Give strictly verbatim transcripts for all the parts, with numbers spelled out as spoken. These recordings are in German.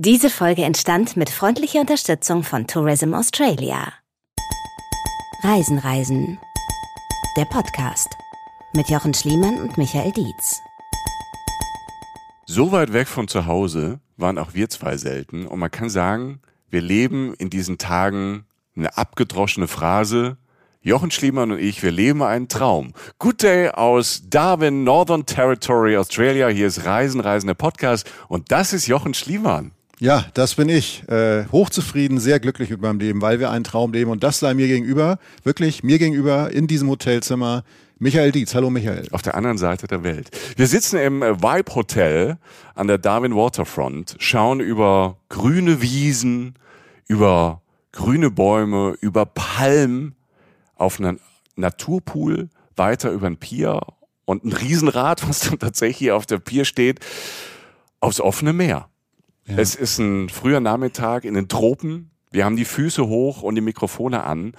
Diese Folge entstand mit freundlicher Unterstützung von Tourism Australia. Reisen, Reisen. Der Podcast mit Jochen Schliemann und Michael Dietz. So weit weg von zu Hause waren auch wir zwei selten. Und man kann sagen, wir leben in diesen Tagen eine abgedroschene Phrase. Jochen Schliemann und ich, wir leben einen Traum. Good Day aus Darwin, Northern Territory, Australia. Hier ist Reisen, Reisen, der Podcast. Und das ist Jochen Schliemann. Ja, das bin ich. Äh, hochzufrieden, sehr glücklich mit meinem Leben, weil wir einen Traum leben. Und das sei mir gegenüber, wirklich mir gegenüber in diesem Hotelzimmer, Michael Dietz. Hallo Michael. Auf der anderen Seite der Welt. Wir sitzen im Vibe Hotel an der Darwin Waterfront, schauen über grüne Wiesen, über grüne Bäume, über Palmen auf einen Naturpool, weiter über ein Pier und ein Riesenrad, was dann tatsächlich auf der Pier steht, aufs offene Meer. Ja. Es ist ein früher Nachmittag in den Tropen. Wir haben die Füße hoch und die Mikrofone an,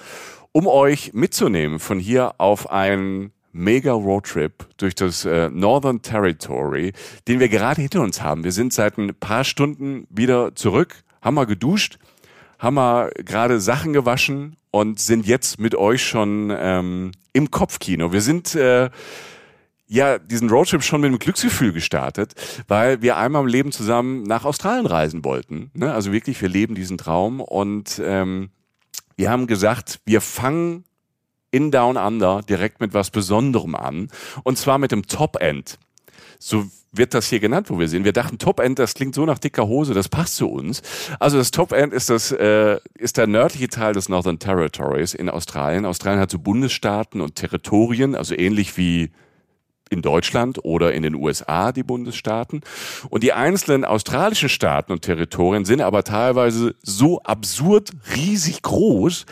um euch mitzunehmen von hier auf einen mega Roadtrip durch das äh, Northern Territory, den wir gerade hinter uns haben. Wir sind seit ein paar Stunden wieder zurück, haben mal geduscht, haben mal gerade Sachen gewaschen und sind jetzt mit euch schon ähm, im Kopfkino. Wir sind äh, ja diesen Roadtrip schon mit einem Glücksgefühl gestartet, weil wir einmal im Leben zusammen nach Australien reisen wollten. Ne? Also wirklich, wir leben diesen Traum und ähm, wir haben gesagt, wir fangen in Down Under direkt mit was Besonderem an und zwar mit dem Top End. So wird das hier genannt, wo wir sind. Wir dachten, Top End, das klingt so nach dicker Hose, das passt zu uns. Also das Top End ist das äh, ist der nördliche Teil des Northern Territories in Australien. Australien hat so Bundesstaaten und Territorien, also ähnlich wie in Deutschland oder in den U S A die Bundesstaaten. Und die einzelnen australischen Staaten und Territorien sind aber teilweise so absurd riesig groß,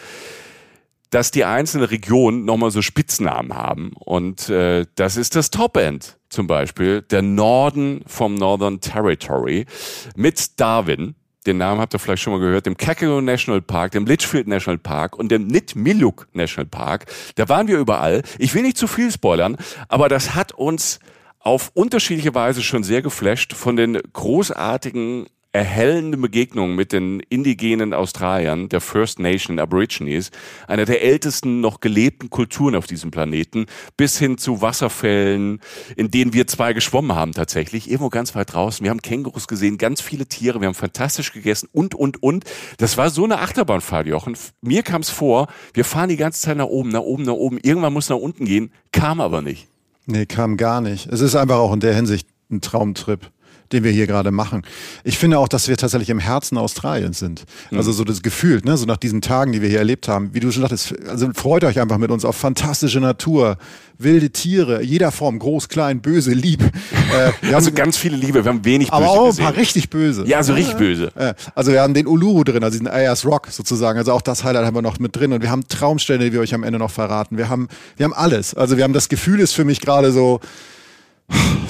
dass die einzelnen Regionen nochmal so Spitznamen haben. Und äh, das ist das Top End zum Beispiel, der Norden vom Northern Territory mit Darwin, den Namen habt ihr vielleicht schon mal gehört, dem Kakadu National Park, dem Litchfield National Park und dem Nitmiluk National Park. Da waren wir überall. Ich will nicht zu viel spoilern, aber das hat uns auf unterschiedliche Weise schon sehr geflasht von den großartigen, erhellenden Begegnungen mit den indigenen Australiern, der First Nation Aborigines, einer der ältesten noch gelebten Kulturen auf diesem Planeten, bis hin zu Wasserfällen, in denen wir zwei geschwommen haben tatsächlich, irgendwo ganz weit draußen. Wir haben Kängurus gesehen, ganz viele Tiere, wir haben fantastisch gegessen und, und, und. Das war so eine Achterbahnfahrt, Jochen. Mir kam es vor, wir fahren die ganze Zeit nach oben, nach oben, nach oben. Irgendwann muss nach unten gehen, kam aber nicht. Nee, kam gar nicht. Es ist einfach auch in der Hinsicht ein Traumtrip, den wir hier gerade machen. Ich finde auch, dass wir tatsächlich im Herzen Australiens sind. Mhm. Also so das Gefühl, ne, so nach diesen Tagen, die wir hier erlebt haben, wie du schon dachtest, also freut euch einfach mit uns auf fantastische Natur, wilde Tiere, jeder Form, groß, klein, böse, lieb. Äh, also haben, ganz viele Liebe, wir haben wenig Böse aber auch gesehen. Ein paar richtig böse. Ja, also richtig böse. Äh, also wir haben den Uluru drin, also diesen Ayers Rock sozusagen, also auch das Highlight haben wir noch mit drin und wir haben Traumstände, die wir euch am Ende noch verraten. Wir haben, wir haben alles. Also wir haben das Gefühl, ist für mich gerade so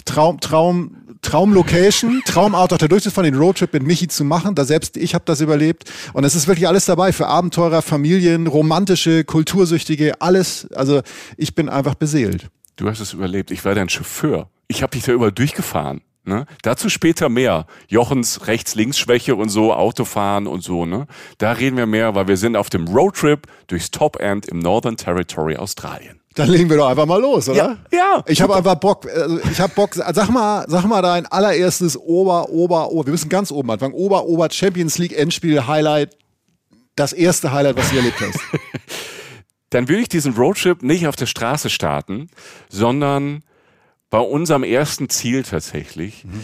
Traum, Traum, Traumlocation, Traumort auch der Durchschnitt von den Roadtrip mit Michi zu machen, da selbst ich habe das überlebt und es ist wirklich alles dabei für Abenteurer, Familien, romantische, kultursüchtige, alles, also ich bin einfach beseelt. Du hast es überlebt, ich war dein Chauffeur, ich habe dich da über durchgefahren, ne? Dazu später mehr, Jochens Rechts-Links-Schwäche und so, Autofahren und so, ne? Da reden wir mehr, weil wir sind auf dem Roadtrip durchs Top End im Northern Territory Australien. Dann legen wir doch einfach mal los, oder? Ja. ja ich habe einfach Bock. Also ich habe Bock. Sag mal, sag mal dein allererstes Ober, Ober, Ober. Wir müssen ganz oben anfangen. Ober, Ober, Champions League Endspiel Highlight. Das erste Highlight, was du erlebt hast. Dann will ich diesen Roadtrip nicht auf der Straße starten, sondern bei unserem ersten Ziel tatsächlich. Mhm.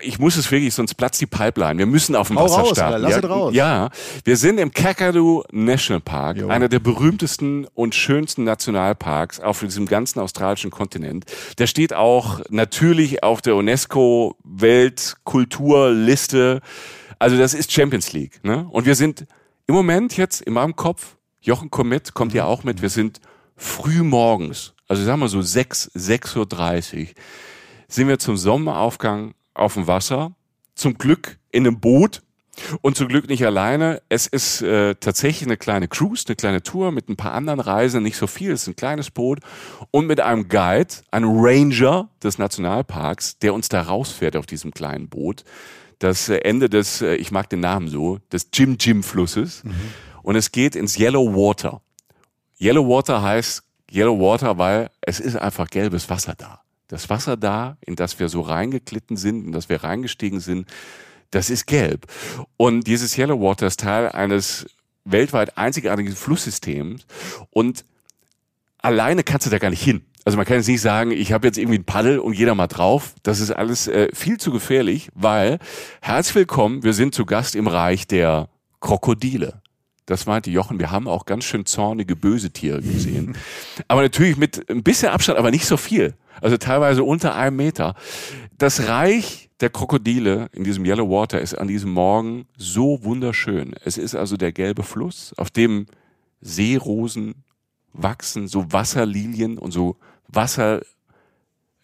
Ich muss es wirklich, sonst platzt die Pipeline. Wir müssen auf dem Hau Wasser raus, starten. Lass ja, es raus. Ja, wir sind im Kakadu National Park, jo. einer der berühmtesten und schönsten Nationalparks auf diesem ganzen australischen Kontinent. Der steht auch natürlich auf der UNESCO-Weltkulturliste. Also das ist Champions League. Ne? Und wir sind im Moment jetzt in meinem Kopf, Jochen kommt mit, kommt ja auch mit, wir sind früh morgens, also sagen wir so sechs, sechs Uhr dreißig, sind wir zum Sonnenaufgang auf dem Wasser, zum Glück in einem Boot und zum Glück nicht alleine. Es ist äh, tatsächlich eine kleine Cruise, eine kleine Tour mit ein paar anderen Reisenden, nicht so viel, es ist ein kleines Boot und mit einem Guide, einem Ranger des Nationalparks, der uns da rausfährt auf diesem kleinen Boot, das Ende des, ich mag den Namen so, des Jim Jim Flusses. Mhm. Und es geht ins Yellow Water. Yellow Water heißt Yellow Water, weil es ist einfach gelbes Wasser da. Das Wasser da, in das wir so reingeklitten sind, in das wir reingestiegen sind, das ist gelb. Und dieses Yellow Water ist Teil eines weltweit einzigartigen Flusssystems. Und alleine kannst du da gar nicht hin. Also man kann jetzt nicht sagen, ich habe jetzt irgendwie ein Paddel und jeder mal drauf. Das ist alles äh, viel zu gefährlich, weil, herzlich willkommen, wir sind zu Gast im Reich der Krokodile. Das meinte Jochen, wir haben auch ganz schön zornige, böse Tiere gesehen. Aber natürlich mit ein bisschen Abstand, aber nicht so viel. Also teilweise unter einem Meter. Das Reich der Krokodile in diesem Yellow Water ist an diesem Morgen so wunderschön. Es ist also der gelbe Fluss, auf dem Seerosen wachsen, so Wasserlilien und so Wasser,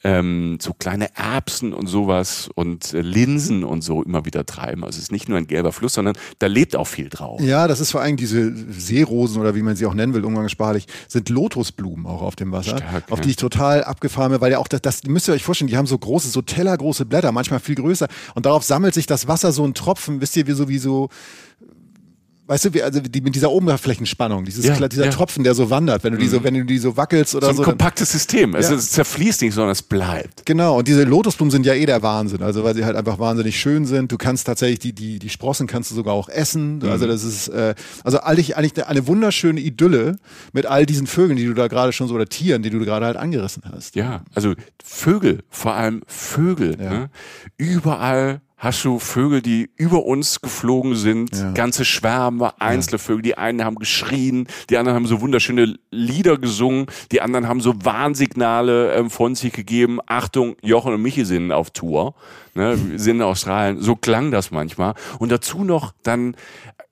ähm, so kleine Erbsen und sowas und äh, Linsen und so immer wieder treiben. Also es ist nicht nur ein gelber Fluss, sondern da lebt auch viel drauf. Ja, das ist vor allem diese Seerosen oder wie man sie auch nennen will, umgangssprachlich, sind Lotusblumen auch auf dem Wasser. Stark, auf die ich total abgefahren bin, weil ja auch das, das müsst ihr euch vorstellen, die haben so große, so tellergroße Blätter, manchmal viel größer und darauf sammelt sich das Wasser so ein Tropfen, wisst ihr, wie so, wie so weißt du, wie, also die, mit dieser Oberflächenspannung, dieses, ja, dieser ja. Tropfen, der so wandert, wenn du die so, wenn du die so wackelst oder so. So ein so, kompaktes dann, System. Also ja. Es zerfließt nicht, sondern es bleibt. Genau. Und diese Lotusblumen sind ja eh der Wahnsinn. Also weil sie halt einfach wahnsinnig schön sind. Du kannst tatsächlich die die die Sprossen kannst du sogar auch essen. Mhm. Also das ist äh, also eigentlich eigentlich eine wunderschöne Idylle mit all diesen Vögeln, die du da gerade schon so oder Tieren, die du gerade halt angerissen hast. Ja. Also Vögel, vor allem Vögel. Ja. Ne? Überall. Hast du Vögel, die über uns geflogen sind, ja. ganze Schwärme, einzelne ja. Vögel, die einen haben geschrien, die anderen haben so wunderschöne Lieder gesungen, die anderen haben so Warnsignale äh, von sich gegeben, Achtung, Jochen und Michi sind auf Tour, ne, sind in Australien, so klang das manchmal. Und dazu noch dann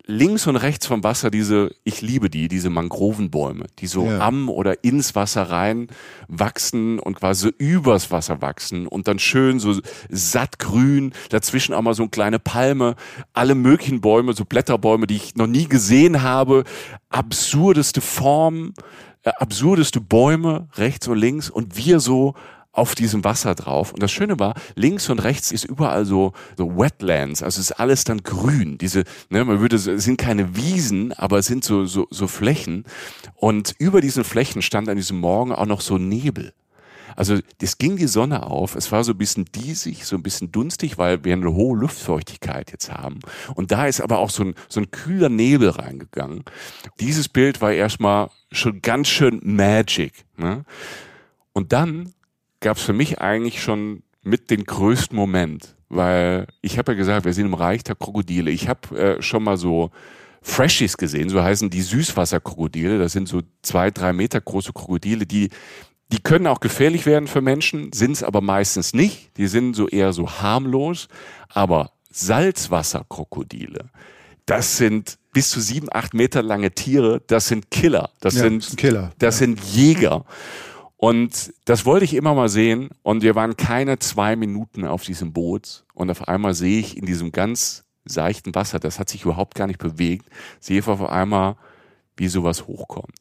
links und rechts vom Wasser diese, ich liebe die, diese Mangrovenbäume, die so ja. am oder ins Wasser rein wachsen und quasi übers Wasser wachsen und dann schön so sattgrün, dazwischen auch mal so eine kleine Palme, alle möglichen Bäume, so Blätterbäume, die ich noch nie gesehen habe, absurdeste Formen, äh, absurdeste Bäume, rechts und links und wir so auf diesem Wasser drauf. Und das Schöne war, links und rechts ist überall so, so Wetlands, also ist alles dann grün. Diese, ne, man würde, es sind keine Wiesen, aber es sind so, so, so Flächen. Und über diesen Flächen stand an diesem Morgen auch noch so Nebel. Also es ging die Sonne auf, es war so ein bisschen diesig, so ein bisschen dunstig, weil wir eine hohe Luftfeuchtigkeit jetzt haben. Und da ist aber auch so ein, so ein kühler Nebel reingegangen. Dieses Bild war erstmal schon ganz schön magic. Ne? Und dann gab es für mich eigentlich schon mit den größten Moment, weil ich habe ja gesagt, wir sind im Reich der Krokodile. Ich habe äh, schon mal so Freshies gesehen, so heißen die Süßwasserkrokodile. Das sind so zwei, drei Meter große Krokodile, die die können auch gefährlich werden für Menschen, sind es aber meistens nicht. Die sind so eher so harmlos, aber Salzwasserkrokodile, das sind bis zu sieben, acht Meter lange Tiere. Das sind Killer. Das ja, sind Killer. Das ja. sind Jäger. Und das wollte ich immer mal sehen und wir waren keine zwei Minuten auf diesem Boot und auf einmal sehe ich in diesem ganz seichten Wasser, das hat sich überhaupt gar nicht bewegt, sehe ich auf einmal, wie sowas hochkommt.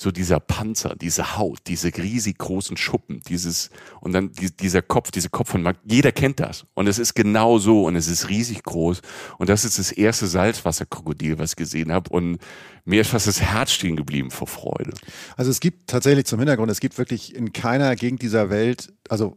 So dieser Panzer, diese Haut, diese riesig großen Schuppen, dieses und dann die, dieser Kopf, diese Kopf von jeder kennt das und es ist genau so und es ist riesig groß und das ist das erste Salzwasserkrokodil, was ich gesehen habe und mir ist fast das Herz stehen geblieben vor Freude. Also es gibt tatsächlich zum Hintergrund, es gibt wirklich in keiner Gegend dieser Welt, also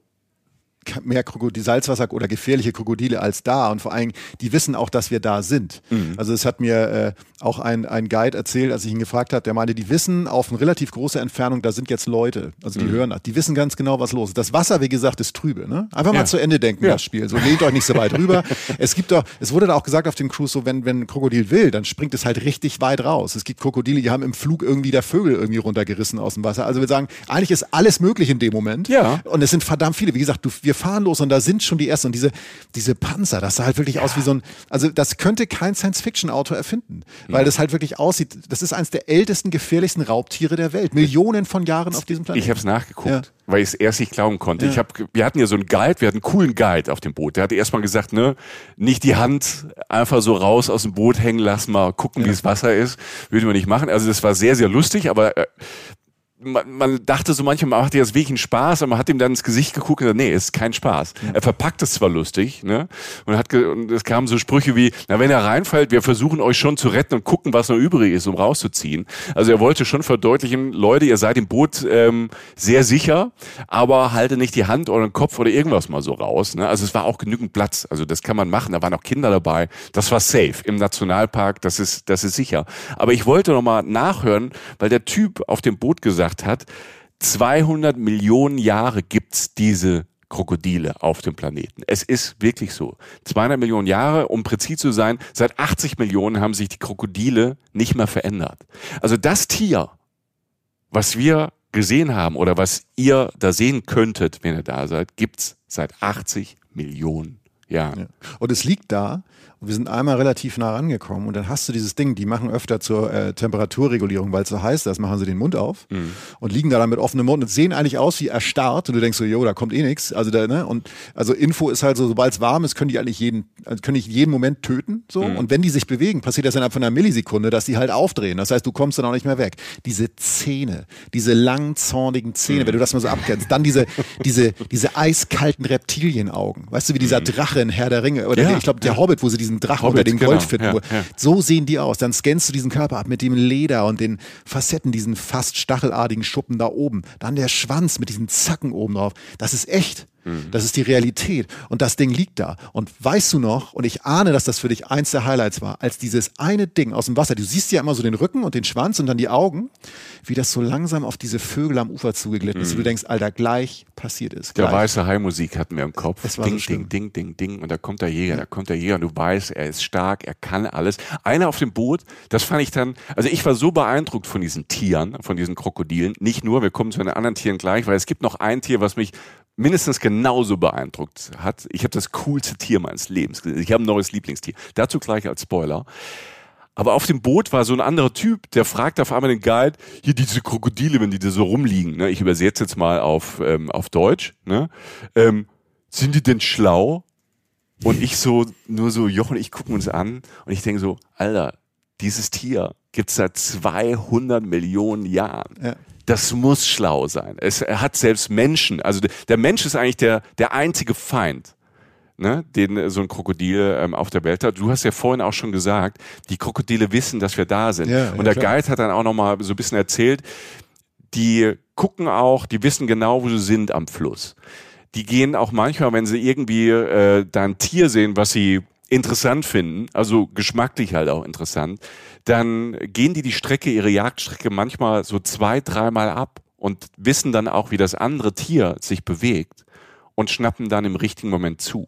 mehr Krokodil, Salzwasser oder gefährliche Krokodile als da und vor allem, die wissen auch, dass wir da sind. Mhm. Also es hat mir äh, auch ein, ein Guide erzählt, als ich ihn gefragt habe, der meinte, die wissen auf eine relativ große Entfernung, da sind jetzt Leute, also die mhm. hören das, die wissen ganz genau, was los ist. Das Wasser, wie gesagt, ist trübe, ne? Einfach mal ja. zu Ende denken, ja. das Spiel, so lehnt euch nicht so weit rüber. Es gibt doch, es wurde da auch gesagt auf dem Cruise, so wenn, wenn ein Krokodil will, dann springt es halt richtig weit raus. Es gibt Krokodile, die haben im Flug irgendwie der Vögel irgendwie runtergerissen aus dem Wasser. Also wir sagen, eigentlich ist alles möglich in dem Moment ja. und es sind verdammt viele. Wie gesagt, du, wir Wir fahren los und da sind schon die ersten und diese, diese Panzer, das sah halt wirklich ja. aus wie so ein, also das könnte kein Science-Fiction-Autor erfinden, weil ja. das halt wirklich aussieht, das ist eines der ältesten, gefährlichsten Raubtiere der Welt, Millionen von Jahren auf diesem Planeten. Ich habe es nachgeguckt, ja. weil ich es erst nicht glauben konnte. Ja. Ich hab, wir hatten ja so einen Guide, wir hatten einen coolen Guide auf dem Boot, der hatte erstmal gesagt, ne, nicht die Hand einfach so raus aus dem Boot hängen lassen, mal gucken, ja. wie das Wasser ist, würde man nicht machen. Also das war sehr, sehr lustig, aber äh, man, man dachte so manchmal, man macht das wirklich einen Spaß, aber man hat ihm dann ins Gesicht geguckt und gesagt, nee, ist kein Spaß. Ja. Er verpackt es zwar lustig, ne? Und hat ge- und es kamen so Sprüche wie, na, wenn er reinfällt, wir versuchen euch schon zu retten und gucken, was noch übrig ist, um rauszuziehen. Also er wollte schon verdeutlichen, Leute, ihr seid im Boot ähm, sehr sicher, aber haltet nicht die Hand oder den Kopf oder irgendwas mal so raus. Ne? Also es war auch genügend Platz. Also das kann man machen. Da waren auch Kinder dabei. Das war safe im Nationalpark. Das ist, das ist sicher. Aber ich wollte noch mal nachhören, weil der Typ auf dem Boot gesagt hat, zweihundert Millionen Jahre gibt's diese Krokodile auf dem Planeten. Es ist wirklich so. zweihundert Millionen Jahre, um präzise zu sein, seit achtzig Millionen haben sich die Krokodile nicht mehr verändert. Also das Tier, was wir gesehen haben oder was ihr da sehen könntet, wenn ihr da seid, gibt's seit achtzig Millionen Jahren. Ja. Und es liegt da. Wir sind einmal relativ nah rangekommen und dann hast du dieses Ding, die machen öfter zur äh, Temperaturregulierung, weil es so heiß ist, machen sie den Mund auf mhm. und liegen da dann mit offenem Mund und sehen eigentlich aus wie erstarrt und du denkst so, jo, da kommt eh nichts. Also da, ne? Und also Info ist halt so, sobald es warm ist, können die eigentlich jeden, können die jeden Moment töten. So. Mhm. Und wenn die sich bewegen, passiert das innerhalb von einer Millisekunde, dass die halt aufdrehen. Das heißt, du kommst dann auch nicht mehr weg. Diese Zähne, diese langen, zornigen Zähne, mhm. wenn du das mal so abkennst, dann diese, diese, diese eiskalten Reptilienaugen. Weißt du, wie dieser mhm. Drache in Herr der Ringe, oder ja. der, ich glaube, der Hobbit, wo sie diesen Drachen Hobbit, unter den genau, Goldfitten. Ja, ja. So sehen die aus. Dann scannst du diesen Körper ab mit dem Leder und den Facetten, diesen fast stachelartigen Schuppen da oben. Dann der Schwanz mit diesen Zacken oben drauf. Das ist echt. Mhm. Das ist die Realität. Und das Ding liegt da. Und weißt du noch, und ich ahne, dass das für dich eins der Highlights war, als dieses eine Ding aus dem Wasser, du siehst ja immer so den Rücken und den Schwanz und dann die Augen, wie das so langsam auf diese Vögel am Ufer zugeglitten ist. Mhm. Und du denkst, Alter, gleich passiert ist. Gleich. Der weiße Hai-Musik hatten wir im Kopf. Es war ding, so ding, ding, ding, ding. Und da kommt der Jäger, ja. da kommt der Jäger und du weißt, er ist stark, er kann alles. Einer auf dem Boot, das fand ich dann, also ich war so beeindruckt von diesen Tieren, von diesen Krokodilen. Nicht nur, wir kommen zu den anderen Tieren gleich, weil es gibt noch ein Tier, was mich mindestens genauso beeindruckt hat. Ich habe das coolste Tier meines Lebens gesehen. Ich habe ein neues Lieblingstier. Dazu gleich als Spoiler. Aber auf dem Boot war so ein anderer Typ, der fragte auf einmal den Guide, hier diese Krokodile, wenn die da so rumliegen, ne? Ich übersetze jetzt mal auf, ähm, auf Deutsch, ne? ähm, sind die denn schlau? Und ich so, nur so, Jochen, ich gucken uns an und ich denke so, Alter, dieses Tier gibt's seit zweihundert Millionen Jahren. Ja. Das muss schlau sein. Es hat selbst Menschen, also der Mensch ist eigentlich der, der einzige Feind, ne, den so ein Krokodil ähm, auf der Welt hat. Du hast ja vorhin auch schon gesagt, die Krokodile wissen, dass wir da sind. Ja, und ja, der klar. Guide hat dann auch nochmal so ein bisschen erzählt, die gucken auch, die wissen genau, wo sie sind am Fluss. Die gehen auch manchmal, wenn sie irgendwie äh, da ein Tier sehen, was sie interessant finden, also geschmacklich halt auch interessant, dann gehen die die Strecke, ihre Jagdstrecke manchmal so zwei, dreimal ab und wissen dann auch, wie das andere Tier sich bewegt und schnappen dann im richtigen Moment zu.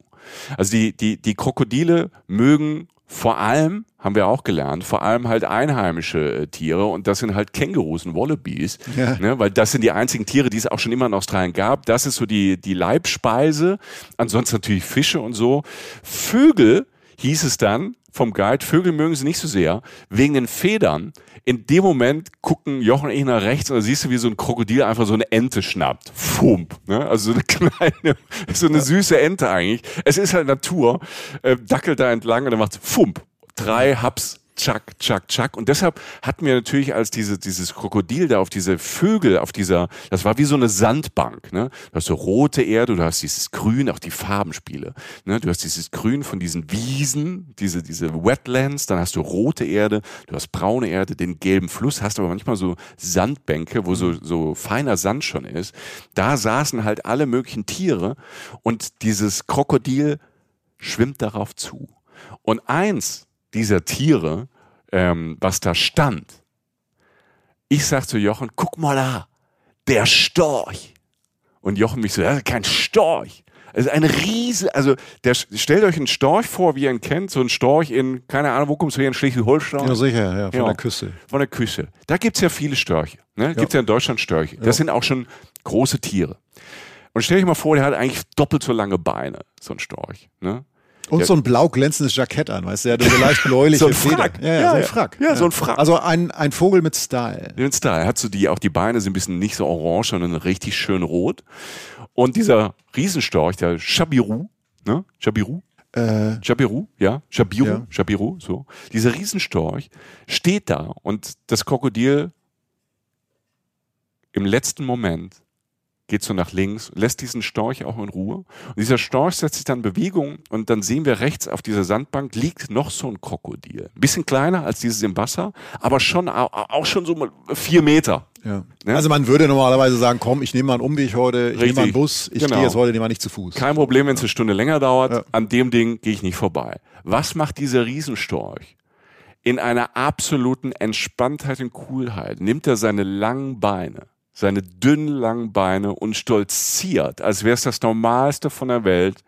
Also die, die, die Krokodile mögen vor allem, haben wir auch gelernt, vor allem halt einheimische Tiere und das sind halt Kängurus und Wallabies, ja. ne, weil das sind die einzigen Tiere, die es auch schon immer in Australien gab. Das ist so die, die Leibspeise, ansonsten natürlich Fische und so. Vögel hieß es dann vom Guide, Vögel mögen sie nicht so sehr, wegen den Federn. In dem Moment gucken Jochen und ich nach rechts und da siehst du, wie so ein Krokodil einfach so eine Ente schnappt. Fump. Ne? Also so eine kleine, so eine süße Ente eigentlich. Es ist halt Natur. Äh, dackelt da entlang und dann macht's Fump. Drei Haps. Tschak, tschak, tschak. Und deshalb hatten wir natürlich als diese, dieses Krokodil da auf diese Vögel, auf dieser, das war wie so eine Sandbank, ne? Du hast so rote Erde, du hast dieses Grün, auch die Farbenspiele, ne? Du hast dieses Grün von diesen Wiesen, diese, diese Wetlands, dann hast du rote Erde, du hast braune Erde, den gelben Fluss, hast aber manchmal so Sandbänke, wo so, so feiner Sand schon ist. Da saßen halt alle möglichen Tiere und dieses Krokodil schwimmt darauf zu. Und eins dieser Tiere, ähm, was da stand. Ich sag zu Jochen, guck mal da, der Storch. Und Jochen mich so, das ist kein Storch. Also ein Riese, also der, stellt euch einen Storch vor, wie ihr ihn kennt, so ein Storch in, keine Ahnung, wo kommst du hier, in Schleswig-Holstein? Ja, sicher, ja, von ja, der Küste. Von der Küste. Da gibt's ja viele Störche, ne? Ja. Gibt's ja in Deutschland Störche. Das ja. sind auch schon große Tiere. Und stell euch mal vor, der hat eigentlich doppelt so lange Beine, so ein Storch, ne? Und ja. so ein blau glänzendes Jackett an, weißt du, ja, so leicht bläuliche Federn. Ja, ja, ja, so ein Frack. Ja, ja, so ein Frack. Also ein, ein Vogel mit Style. Mit Style. Hat so die, auch die Beine sind ein bisschen nicht so orange, sondern richtig schön rot. Und dieser Riesenstorch, der Shabiru, ne? Shabiru? Äh. Shabiru, ja. Shabiru, ja. Shabiru, so. Dieser Riesenstorch steht da und das Krokodil im letzten Moment geht so nach links, lässt diesen Storch auch in Ruhe. Und dieser Storch setzt sich dann in Bewegung und dann sehen wir rechts auf dieser Sandbank liegt noch so ein Krokodil. Ein bisschen kleiner als dieses im Wasser, aber schon auch schon so vier Meter. Ja. Ne? Also man würde normalerweise sagen, komm, ich nehme mal einen Umweg heute, ich nehme mal einen Bus, ich genau. gehe jetzt heute nicht mal nicht zu Fuß. Kein Problem, wenn es eine Stunde länger dauert, ja. an dem Ding gehe ich nicht vorbei. Was macht dieser Riesenstorch? In einer absoluten Entspanntheit und Coolheit nimmt er seine langen Beine, seine dünnen langen Beine und stolziert, als wäre es das Normalste von der Welt,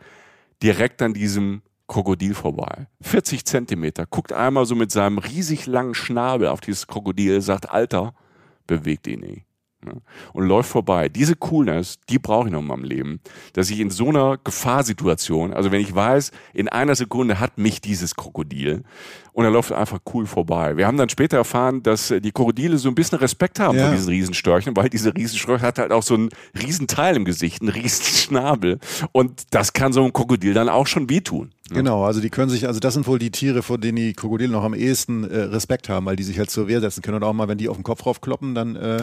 direkt an diesem Krokodil vorbei. vierzig Zentimeter, guckt einmal so mit seinem riesig langen Schnabel auf dieses Krokodil, sagt, Alter, bewegt ihn nicht. Und läuft vorbei. Diese Coolness, die brauche ich noch in meinem Leben, dass ich in so einer Gefahrsituation, also wenn ich weiß, in einer Sekunde hat mich dieses Krokodil und er läuft einfach cool vorbei. Wir haben dann später erfahren, dass die Krokodile so ein bisschen Respekt haben ja. vor diesen Riesenstörchen, weil diese Riesenstörchen hat halt auch so einen Riesenteil im Gesicht, einen Riesenschnabel und das kann so einem Krokodil dann auch schon wehtun. Ja. Genau, also die können sich, also das sind wohl die Tiere, vor denen die Krokodile noch am ehesten äh, Respekt haben, weil die sich halt zur Wehr setzen können und auch mal, wenn die auf den Kopf raufkloppen, dann äh,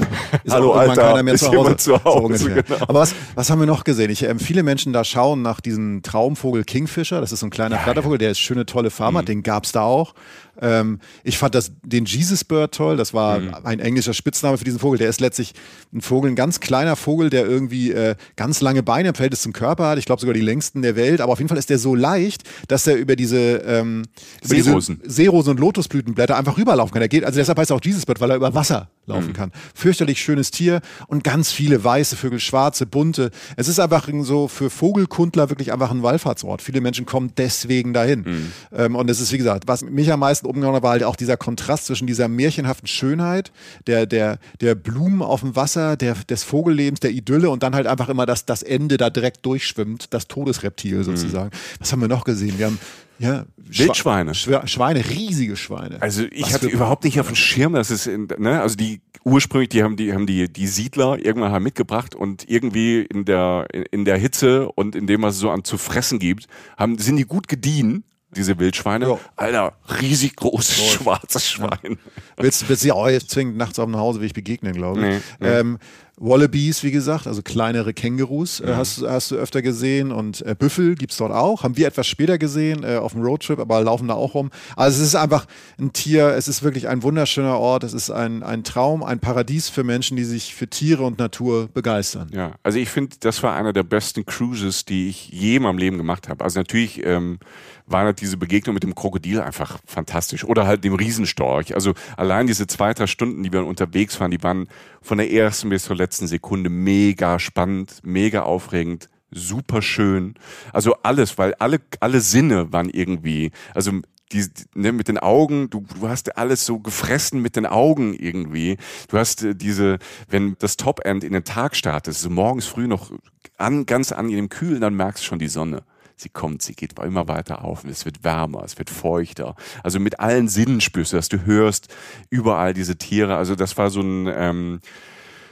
ist Hallo, auch irgendwann Alter, keiner mehr zu Hause. Zu Hause so genau. Aber was, was haben wir noch gesehen? Ich, ähm, viele Menschen da schauen nach diesem Traumvogel Kingfisher, das ist so ein kleiner ja, Flattervogel, der ist schöne, tolle Farbe hat, mhm. den gab's da auch. Ähm, ich fand das, den Jesus Bird toll, das war mhm. ein englischer Spitzname für diesen Vogel, der ist letztlich ein Vogel, ein ganz kleiner Vogel, der irgendwie äh, ganz lange Beine im Verhältnis zum Körper hat, ich glaube sogar die längsten der Welt, aber auf jeden Fall ist der so leicht, dass er über diese, ähm, über Seerosen. diese Seerosen und Lotusblütenblätter einfach rüberlaufen kann. Der geht, also deshalb heißt er auch Jesus Bird, weil er über Wasser laufen mhm. kann. Fürchterlich schönes Tier und ganz viele weiße Vögel, schwarze, bunte. Es ist einfach so für Vogelkundler wirklich einfach ein Wallfahrtsort. Viele Menschen kommen deswegen dahin. Mhm. Ähm, und es ist, wie gesagt, was mich am meisten umgehauen hat, war halt auch dieser Kontrast zwischen dieser märchenhaften Schönheit, der, der, der Blumen auf dem Wasser, der, des Vogellebens, der Idylle und dann halt einfach immer das, das Ende da direkt durchschwimmt, das Todesreptil sozusagen. Mhm. Was haben wir noch gesehen? Sehen. Wir haben ja, Wildschweine. Schwe- Schweine, riesige Schweine. Also ich Was hatte überhaupt nicht auf dem Schirm, dass es, in, ne, also die ursprünglich, die haben die, haben die, die Siedler irgendwann haben mitgebracht und irgendwie in der, in der Hitze und in dem, was es so an zu fressen gibt, haben, sind die gut gediehen. Diese Wildschweine, jo. Alter, riesig großes, Groß. schwarzes Schwein. Ja. Willst du sie auch jetzt zwingend nachts auf dem Hauseweg begegnen, glaube ich. Nee, nee. Ähm, Wallabies, wie gesagt, also kleinere Kängurus ja. äh, hast, hast du öfter gesehen und äh, Büffel gibt es dort auch, haben wir etwas später gesehen äh, auf dem Roadtrip, aber laufen da auch rum. Also es ist einfach ein Tier, es ist wirklich ein wunderschöner Ort, es ist ein, ein Traum, ein Paradies für Menschen, die sich für Tiere und Natur begeistern. Ja, also ich finde, das war einer der besten Cruises, die ich je in meinem Leben gemacht habe. Also natürlich ähm, war halt diese Begegnung mit dem Krokodil einfach fantastisch. Oder halt dem Riesenstorch. Also allein diese zwei, drei Stunden, die wir unterwegs waren, die waren von der ersten bis zur letzten Sekunde mega spannend, mega aufregend, super schön. Also alles, weil alle, alle Sinne waren irgendwie, also Die, ne, mit den Augen, du, du hast alles so gefressen mit den Augen irgendwie. Du hast äh, diese, wenn das Top-End in den Tag startet, so morgens früh noch an, ganz angenehm kühl, dann merkst du schon die Sonne. Sie kommt, sie geht immer weiter auf und es wird wärmer, es wird feuchter. Also mit allen Sinnen spürst du das, du hörst überall diese Tiere. Also das war so ein ähm,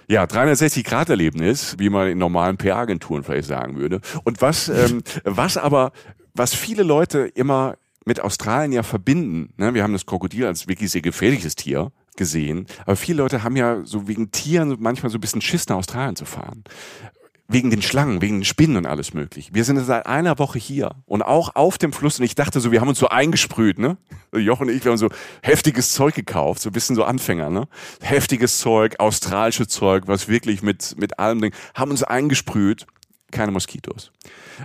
ja, dreihundertsechzig Grad Erlebnis, wie man in normalen P R-Agenturen vielleicht sagen würde. Und was, ähm, was aber, was viele Leute immer mit Australien ja verbinden. Ne? Wir haben das Krokodil als wirklich sehr gefährliches Tier gesehen. Aber viele Leute haben ja so wegen Tieren manchmal so ein bisschen Schiss, nach Australien zu fahren. Wegen den Schlangen, wegen den Spinnen und alles möglich. Wir sind seit einer Woche hier und auch auf dem Fluss. Und ich dachte so, wir haben uns so eingesprüht, ne? Jochen und ich, wir haben so heftiges Zeug gekauft, so ein bisschen so Anfänger, ne? Heftiges Zeug, australisches Zeug, was wirklich mit, mit allem Ding, haben uns eingesprüht. Keine Moskitos.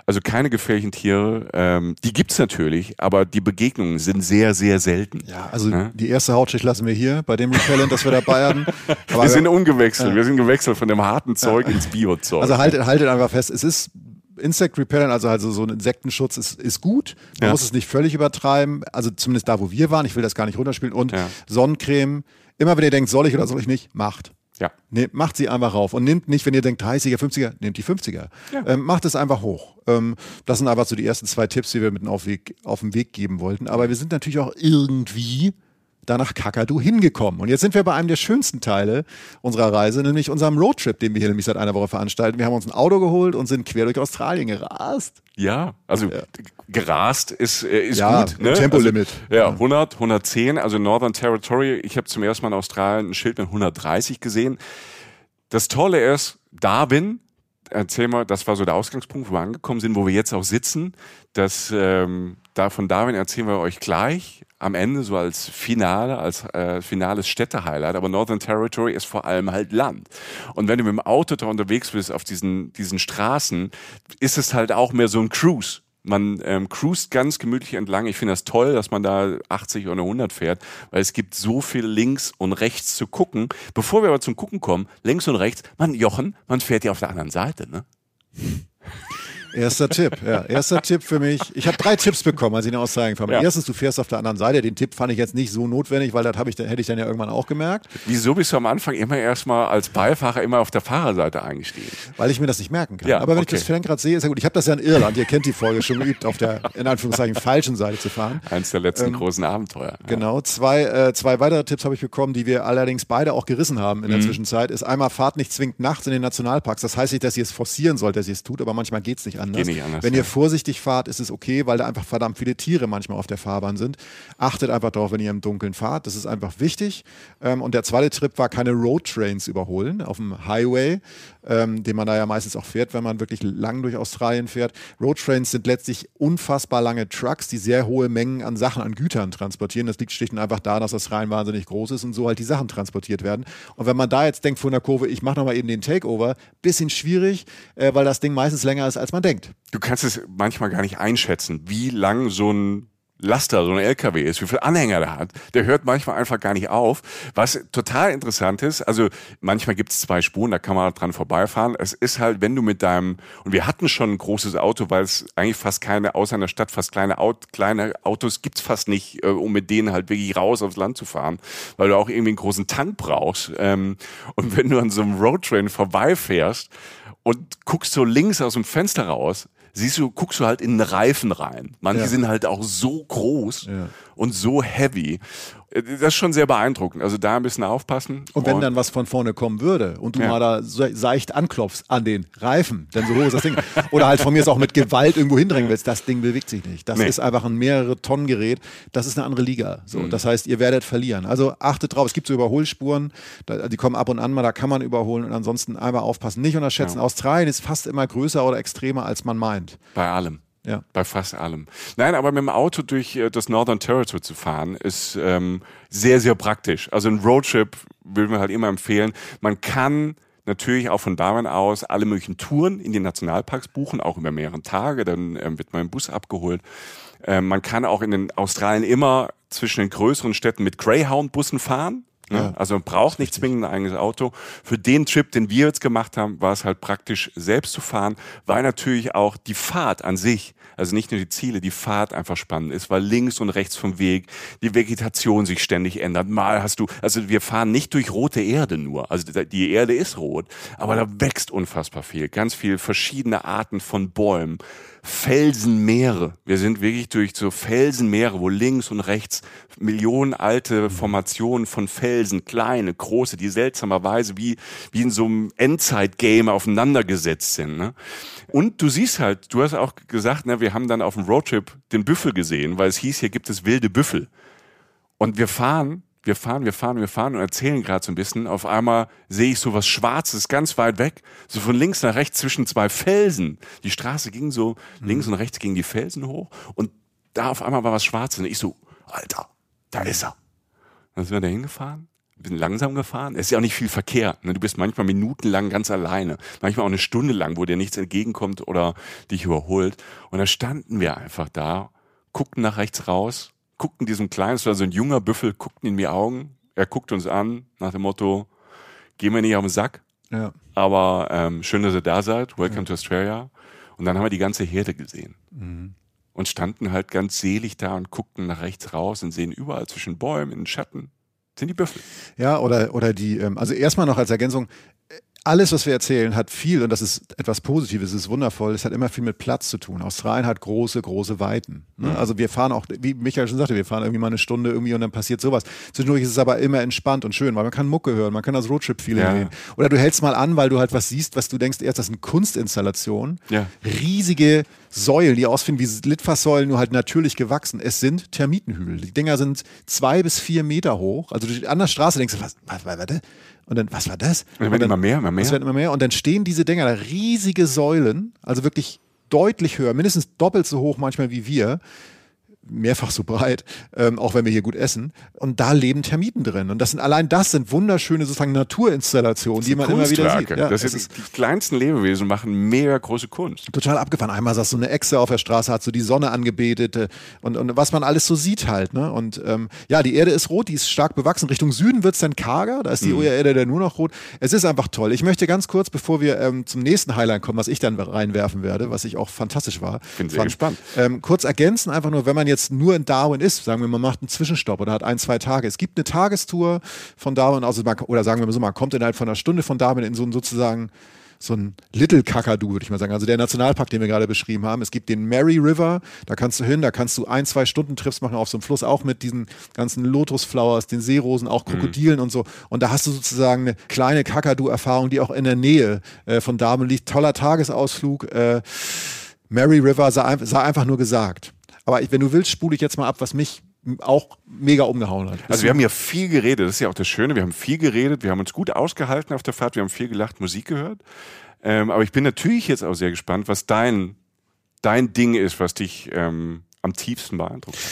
Also keine gefährlichen Tiere. Ähm, die gibt's natürlich, aber die Begegnungen sind sehr, sehr selten. Ja, also ja? die erste Hautschicht lassen wir hier bei dem Repellent, das wir dabei hatten. Aber wir sind umgewechselt. Ja. Wir sind gewechselt von dem harten Zeug ja. ins Bio-Zeug. Also haltet, haltet einfach fest, es ist Insect Repellent, also, also so ein Insektenschutz ist, ist gut. Man ja. muss es nicht völlig übertreiben. Also zumindest da, wo wir waren. Ich will das gar nicht runterspielen. Und ja. Sonnencreme. Immer wenn ihr denkt, soll ich oder soll ich nicht, macht. Ja. Ne, macht sie einfach rauf und nimmt nicht, wenn ihr denkt dreißiger, fünfziger, nehmt die fünfziger. Ja. Ähm, macht es einfach hoch. Ähm, das sind einfach so die ersten zwei Tipps, die wir mit auf den Weg, auf den Weg geben wollten. Aber wir sind natürlich auch irgendwie da nach Kakadu hingekommen. Und jetzt sind wir bei einem der schönsten Teile unserer Reise, nämlich unserem Roadtrip, den wir hier nämlich seit einer Woche veranstalten. Wir haben uns ein Auto geholt und sind quer durch Australien gerast. Ja, also ja. gerast ist, ist ja, gut. Ne? Tempolimit. Also, ja, hundert, hundertzehn, also Northern Territory. Ich habe zum ersten Mal in Australien ein Schild mit hundertdreißig gesehen. Das Tolle ist, Darwin, erzähl mal, das war so der Ausgangspunkt, wo wir angekommen sind, wo wir jetzt auch sitzen. Das, ähm, da von Darwin erzählen wir euch gleich am Ende so als Finale, als äh, finales Städte-Highlight. Aber Northern Territory ist vor allem halt Land. Und wenn du mit dem Auto da unterwegs bist auf diesen diesen Straßen, ist es halt auch mehr so ein Cruise. Man ähm, cruist ganz gemütlich entlang. Ich finde das toll, dass man da achtzig oder hundert fährt, weil es gibt so viel links und rechts zu gucken. Bevor wir aber zum Gucken kommen, links und rechts, man, Jochen, man fährt ja auf der anderen Seite, ne? Erster Tipp, ja. Erster Tipp für mich. Ich habe drei Tipps bekommen, als ich eine Aussage kam. Ja. Erstens, du fährst auf der anderen Seite. Den Tipp fand ich jetzt nicht so notwendig, weil das hab ich, hätte ich dann ja irgendwann auch gemerkt. Wieso bist du am Anfang immer erstmal als Beifahrer immer auf der Fahrerseite eingestiegen? Weil ich mir das nicht merken kann. Ja, aber wenn okay. ich das Fernrad sehe, ist ja gut. Ich habe das ja in Irland, ihr kennt die Folge, schon geübt, auf der, in Anführungszeichen, falschen Seite zu fahren. Eins der letzten ähm, großen Abenteuer. Ja. Genau. Zwei, äh, zwei weitere Tipps habe ich bekommen, die wir allerdings beide auch gerissen haben in der mhm. Zwischenzeit. Ist einmal, fahrt nicht zwingend nachts in den Nationalparks. Das heißt nicht, dass ihr es forcieren sollt, dass ihr es tut, aber manchmal geht es nicht an. Anders. Nicht anders, wenn ihr ja. vorsichtig fahrt, ist es okay, weil da einfach verdammt viele Tiere manchmal auf der Fahrbahn sind. Achtet einfach drauf, wenn ihr im Dunkeln fahrt. Das ist einfach wichtig. Ähm, und der zweite Trip war, keine Roadtrains überholen auf dem Highway, ähm, den man da ja meistens auch fährt, wenn man wirklich lang durch Australien fährt. Roadtrains sind letztlich unfassbar lange Trucks, die sehr hohe Mengen an Sachen, an Gütern transportieren. Das liegt schlicht und einfach daran, dass Australien wahnsinnig groß ist und so halt die Sachen transportiert werden. Und wenn man da jetzt denkt, von der Kurve, ich mache nochmal eben den Takeover, bisschen schwierig, äh, weil das Ding meistens länger ist, als man denkt. Du kannst es manchmal gar nicht einschätzen, wie lang so ein Laster, so ein L K W ist, wie viel Anhänger der hat. Der hört manchmal einfach gar nicht auf. Was total interessant ist, also manchmal gibt es zwei Spuren, da kann man dran vorbeifahren. Es ist halt, wenn du mit deinem, und wir hatten schon ein großes Auto, weil es eigentlich fast keine, außer in der Stadt, fast kleine, Aut- kleine Autos gibt es fast nicht, äh, um mit denen halt wirklich raus aufs Land zu fahren, weil du auch irgendwie einen großen Tank brauchst. Ähm, und wenn du an so einem Roadtrain vorbeifährst, und guckst so links aus dem Fenster raus, siehst du, guckst du halt in den Reifen rein. Manche ja. sind halt auch so groß ja. und so heavy. Das ist schon sehr beeindruckend. Also da ein bisschen aufpassen. Und wenn und dann was von vorne kommen würde und du ja. mal da seicht anklopfst an den Reifen, denn so hoch ist das Ding. Oder halt von mir ist auch mit Gewalt irgendwo hindrängen willst. Das Ding bewegt sich nicht. Das nee. ist einfach ein mehrere Tonnen Gerät. Das ist eine andere Liga. So, mhm. Das heißt, ihr werdet verlieren. Also achtet drauf. Es gibt so Überholspuren. Da, die kommen ab und an mal. Da kann man überholen. Und ansonsten einmal aufpassen. Nicht unterschätzen. Ja. Australien ist fast immer größer oder extremer, als man meint. Bei allem. Ja. Bei fast allem. Nein, aber mit dem Auto durch das Northern Territory zu fahren, ist ähm, sehr, sehr praktisch. Also ein Roadtrip würde man halt immer empfehlen. Man kann natürlich auch von Darwin aus alle möglichen Touren in die Nationalparks buchen, auch über mehrere Tage. Dann ähm, wird man im Bus abgeholt. Ähm, man kann auch in den Australien immer zwischen den größeren Städten mit Greyhound-Bussen fahren. Ne? Ja, also man braucht nicht zwingend ein eigenes Auto. Für den Trip, den wir jetzt gemacht haben, war es halt praktisch selbst zu fahren, weil natürlich auch die Fahrt an sich, also nicht nur die Ziele, die Fahrt einfach spannend ist, weil links und rechts vom Weg die Vegetation sich ständig ändert. Mal hast du, also wir fahren nicht durch rote Erde nur, also die Erde ist rot, aber da wächst unfassbar viel, ganz viel verschiedene Arten von Bäumen. Felsenmeere. Wir sind wirklich durch so Felsenmeere, wo links und rechts Millionen alte Formationen von Felsen, kleine, große, die seltsamerweise wie, wie in so einem Endzeit-Game aufeinandergesetzt sind. Ne? Und du siehst halt, du hast auch gesagt, na, wir haben dann auf dem Roadtrip den Büffel gesehen, weil es hieß, hier gibt es wilde Büffel. Und wir fahren, wir fahren, wir fahren, wir fahren und erzählen gerade so ein bisschen. Auf einmal sehe ich so was Schwarzes ganz weit weg, so von links nach rechts zwischen zwei Felsen. Die Straße ging so, mhm. links und rechts gingen die Felsen hoch und da auf einmal war was Schwarzes. Und ich so, Alter, da ist er. Dann sind wir da hingefahren, ein bisschen langsam gefahren. Es ist ja auch nicht viel Verkehr. Ne? Du bist manchmal minutenlang ganz alleine, manchmal auch eine Stunde lang, wo dir nichts entgegenkommt oder dich überholt. Und da standen wir einfach da, guckten nach rechts raus, guckten diesem Kleinen, es war so ein junger Büffel, guckten in die Augen, er guckt uns an, nach dem Motto, gehen wir nicht auf den Sack, ja. aber ähm, schön, dass ihr da seid, welcome ja. to Australia. Und dann haben wir die ganze Herde gesehen mhm. und standen halt ganz selig da und guckten nach rechts raus und sehen überall zwischen Bäumen, in den Schatten, sind die Büffel. Ja, oder, oder die, also erstmal noch als Ergänzung, alles, was wir erzählen, hat viel, und das ist etwas Positives, es ist wundervoll, es hat immer viel mit Platz zu tun. Australien hat große, große Weiten. Ne? Mhm. Also wir fahren auch, wie Michael schon sagte, wir fahren irgendwie mal eine Stunde irgendwie und dann passiert sowas. Zwischendurch ist es aber immer entspannt und schön, weil man kann Mucke hören, man kann das Roadtrip-Feeling ja. sehen. Oder du hältst mal an, weil du halt was siehst, was du denkst, erst das ist eine Kunstinstallation. Ja. Riesige Säulen, die aussehen wie Litfaßsäulen, nur halt natürlich gewachsen. Es sind Termitenhügel. Die Dinger sind zwei bis vier Meter hoch. Also an der Straße denkst du, was, was, was, was, und dann, was war das? Und dann werden immer mehr, immer mehr. Es werden immer mehr. Und dann stehen diese Dinger da, riesige Säulen, also wirklich deutlich höher, mindestens doppelt so hoch manchmal wie wir, mehrfach so breit, ähm, auch wenn wir hier gut essen. Und da leben Termiten drin. Und das sind, allein das sind wunderschöne sozusagen Naturinstallationen, die man immer wieder sieht. Ja, das ist, ist die kleinsten Lebewesen machen mega große Kunst. Total abgefahren. Einmal saß so eine Echse auf der Straße, hat so die Sonne angebetet und, und was man alles so sieht halt. Ne? Und ähm, ja, die Erde ist rot, die ist stark bewachsen. Richtung Süden wird es dann karger, da ist die mhm. Erde dann nur noch rot. Es ist einfach toll. Ich möchte ganz kurz, bevor wir ähm, zum nächsten Highlight kommen, was ich dann reinwerfen werde, was ich auch fantastisch war. Bin sehr fand, gespannt. Ähm, kurz ergänzen, einfach nur, wenn man jetzt Jetzt nur in Darwin ist, sagen wir, man macht einen Zwischenstopp oder hat ein, zwei Tage. Es gibt eine Tagestour von Darwin aus, oder sagen wir mal so, man kommt innerhalb von einer Stunde von Darwin in so einen sozusagen so ein Little Kakadu, würde ich mal sagen. Also der Nationalpark, den wir gerade beschrieben haben. Es gibt den Mary River, da kannst du hin, da kannst du ein, zwei Stunden Trips machen auf so einem Fluss, auch mit diesen ganzen Lotusflowers, den Seerosen, auch Krokodilen mhm. und so. Und da hast du sozusagen eine kleine Kakadu-Erfahrung, die auch in der Nähe äh, von Darwin liegt. Toller Tagesausflug. Äh, Mary River sei, sei einfach nur gesagt. Aber wenn du willst, spule ich jetzt mal ab, was mich auch mega umgehauen hat. Also wir haben ja viel geredet, das ist ja auch das Schöne, wir haben viel geredet, wir haben uns gut ausgehalten auf der Fahrt, wir haben viel gelacht, Musik gehört. Ähm, aber ich bin natürlich jetzt auch sehr gespannt, was dein, dein Ding ist, was dich ähm, am tiefsten beeindruckt hat.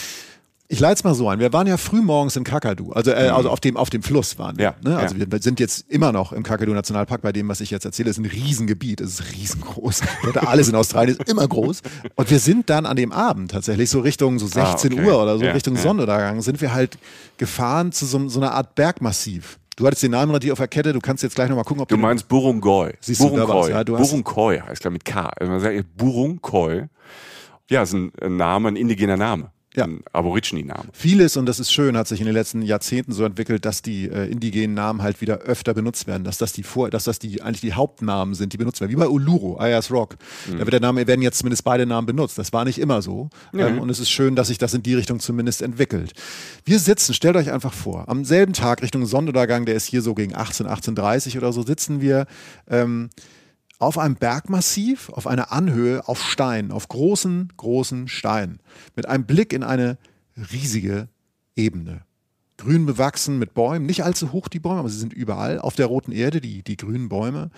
Ich leite es mal so ein. Wir waren ja früh morgens im Kakadu, also, äh, also auf, dem, auf dem Fluss waren wir. Ja, ne? Also ja. wir sind jetzt immer noch im Kakadu Nationalpark, bei dem, was ich jetzt erzähle, ist ein Riesengebiet, es ist riesengroß. Alles in Australien ist immer groß. Und wir sind dann an dem Abend tatsächlich so Richtung so sechzehn ah, okay. Uhr oder so, ja, Richtung ja. Sonnenuntergang, sind wir halt gefahren zu so, so einer Art Bergmassiv. Du hattest den Namen relativ auf der Kette, du kannst jetzt gleich nochmal gucken, ob du... Du meinst Burrungkuy. Siehst du, da war's, ja? Du hast Burrungkuy heißt klar mit K. Also man sagt Burrungkuy. Ja, ist ein Name, ein indigener Name. Ja. Ein Aborigine-Name. Vieles, und das ist schön, hat sich in den letzten Jahrzehnten so entwickelt, dass die äh, indigenen Namen halt wieder öfter benutzt werden, dass das die vor, dass das die eigentlich die Hauptnamen sind, die benutzt werden. Wie bei Uluru, Ayers Rock. Mhm. Da wird der Name, werden jetzt zumindest beide Namen benutzt. Das war nicht immer so. Mhm. Ähm, und es ist schön, dass sich das in die Richtung zumindest entwickelt. Wir sitzen, stellt euch einfach vor, am selben Tag Richtung Sonnenuntergang, der ist hier so gegen achtzehn, achtzehn Uhr dreißig oder so, sitzen wir ähm, auf einem Bergmassiv, auf einer Anhöhe, auf Steinen, auf großen, großen Steinen. Mit einem Blick in eine riesige Ebene. Grün bewachsen mit Bäumen, nicht allzu hoch die Bäume, aber sie sind überall. Auf der roten Erde die, die grünen Bäume.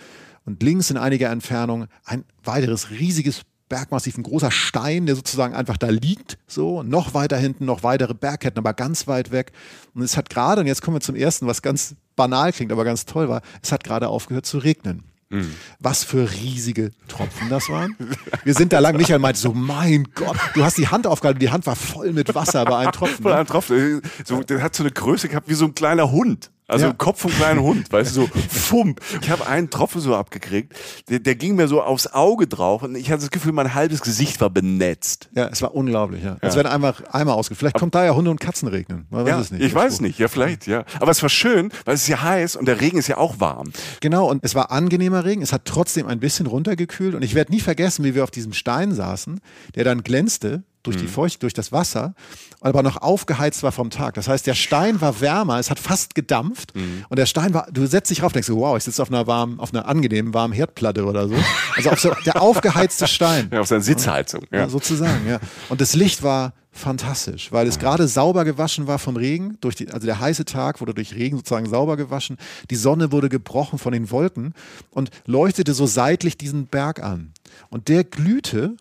Und links in einiger Entfernung ein weiteres riesiges Bergmassiv, ein großer Stein, der sozusagen einfach da liegt. So, und noch weiter hinten, noch weitere Bergketten, aber ganz weit weg. Und es hat gerade, und jetzt kommen wir zum ersten, was ganz banal klingt, aber ganz toll war, es hat gerade aufgehört zu regnen. Mhm. Was für riesige Tropfen das waren. Wir sind da lang, Michael meinte so, mein Gott, du hast die Hand aufgehalten, die Hand war voll mit Wasser bei einem Tropfen. Bei einem Tropfen, so, der hat so eine Größe gehabt wie so ein kleiner Hund. Also ja. Im Kopf vom kleinen Hund, weißt du, so fump. Ich habe einen Tropfen so abgekriegt, der, der ging mir so aufs Auge drauf und ich hatte das Gefühl, mein halbes Gesicht war benetzt. Ja, es war unglaublich, ja. Es ja. werden einmal, einmal ausgeführt. Vielleicht kommt da ja Hunde und Katzen regnen. Man weiß ja, es nicht. Ich weiß es nicht, ja vielleicht, ja. Aber es war schön, weil es ist ja heiß und der Regen ist ja auch warm. Genau, und es war angenehmer Regen, es hat trotzdem ein bisschen runtergekühlt und ich werde nie vergessen, wie wir auf diesem Stein saßen, der dann glänzte, durch die Feucht, durch das Wasser, aber noch aufgeheizt war vom Tag. Das heißt, der Stein war wärmer, es hat fast gedampft mhm. und der Stein war, du setzt dich rauf und denkst, wow, ich sitze auf einer warmen, auf einer angenehmen warmen Herdplatte oder so. Also auf so, der aufgeheizte Stein. Ja, auf seine Sitzheizung. Ja. Ja, sozusagen, ja. Und das Licht war fantastisch, weil es gerade sauber gewaschen war vom Regen, durch die, also der heiße Tag wurde durch Regen sozusagen sauber gewaschen, die Sonne wurde gebrochen von den Wolken und leuchtete so seitlich diesen Berg an. Und der glühte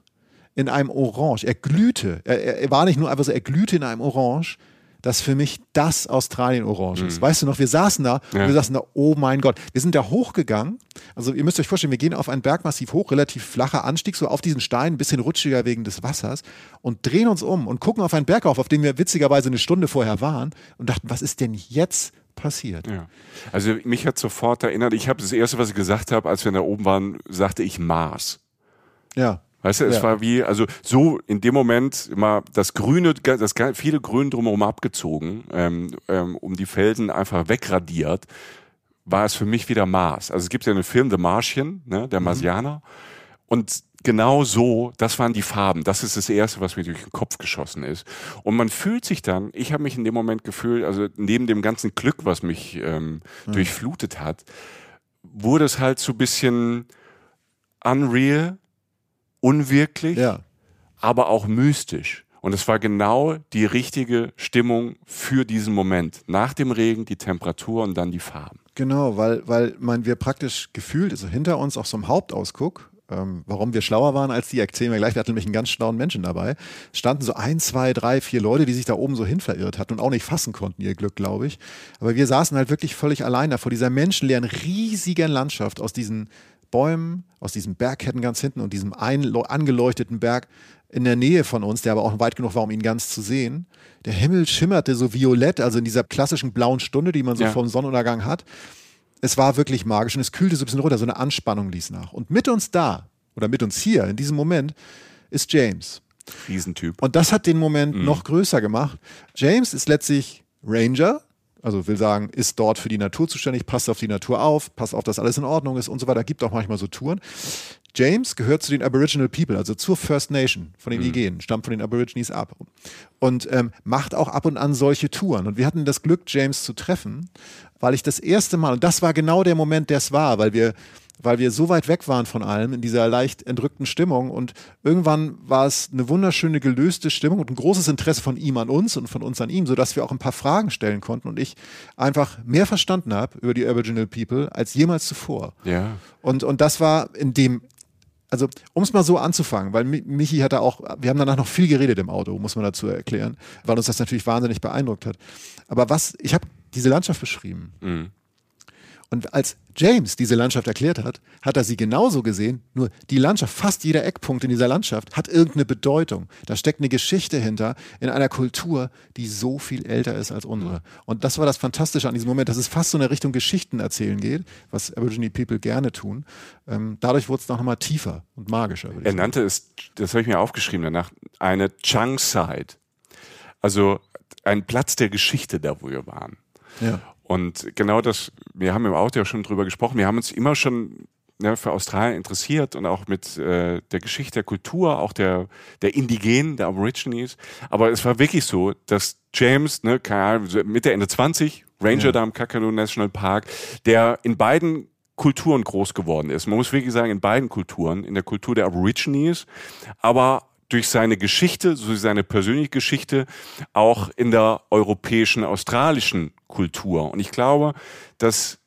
in einem Orange, er glühte, er, er war nicht nur einfach so, er glühte in einem Orange, das für mich das Australien-Orange mhm. ist. Weißt du noch, wir saßen da ja. und wir saßen da, oh mein Gott, wir sind da hochgegangen, also ihr müsst euch vorstellen, wir gehen auf einen Bergmassiv hoch, relativ flacher Anstieg, so auf diesen Stein, ein bisschen rutschiger wegen des Wassers und drehen uns um und gucken auf einen Berg auf, auf dem wir witzigerweise eine Stunde vorher waren und dachten, was ist denn jetzt passiert? Ja. Also mich hat sofort erinnert, ich habe das erste, was ich gesagt habe, als wir da oben waren, sagte ich Mars. Ja. Weißt du, es ja. war wie, also so in dem Moment mal das Grüne, das viele Grün drumherum abgezogen, ähm, ähm, um die Felsen einfach wegradiert, war es für mich wieder Mars. Also es gibt ja einen Film, The Martian, ne, der Marsianer. Mhm. Und genau so, das waren die Farben. Das ist das Erste, was mir durch den Kopf geschossen ist. Und man fühlt sich dann, ich habe mich in dem Moment gefühlt, also neben dem ganzen Glück, was mich ähm, mhm. durchflutet hat, wurde es halt so ein bisschen unreal, unwirklich, ja. aber auch mystisch. Und es war genau die richtige Stimmung für diesen Moment. Nach dem Regen die Temperatur und dann die Farben. Genau, weil, weil man, wir praktisch gefühlt, also hinter uns auf so einem Hauptausguck, Ähm, warum wir schlauer waren als die, erzählen wir gleich. Wir hatten nämlich einen ganz schlauen Menschen dabei. Es standen so ein, zwei, drei, vier Leute, die sich da oben so hin verirrt hatten und auch nicht fassen konnten, ihr Glück, glaube ich. Aber wir saßen halt wirklich völlig allein da vor dieser menschenleeren, riesigen Landschaft aus diesen Bäumen, aus diesem Bergketten ganz hinten und diesem ein, angeleuchteten Berg in der Nähe von uns, der aber auch weit genug war, um ihn ganz zu sehen. Der Himmel schimmerte so violett, also in dieser klassischen blauen Stunde, die man so ja. vor dem Sonnenuntergang hat. Es war wirklich magisch und es kühlte so ein bisschen runter, so eine Anspannung ließ nach. Und mit uns da, oder mit uns hier, in diesem Moment, ist James. Riesentyp. Und das hat den Moment mhm. noch größer gemacht. James ist letztlich Ranger, also will sagen, ist dort für die Natur zuständig, passt auf die Natur auf, passt auf, dass alles in Ordnung ist und so weiter. Gibt auch manchmal so Touren. James gehört zu den Aboriginal People, also zur First Nation von den mhm. Igeen, stammt von den Aborigines ab und ähm, macht auch ab und an solche Touren. Und wir hatten das Glück, James zu treffen, weil ich das erste Mal, und das war genau der Moment, der es war, weil wir, weil wir so weit weg waren von allem, in dieser leicht entrückten Stimmung, und irgendwann war es eine wunderschöne, gelöste Stimmung und ein großes Interesse von ihm an uns und von uns an ihm, sodass wir auch ein paar Fragen stellen konnten und ich einfach mehr verstanden habe über die Aboriginal People als jemals zuvor. Ja. Und, und das war in dem... Also, um es mal so anzufangen, weil Michi hatte auch, wir haben danach noch viel geredet im Auto, muss man dazu erklären, weil uns das natürlich wahnsinnig beeindruckt hat. Aber was, ich habe diese Landschaft beschrieben. Mhm. Und als James diese Landschaft erklärt hat, hat er sie genauso gesehen, nur die Landschaft, fast jeder Eckpunkt in dieser Landschaft hat irgendeine Bedeutung. Da steckt eine Geschichte hinter, in einer Kultur, die so viel älter ist als unsere. Und das war das Fantastische an diesem Moment, dass es fast so in Richtung Geschichten erzählen geht, was Aboriginal People gerne tun. Ähm, dadurch wurde es noch mal tiefer und magischer. Er nannte es, das habe ich mir aufgeschrieben danach, eine Chunkside. Also ein Platz der Geschichte, da wo wir waren. Ja. Und genau das, wir haben im Auto ja schon drüber gesprochen, wir haben uns immer schon ne, für Australien interessiert und auch mit äh, der Geschichte, der Kultur, auch der, der Indigenen, der Aborigines. Aber es war wirklich so, dass James, ne, Mitte, Ende zwanzig, Ranger ja. da im Kakadu National Park, der in beiden Kulturen groß geworden ist. Man muss wirklich sagen, in beiden Kulturen, in der Kultur der Aborigines, aber durch seine Geschichte, so seine persönliche Geschichte, auch in der europäischen, australischen Kultur. Und ich glaube, dass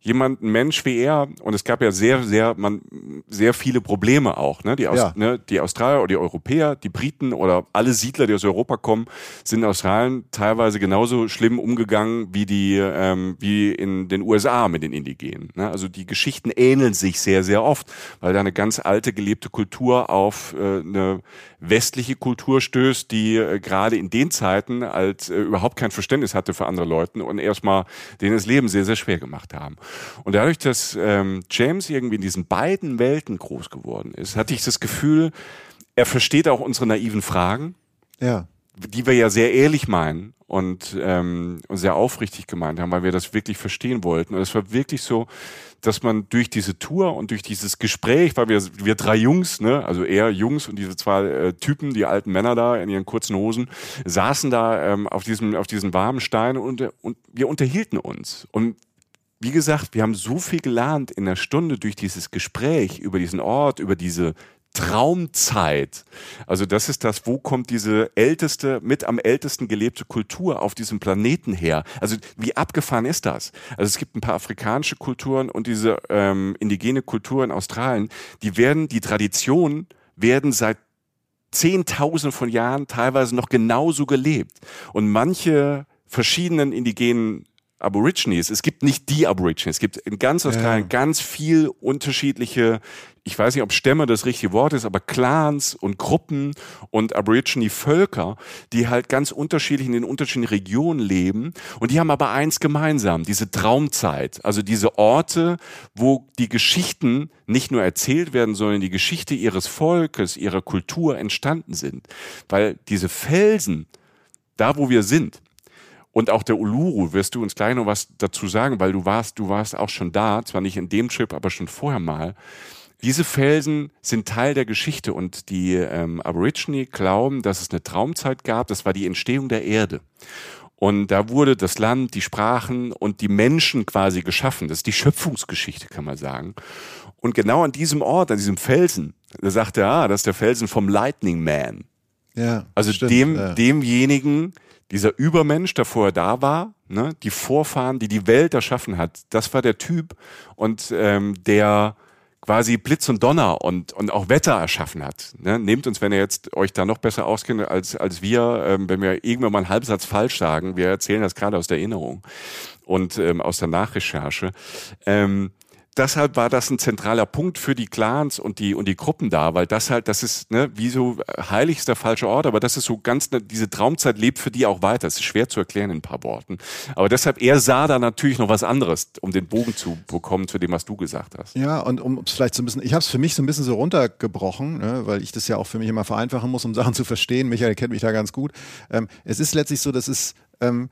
jemand, ein Mensch wie er, und es gab ja sehr, sehr, man, sehr viele Probleme auch, ne? Die, Aus, ja. ne? die Australier oder die Europäer, die Briten oder alle Siedler, die aus Europa kommen, sind in Australien teilweise genauso schlimm umgegangen wie die, ähm, wie in den U S A mit den Indigenen, ne? Also die Geschichten ähneln sich sehr, sehr oft, weil da eine ganz alte, gelebte Kultur auf äh, eine westliche Kultur stößt, die äh, gerade in den Zeiten als äh, überhaupt kein Verständnis hatte für andere Leute und erstmal denen das Leben sehr, sehr schwer gemacht haben. Und dadurch, dass ähm, James irgendwie in diesen beiden Welten groß geworden ist, hatte ich das Gefühl, er versteht auch unsere naiven Fragen, ja. die wir ja sehr ehrlich meinen und, ähm, und sehr aufrichtig gemeint haben, weil wir das wirklich verstehen wollten. Und es war wirklich so, dass man durch diese Tour und durch dieses Gespräch, weil wir, wir drei Jungs, ne, also er Jungs und diese zwei äh, Typen, die alten Männer da in ihren kurzen Hosen, saßen da ähm, auf diesem, auf diesem warmen Stein und, und wir unterhielten uns. Und wie gesagt, wir haben so viel gelernt in der Stunde durch dieses Gespräch über diesen Ort, über diese Traumzeit. Also das ist das, wo kommt diese älteste, mit am ältesten gelebte Kultur auf diesem Planeten her? Also wie abgefahren ist das? Also es gibt ein paar afrikanische Kulturen und diese ähm, indigene Kultur in Australien, die werden, die Traditionen werden seit Zehntausenden von Jahren teilweise noch genauso gelebt. Und manche verschiedenen indigenen Aborigines, es gibt nicht die Aborigines, es gibt in ganz Australien ja. ganz viel unterschiedliche, ich weiß nicht, ob Stämme das richtige Wort ist, aber Clans und Gruppen und Aborigine-Völker, die halt ganz unterschiedlich in den unterschiedlichen Regionen leben und die haben aber eins gemeinsam, diese Traumzeit, also diese Orte, wo die Geschichten nicht nur erzählt werden, sondern die Geschichte ihres Volkes, ihrer Kultur entstanden sind, weil diese Felsen, da wo wir sind, und auch der Uluru, wirst du uns gleich noch was dazu sagen, weil du warst, du warst auch schon da, zwar nicht in dem Trip, aber schon vorher mal. Diese Felsen sind Teil der Geschichte und die ähm, Aborigine glauben, dass es eine Traumzeit gab, das war die Entstehung der Erde. Und da wurde das Land, die Sprachen und die Menschen quasi geschaffen. Das ist die Schöpfungsgeschichte, kann man sagen. Und genau an diesem Ort, an diesem Felsen, da sagt er, ah, das ist der Felsen vom Lightning Man. Ja, also stimmt, dem, ja. demjenigen, dieser Übermensch, der vorher da war, ne, die Vorfahren, die die Welt erschaffen hat, das war der Typ und ähm, der quasi Blitz und Donner und, und auch Wetter erschaffen hat. Ne? Nehmt uns, wenn ihr jetzt euch da noch besser auskennt als, als wir, ähm, wenn wir irgendwann mal einen Halbsatz falsch sagen, wir erzählen das gerade aus der Erinnerung und ähm, aus der Nachrecherche. Ähm, deshalb war das ein zentraler Punkt für die Clans und die, und die Gruppen da, weil das halt, das ist, ne, wie so heilig ist der falsche Ort, aber das ist so ganz, diese Traumzeit lebt für die auch weiter. Das ist schwer zu erklären in ein paar Worten. Aber deshalb, er sah da natürlich noch was anderes, um den Bogen zu bekommen zu dem, was du gesagt hast. Ja, und um es vielleicht so ein bisschen, ich habe es für mich so ein bisschen so runtergebrochen, ne, weil ich das ja auch für mich immer vereinfachen muss, um Sachen zu verstehen. Michael kennt mich da ganz gut. Ähm, es ist letztlich so, dass es, ähm,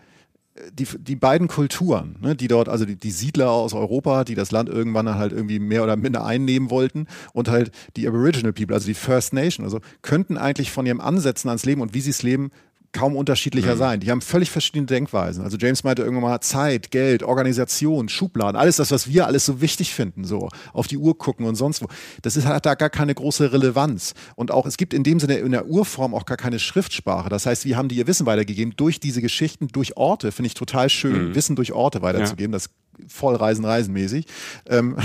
Die, die beiden Kulturen, ne, die dort, also die, die Siedler aus Europa, die das Land irgendwann halt irgendwie mehr oder minder einnehmen wollten, und halt die Aboriginal People, also die First Nation, also könnten eigentlich von ihrem Ansätzen ans Leben und wie sie es leben, kaum unterschiedlicher mhm. sein. Die haben völlig verschiedene Denkweisen. Also James meinte irgendwann mal Zeit, Geld, Organisation, Schubladen, alles das, was wir alles so wichtig finden, so auf die Uhr gucken und sonst wo. Das ist, hat da gar keine große Relevanz. Und auch, es gibt in dem Sinne in der Urform auch gar keine Schriftsprache. Das heißt, wir haben die ihr Wissen weitergegeben durch diese Geschichten, durch Orte. Finde ich total schön, mhm. Wissen durch Orte weiterzugeben. Ja. Das voll reisen, reisenmäßig. Ähm,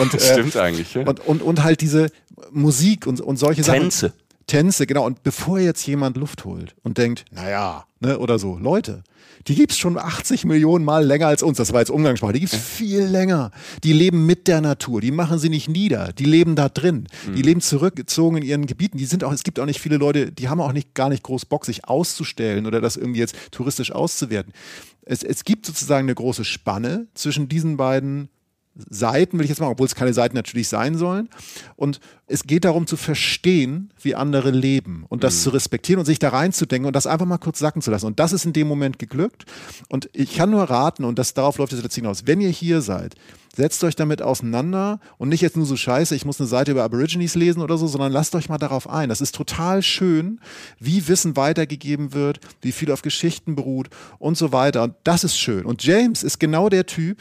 und, das stimmt äh, eigentlich. Ja. Und, und, und halt diese Musik und, und solche Tänze. Sachen. Tänze, genau. Und bevor jetzt jemand Luft holt und denkt, naja, ne, oder so, Leute, die gibt's schon achtzig Millionen Mal länger als uns. Das war jetzt Umgangssprache. Die gibt's viel länger. Die leben mit der Natur. Die machen sie nicht nieder. Die leben da drin. Mhm. Die leben zurückgezogen in ihren Gebieten. Die sind auch, es gibt auch nicht viele Leute, die haben auch nicht, gar nicht groß Bock, sich auszustellen oder das irgendwie jetzt touristisch auszuwerten. Es, es gibt sozusagen eine große Spanne zwischen diesen beiden Seiten, will ich jetzt mal, obwohl es keine Seiten natürlich sein sollen. Und es geht darum zu verstehen, wie andere leben und das mhm. zu respektieren und sich da reinzudenken und das einfach mal kurz sacken zu lassen. Und das ist in dem Moment geglückt. Und ich kann nur raten, und das, darauf läuft es letztlich hinaus, wenn ihr hier seid, setzt euch damit auseinander und nicht jetzt nur so scheiße, ich muss eine Seite über Aborigines lesen oder so, sondern lasst euch mal darauf ein. Das ist total schön, wie Wissen weitergegeben wird, wie viel auf Geschichten beruht und so weiter. Und das ist schön. Und James ist genau der Typ,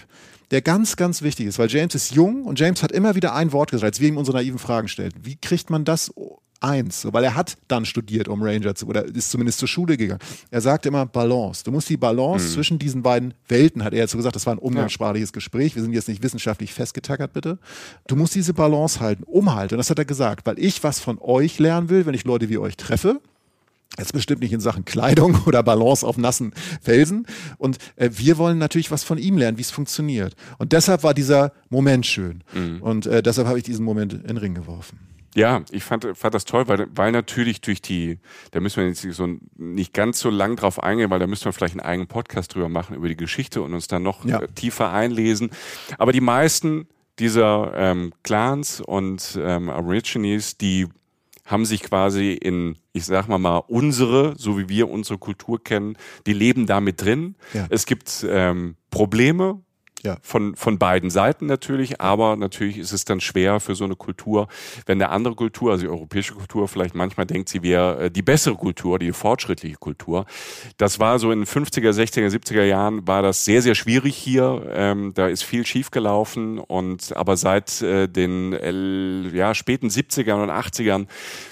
der ganz, ganz wichtig ist, weil James ist jung und James hat immer wieder ein Wort gesagt, als wir ihm unsere naiven Fragen stellten. Wie kriegt man das eins? So, weil er hat dann studiert, um Ranger zu, oder ist zumindest zur Schule gegangen. Er sagte immer Balance. Du musst die Balance mhm. zwischen diesen beiden Welten, hat er jetzt so gesagt, das war ein umgangssprachliches ja. Gespräch, wir sind jetzt nicht wissenschaftlich festgetackert, bitte. Du musst diese Balance halten, umhalten. Und das hat er gesagt, weil ich was von euch lernen will, wenn ich Leute wie euch treffe. Jetzt bestimmt nicht in Sachen Kleidung oder Balance auf nassen Felsen. Und äh, wir wollen natürlich was von ihm lernen, wie es funktioniert. Und deshalb war dieser Moment schön. Mhm. Und äh, deshalb habe ich diesen Moment in den Ring geworfen. Ja, ich fand, fand das toll, weil, weil natürlich durch die, da müssen wir jetzt so nicht ganz so lang drauf eingehen, weil da müssen wir vielleicht einen eigenen Podcast drüber machen, über die Geschichte und uns dann noch ja. tiefer einlesen. Aber die meisten dieser ähm, Clans und ähm, Aborigines, die haben sich quasi in, ich sag mal mal, unsere, so wie wir unsere Kultur kennen, die leben da mit drin. Ja. Es gibt ähm, Probleme ja. von, von beiden Seiten natürlich, aber natürlich ist es dann schwer für so eine Kultur, wenn eine andere Kultur, also die europäische Kultur, vielleicht manchmal denkt, sie wäre die bessere Kultur, die fortschrittliche Kultur. Das war so in den fünfziger, sechziger, siebziger Jahren war das sehr, sehr schwierig hier. Ähm, da ist viel schiefgelaufen und aber seit äh, den äh, ja, späten siebzigern und achtzigern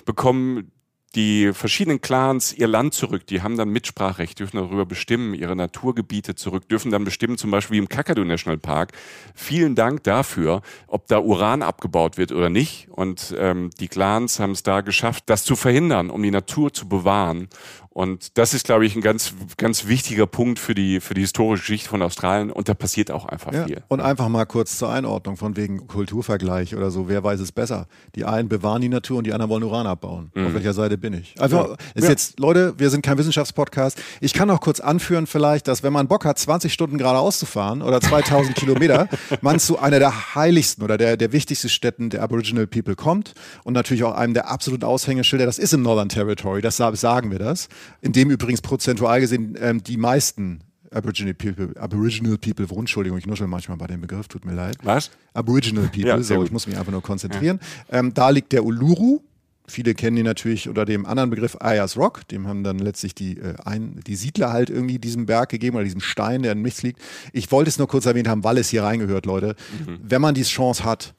bekommen die verschiedenen Clans ihr Land zurück, die haben dann Mitspracherecht, dürfen darüber bestimmen, ihre Naturgebiete zurück, dürfen dann bestimmen, zum Beispiel wie im Kakadu National Park, vielen Dank dafür, ob da Uran abgebaut wird oder nicht. Und ähm, die Clans haben es da geschafft, das zu verhindern, um die Natur zu bewahren. Und das ist, glaube ich, ein ganz, ganz wichtiger Punkt für die, für die historische Geschichte von Australien. Und da passiert auch einfach ja, viel. Und einfach mal kurz zur Einordnung von wegen Kulturvergleich oder so. Wer weiß es besser? Die einen bewahren die Natur und die anderen wollen Uran abbauen. Mhm. Auf welcher Seite bin ich? Also, ja. ist ja. jetzt, Leute, wir sind kein Wissenschaftspodcast. Ich kann noch kurz anführen vielleicht, dass wenn man Bock hat, zwanzig Stunden geradeaus zu fahren oder zweitausend Kilometer, man zu einer der heiligsten oder der, der wichtigsten Städten der Aboriginal People kommt. Und natürlich auch einem der absoluten Aushängeschilder. Das ist im Northern Territory. Das sagen wir das. In dem übrigens prozentual gesehen ähm, die meisten Aboriginal People, Aboriginal People, wo, Entschuldigung, ich nuschel manchmal bei dem Begriff, tut mir leid. Was? Aboriginal People, ja, so, ich muss mich einfach nur konzentrieren. Ja. Ähm, da liegt der Uluru. Viele kennen ihn natürlich unter dem anderen Begriff Ayers Rock. Dem haben dann letztlich die, äh, ein, die Siedler halt irgendwie diesem Berg gegeben oder diesem Stein, der in nichts liegt. Ich wollte es nur kurz erwähnt haben, weil es hier reingehört, Leute. Mhm. Wenn man die Chance hat,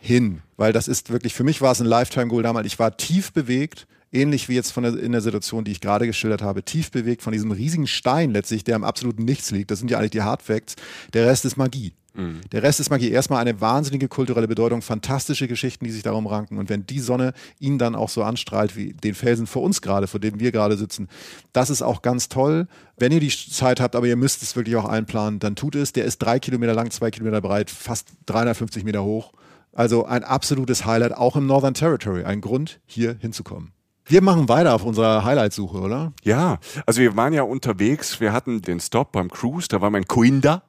hin. Weil das ist wirklich, für mich war es ein Lifetime-Goal damals. Ich war tief bewegt, ähnlich wie jetzt von der, in der Situation, die ich gerade geschildert habe, tief bewegt von diesem riesigen Stein letztlich, der im absoluten Nichts liegt. Das sind ja eigentlich die Hard Facts. Der Rest ist Magie. Der Rest ist Magie. Erstmal eine wahnsinnige kulturelle Bedeutung, fantastische Geschichten, die sich darum ranken. Und wenn die Sonne ihn dann auch so anstrahlt, wie den Felsen vor uns gerade, vor dem wir gerade sitzen, das ist auch ganz toll. Wenn ihr die Zeit habt, aber ihr müsst es wirklich auch einplanen, dann tut es. Der ist drei Kilometer lang, zwei Kilometer breit, fast dreihundertfünfzig Meter hoch. Also ein absolutes Highlight, auch im Northern Territory. Ein Grund, hier hinzukommen. Wir machen weiter auf unserer Highlight-Suche, oder? Ja, also wir waren ja unterwegs. Wir hatten den Stop beim Cruise, da war mein Cooinda.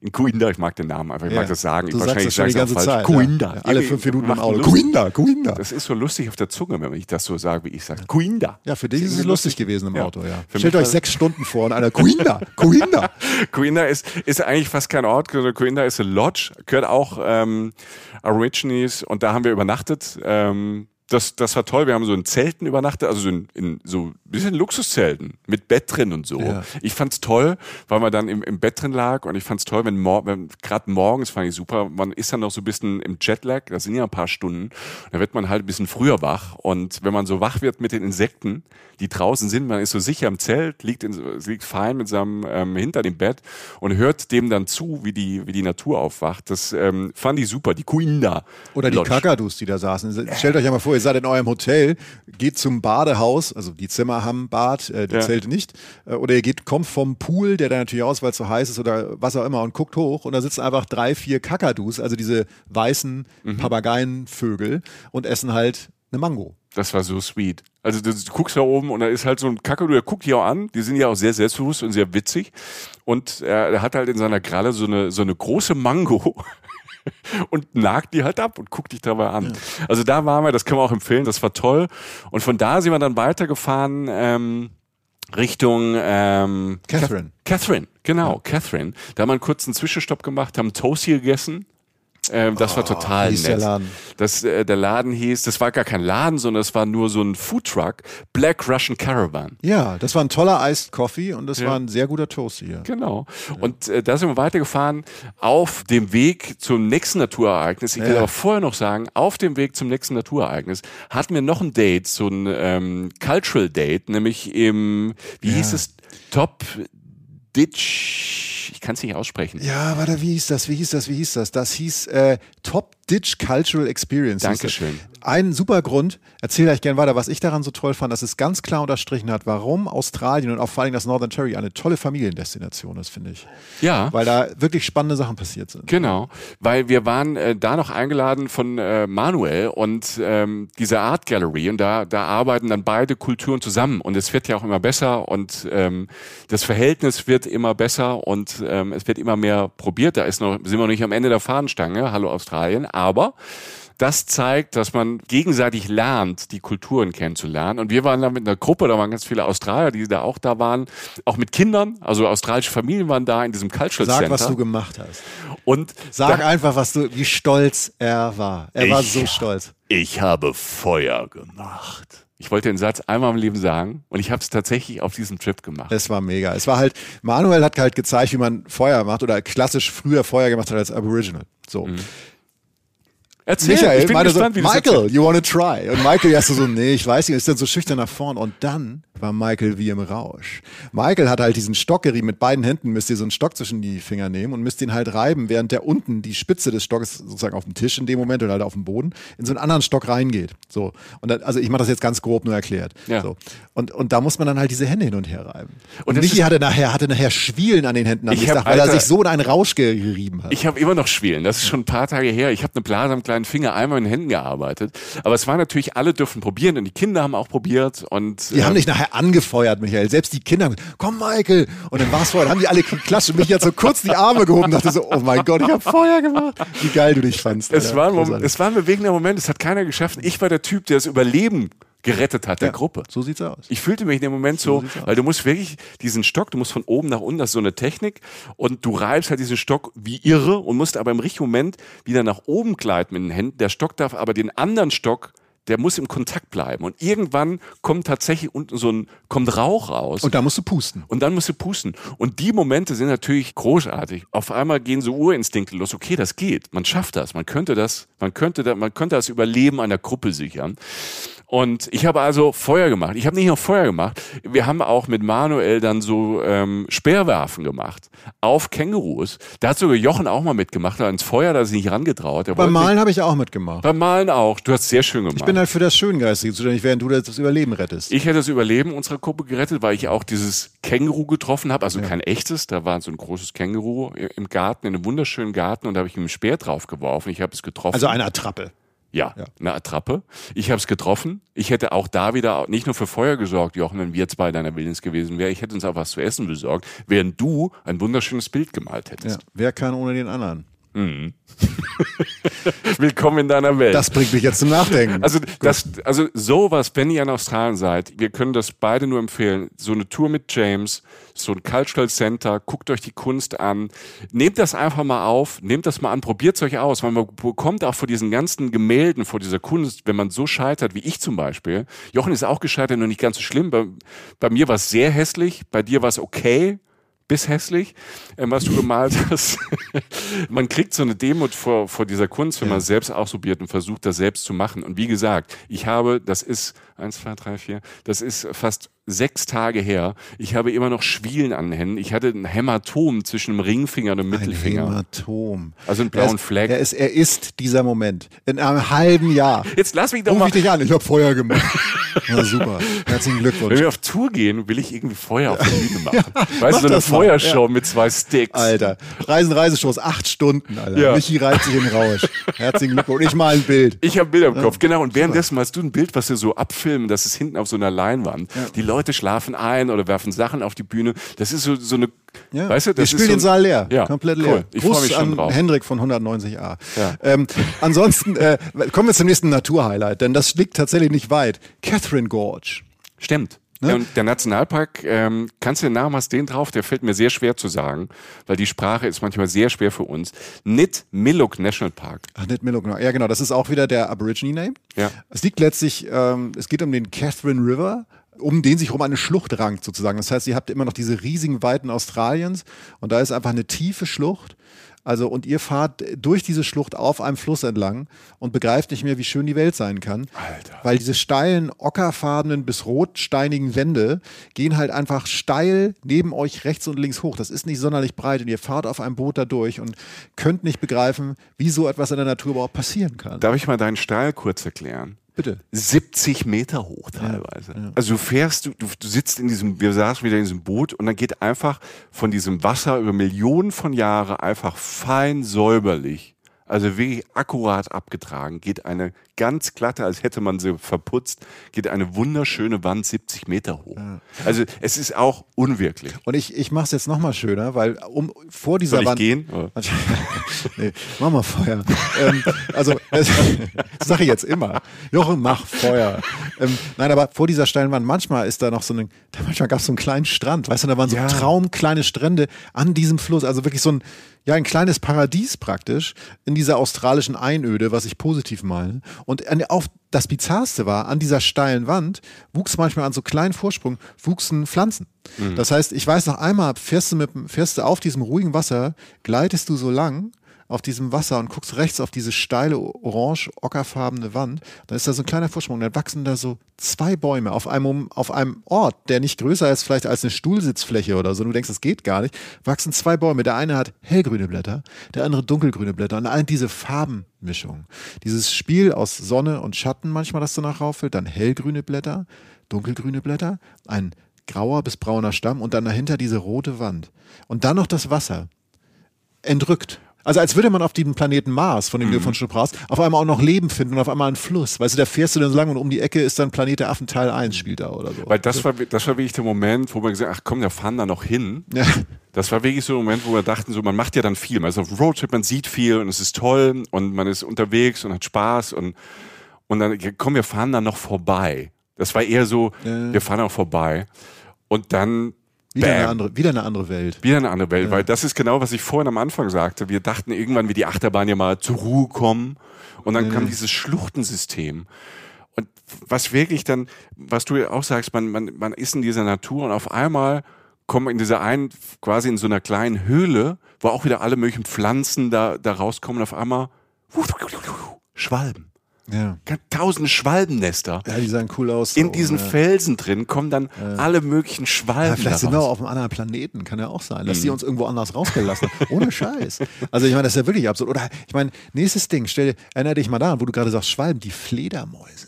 In Cooinda, ich mag den Namen, aber ich ja. mag das sagen. Ich du wahrscheinlich sagst das schon die ganze Zeit. Cooinda. Ja. Ja, alle fünf Minuten am Auto. Cooinda, Cooinda. Das ist so lustig auf der Zunge, wenn ich das so sage, wie ich sage. Cooinda. Ja, für dich ist es lustig gewesen im ja. Auto, ja. Stellt euch sechs Stunden vor und einer Cooinda, Cooinda. Cooinda ist, ist eigentlich fast kein Ort. Cooinda ist eine Lodge, gehört auch ähm, Aborigines und da haben wir übernachtet. Ähm, Das, das war toll. Wir haben so in Zelten übernachtet, also so in, in so ein bisschen Luxuszelten mit Bett drin und so. Ja. Ich fand's toll, weil man dann im, im Bett drin lag und ich fand's toll, wenn, mor- wenn gerade morgens fand ich super, man ist dann noch so ein bisschen im Jetlag, das sind ja ein paar Stunden, da wird man halt ein bisschen früher wach und wenn man so wach wird mit den Insekten, die draußen sind, man ist so sicher im Zelt, liegt, in, liegt fein mit seinem ähm, hinter dem Bett und hört dem dann zu, wie die, wie die Natur aufwacht. Das ähm, fand ich super, die Cooinda. Oder die Kakadus, die da saßen. Stellt euch ja mal vor, ihr seid in eurem Hotel, geht zum Badehaus, also die Zimmer haben Bad, äh, die ja. Zelte nicht, äh, oder ihr geht, kommt vom Pool, der da natürlich aus, weil es so heiß ist oder was auch immer und guckt hoch und da sitzen einfach drei, vier Kakadus, also diese weißen mhm. Papageienvögel und essen halt eine Mango. Das war so sweet. Also du guckst da oben und da ist halt so ein Kakadu, der guckt die auch an, die sind ja auch sehr selbstbewusst und sehr witzig und er, er hat halt in seiner Kralle so eine, so eine große Mango und nagt die halt ab und guckt dich dabei an. Ja. Also da waren wir, das können wir auch empfehlen, das war toll. Und von da sind wir dann weitergefahren ähm, Richtung ähm, Catherine. Catherine, genau, ja. Catherine. Da haben wir einen kurzen Zwischenstopp gemacht, haben Toast hier gegessen. Ähm, das oh, war total nett. Der Laden. Das, äh, der Laden hieß, das war gar kein Laden, sondern es war nur so ein Foodtruck, Black Russian Caravan. Ja, das war ein toller Iced Coffee und das ja. war ein sehr guter Toast hier. Genau. Ja. Und äh, da sind wir weitergefahren auf dem Weg zum nächsten Naturereignis. Ich will ja. aber vorher noch sagen, auf dem Weg zum nächsten Naturereignis hatten wir noch ein Date, so ein ähm, Cultural Date, nämlich im, wie ja. hieß es, Top Ditch, ich kann es nicht aussprechen. Ja, warte, wie hieß das, wie hieß das, wie hieß das? Das hieß äh, Top Ditch Cultural Experience. Dankeschön. Ein super Grund, erzähle ich gerne weiter, was ich daran so toll fand, dass es ganz klar unterstrichen hat, warum Australien und auch vor allem das Northern Territory eine tolle Familiendestination ist, finde ich. Ja. Weil da wirklich spannende Sachen passiert sind. Genau, weil wir waren äh, da noch eingeladen von äh, Manuel und ähm, dieser Art Gallery und da, da arbeiten dann beide Kulturen zusammen und es wird ja auch immer besser und ähm, das Verhältnis wird immer besser und ähm, es wird immer mehr probiert. Da ist noch, sind wir noch nicht am Ende der Fahnenstange, hallo Australien, aber das zeigt, dass man gegenseitig lernt, die Kulturen kennenzulernen. Und wir waren da mit einer Gruppe, da waren ganz viele Australier, die da auch da waren, auch mit Kindern, also australische Familien waren da in diesem Cultural Center. Sag, was du gemacht hast. Und sag einfach, was du, wie stolz er war. Er ich, war so stolz. Ich habe Feuer gemacht. Ich wollte den Satz einmal im Leben sagen und ich habe es tatsächlich auf diesem Trip gemacht. Es war mega. Es war halt, Manuel hat halt gezeigt, wie man Feuer macht oder klassisch früher Feuer gemacht hat als Aboriginal. So. Mhm. Erzähl, Michael, ich bin gespannt, so, wie Michael, you wanna try? Und Michael erst so, nee, ich weiß nicht, ist dann so schüchtern nach vorn. Und dann war Michael wie im Rausch. Michael hat halt diesen Stock gerieben, mit beiden Händen müsst ihr so einen Stock zwischen die Finger nehmen und müsst ihn halt reiben, während der unten die Spitze des Stockes sozusagen auf dem Tisch in dem Moment oder halt auf dem Boden in so einen anderen Stock reingeht. So. Und dann, also ich mache das jetzt ganz grob nur erklärt. Ja. So. Und, und da muss man dann halt diese Hände hin und her reiben. Und, und Michi hatte nachher, hatte nachher Schwielen an den Händen am Tag, weil Alter, er sich so in einen Rausch gerieben hat. Ich habe immer noch Schwielen, das ist schon ein paar Tage her. Ich habe eine Blase am kleinen Finger einmal in den Händen gearbeitet. Aber es war natürlich, alle dürfen probieren und die Kinder haben auch probiert. Und, die äh, haben dich nachher angefeuert, Michael. Selbst die Kinder haben gesagt, komm Michael. Und dann war es vorher, haben die alle geklatscht. Und Michi hat so kurz die Arme gehoben und dachte so, oh mein Gott, ich habe Feuer gemacht. Wie geil du dich fandst. Es war, Moment, es war ein bewegender Moment, es hat keiner geschafft. Ich war der Typ, der das Überleben gerettet hat, der ja, Gruppe. So sieht's aus. Ich fühlte mich in dem Moment so, so weil du musst wirklich diesen Stock, du musst von oben nach unten, das ist so eine Technik und du reibst halt diesen Stock wie irre und musst aber im richtigen Moment wieder nach oben gleiten mit den Händen. Der Stock darf aber den anderen Stock der muss im Kontakt bleiben. Und irgendwann kommt tatsächlich unten so ein, kommt Rauch raus. Und da musst du pusten. Und dann musst du pusten. Und die Momente sind natürlich großartig. Auf einmal gehen so Urinstinkte los. Okay, das geht. Man schafft das. Man könnte das, man könnte das, man könnte das Überleben einer Gruppe sichern. Und ich habe also Feuer gemacht. Ich habe nicht nur Feuer gemacht. Wir haben auch mit Manuel dann so ähm, Speerwerfen gemacht auf Kängurus. Da hat sogar Jochen auch mal mitgemacht. Ins Feuer, da ist nicht herangetraut. Beim Malen habe ich auch mitgemacht. Beim Malen auch. Du hast sehr schön gemacht. Ich bin halt für das Schöngeistige zuständig, während du das Überleben rettest. Ich hätte das Überleben unserer Gruppe gerettet, weil ich auch dieses Känguru getroffen habe. Also ja. Kein echtes. Da war so ein großes Känguru im Garten, in einem wunderschönen Garten. Und da habe ich ihm einen Speer draufgeworfen. Ich habe es getroffen. Also eine Attrappe. Ja, ja, eine Attrappe. Ich habe es getroffen. Ich hätte auch da wieder nicht nur für Feuer gesorgt, Jochen, wenn wir zwei deiner Willens gewesen wären. Ich hätte uns auch was zu essen besorgt, während du ein wunderschönes Bild gemalt hättest. Ja. Wer kann ohne den anderen? Mhm. Willkommen in deiner Welt. Das bringt mich jetzt zum Nachdenken. Also, das, also sowas, wenn ihr in Australien seid, wir können das beide nur empfehlen. So eine Tour mit James, so ein Cultural Center, guckt euch die Kunst an. Nehmt das einfach mal auf, nehmt das mal an, probiert es euch aus, weil man bekommt auch vor diesen ganzen Gemälden, vor dieser Kunst, wenn man so scheitert, wie ich zum Beispiel. Jochen ist auch gescheitert, nur nicht ganz so schlimm. Bei, bei mir war es sehr hässlich, bei dir war es okay. Bis hässlich, was du gemalt hast. Man kriegt so eine Demut vor, vor dieser Kunst, wenn ja. man selbst auch probiert und versucht, das selbst zu machen. Und wie gesagt, ich habe, das ist eins, zwei, drei, vier, das ist fast sechs Tage her. Ich habe immer noch Schwielen an den Händen. Ich hatte ein Hämatom zwischen dem Ringfinger und dem Mittelfinger. Ein Hämatom. Also einen blauen er ist, Fleck. Er ist, er ist dieser Moment. In einem halben Jahr. Jetzt lass mich doch mal. Ruf ich dich an, ich habe Feuer gemacht. Na super, herzlichen Glückwunsch. Wenn wir auf Tour gehen, will ich irgendwie Feuer auf der Bühne machen. Ja, weißt du, so eine Feuershow ja. mit zwei Sticks. Alter, Reisen, Reiseshows, acht Stunden, Alter. Ja. Michi reibt sich in den Rausch. Herzlichen Glückwunsch. Und ich mal ein Bild. Ich habe Bilder im Kopf, genau. Und währenddessen malst du ein Bild, was wir so abfilmen, das ist hinten auf so einer Leinwand. Ja. Die Leute schlafen ein oder werfen Sachen auf die Bühne. Das ist so, so eine... Ja. Weißt du, das ich spiele so den Saal leer, ja. komplett leer. Cool. Ich freue mich schon an drauf. Hendrik von hundertneunzig a. Ja. Ähm, ansonsten äh, kommen wir zum nächsten Naturhighlight, denn das liegt tatsächlich nicht weit. Catherine Gorge. Stimmt. Ne? Ja, und der Nationalpark, ähm, kannst du den Namen, hast den drauf? Der fällt mir sehr schwer zu sagen, weil die Sprache ist manchmal sehr schwer für uns. Nitmiluk National Park. Ach, Nitmiluk, ja genau, das ist auch wieder der Aborigine-Name. Ja. Es liegt letztlich, ähm, es geht um den Catherine River, um den sich rum eine Schlucht rankt sozusagen. Das heißt, ihr habt immer noch diese riesigen Weiten Australiens und da ist einfach eine tiefe Schlucht. Also und ihr fahrt durch diese Schlucht auf einem Fluss entlang und begreift nicht mehr, wie schön die Welt sein kann. Alter. Weil diese steilen, ockerfarbenen bis rotsteinigen Wände gehen halt einfach steil neben euch rechts und links hoch. Das ist nicht sonderlich breit und ihr fahrt auf einem Boot da durch und könnt nicht begreifen, wie so etwas in der Natur überhaupt passieren kann. Darf ich mal deinen Steil kurz erklären? Bitte. siebzig Meter hoch teilweise. Ja, ja. Also du fährst, du, du sitzt in diesem, wir saßen wieder in diesem Boot und dann geht einfach von diesem Wasser über Millionen von Jahren einfach fein säuberlich, also wirklich akkurat abgetragen, geht eine ganz glatte, als hätte man sie verputzt, geht eine wunderschöne Wand siebzig Meter hoch. Ja. Also es ist auch unwirklich. Und ich, ich mache es jetzt nochmal schöner, weil um vor dieser Soll Wand... Soll ich gehen? Nee, mach mal Feuer. ähm, also, das sage ich jetzt immer. Jochen, mach Feuer. Ähm, nein, aber vor dieser steilen Wand, manchmal ist da noch so eine, manchmal gab es so einen kleinen Strand, weißt du, da waren so ja. traumkleine Strände an diesem Fluss, also wirklich so ein, ja, ein kleines Paradies praktisch, in dieser australischen Einöde, was ich positiv meine. Und an, auf, das Bizarrste war, an dieser steilen Wand wuchs manchmal an so kleinen Vorsprung, wuchsen Pflanzen. Mhm. Das heißt, ich weiß noch einmal, fährst du, mit, fährst du auf diesem ruhigen Wasser, gleitest du so lang auf diesem Wasser und guckst rechts auf diese steile, orange-ockerfarbene Wand, dann ist da so ein kleiner Vorsprung, dann wachsen da so zwei Bäume auf einem, auf einem Ort, der nicht größer ist vielleicht als eine Stuhlsitzfläche oder so, du denkst, das geht gar nicht, wachsen zwei Bäume, der eine hat hellgrüne Blätter, der andere dunkelgrüne Blätter und all diese Farbenmischung, dieses Spiel aus Sonne und Schatten manchmal, das danach rauffällt, dann hellgrüne Blätter, dunkelgrüne Blätter, ein grauer bis brauner Stamm und dann dahinter diese rote Wand und dann noch das Wasser, entrückt. Also als würde man auf dem Planeten Mars, von dem du von schon sprachst, auf einmal auch noch Leben finden und auf einmal einen Fluss. Weißt du, da fährst du dann so lang und um die Ecke ist dann Planet der Affen Teil eins spielt da oder so. Weil das war, das war wirklich der Moment, wo man gesagt hat, ach komm, da fahren da noch hin. Ja. Das war wirklich so ein Moment, wo wir dachten, so, man macht ja dann viel. Man ist auf Roadtrip, man sieht viel und es ist toll und man ist unterwegs und hat Spaß. Und, und dann, komm, wir fahren da noch vorbei. Das war eher so, äh. wir fahren auch vorbei. Und dann... Wieder eine, andere, wieder eine andere Welt. Wieder eine andere Welt, ja. Weil das ist genau, was ich vorhin am Anfang sagte. Wir dachten irgendwann, wie die Achterbahn ja mal zur Ruhe kommen. Und dann nee, kam nee. dieses Schluchtensystem. Und was wirklich dann, was du auch sagst, man, man, man ist in dieser Natur und auf einmal kommen wir in dieser einen, quasi in so einer kleinen Höhle, wo auch wieder alle möglichen Pflanzen da, da rauskommen, auf einmal Schwalben. Ja. Tausend Schwalbennester. Ja, die sahen cool aus. In diesen ja. Felsen drin kommen dann ja. alle möglichen Schwalben. Ja, vielleicht sind wir auch auf einem anderen Planeten, kann ja auch sein, dass mhm. die uns irgendwo anders rausgelassen haben. Ohne Scheiß. Also ich meine, das ist ja wirklich absurd. Oder ich meine, nächstes Ding, stell, erinnere dich mal daran, wo du gerade sagst, Schwalben, die Fledermäuse.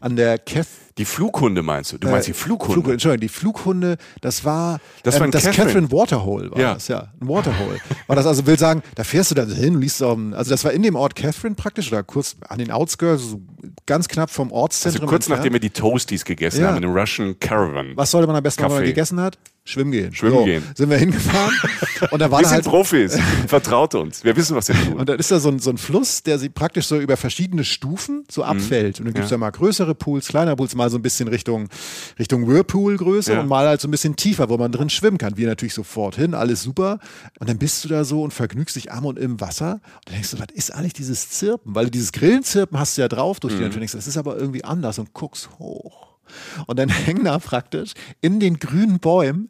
An der Catherine. Die Flughunde meinst du? Du äh, meinst die Flughunde? Flug, Entschuldigung, die Flughunde, das war das, ähm, war das Catherine Waterhole, war ja. das, ja. Ein Waterhole. War das, also will sagen, da fährst du dann hin und liest, um, also das war in dem Ort Catherine praktisch, oder kurz an den Outskirts, so ganz knapp vom Ortszentrum. Also kurz entfernt. Nachdem wir die Toasties gegessen ja. haben, den Russian Caravan. Was sollte man am besten, wenn man gegessen hat? Schwimmen gehen. Schwimmen so, gehen. Sind wir hingefahren. Und da waren wir sind halt Profis. Vertraut uns. Wir wissen, was wir tun. Und dann ist da so ein, so ein Fluss, der sie praktisch so über verschiedene Stufen so abfällt. Mhm. Und dann gibt es ja. ja mal größere Pools, kleiner Pools, mal so ein bisschen Richtung, Richtung Whirlpool-Größe ja. und mal halt so ein bisschen tiefer, wo man drin schwimmen kann. Wir natürlich sofort hin, alles super. Und dann bist du da so und vergnügst dich am und im Wasser. Und dann denkst du, was ist eigentlich dieses Zirpen? Weil dieses Grillenzirpen hast du ja drauf durch mhm. die Natur. Das ist aber irgendwie anders und guckst hoch. Und dann hängen da praktisch in den grünen Bäumen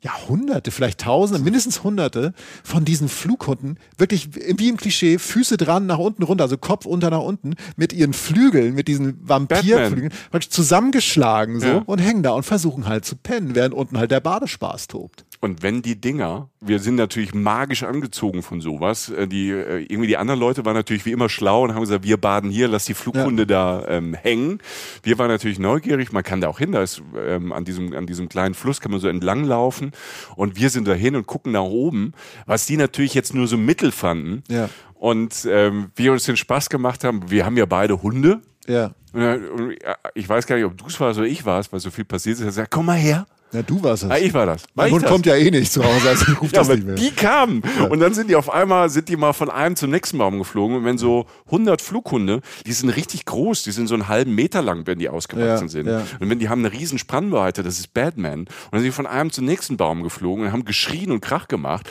ja Hunderte, vielleicht Tausende, mindestens Hunderte von diesen Flughunden, wirklich wie im Klischee, Füße dran, nach unten runter, also Kopf unter nach unten, mit ihren Flügeln, mit diesen Vampirflügeln, praktisch zusammengeschlagen so ja. und hängen da und versuchen halt zu pennen, während unten halt der Badespaß tobt. Und wenn die Dinger, wir sind natürlich magisch angezogen von sowas, die, irgendwie die anderen Leute waren natürlich wie immer schlau und haben gesagt, wir baden hier, lass die Flughunde ja. da ähm, hängen. Wir waren natürlich neugierig, man kann da auch hin, da ist ähm, an diesem, an diesem kleinen Fluss kann man so entlang laufen und wir sind da hin und gucken nach oben, was die natürlich jetzt nur so mittel fanden ja. und ähm, wir uns den Spaß gemacht haben, wir haben ja beide Hunde ja. und ich weiß gar nicht, ob du es warst oder ich warst, weil so viel passiert ist, er sagt, komm mal her. Ja, du warst es. Ah, ich war das. Mein Hund kommt ja eh nicht zu Hause, also ich rufe ja, das nicht mehr. Die kamen. Ja. Und dann sind die auf einmal, sind die mal von einem zum nächsten Baum geflogen. Und wenn so hundert Flughunde, die sind richtig groß, die sind so einen halben Meter lang, wenn die ausgewachsen ja, sind. Ja. Und wenn die haben eine riesen Spannweite, das ist Batman. Und dann sind die von einem zum nächsten Baum geflogen und haben geschrien und Krach gemacht.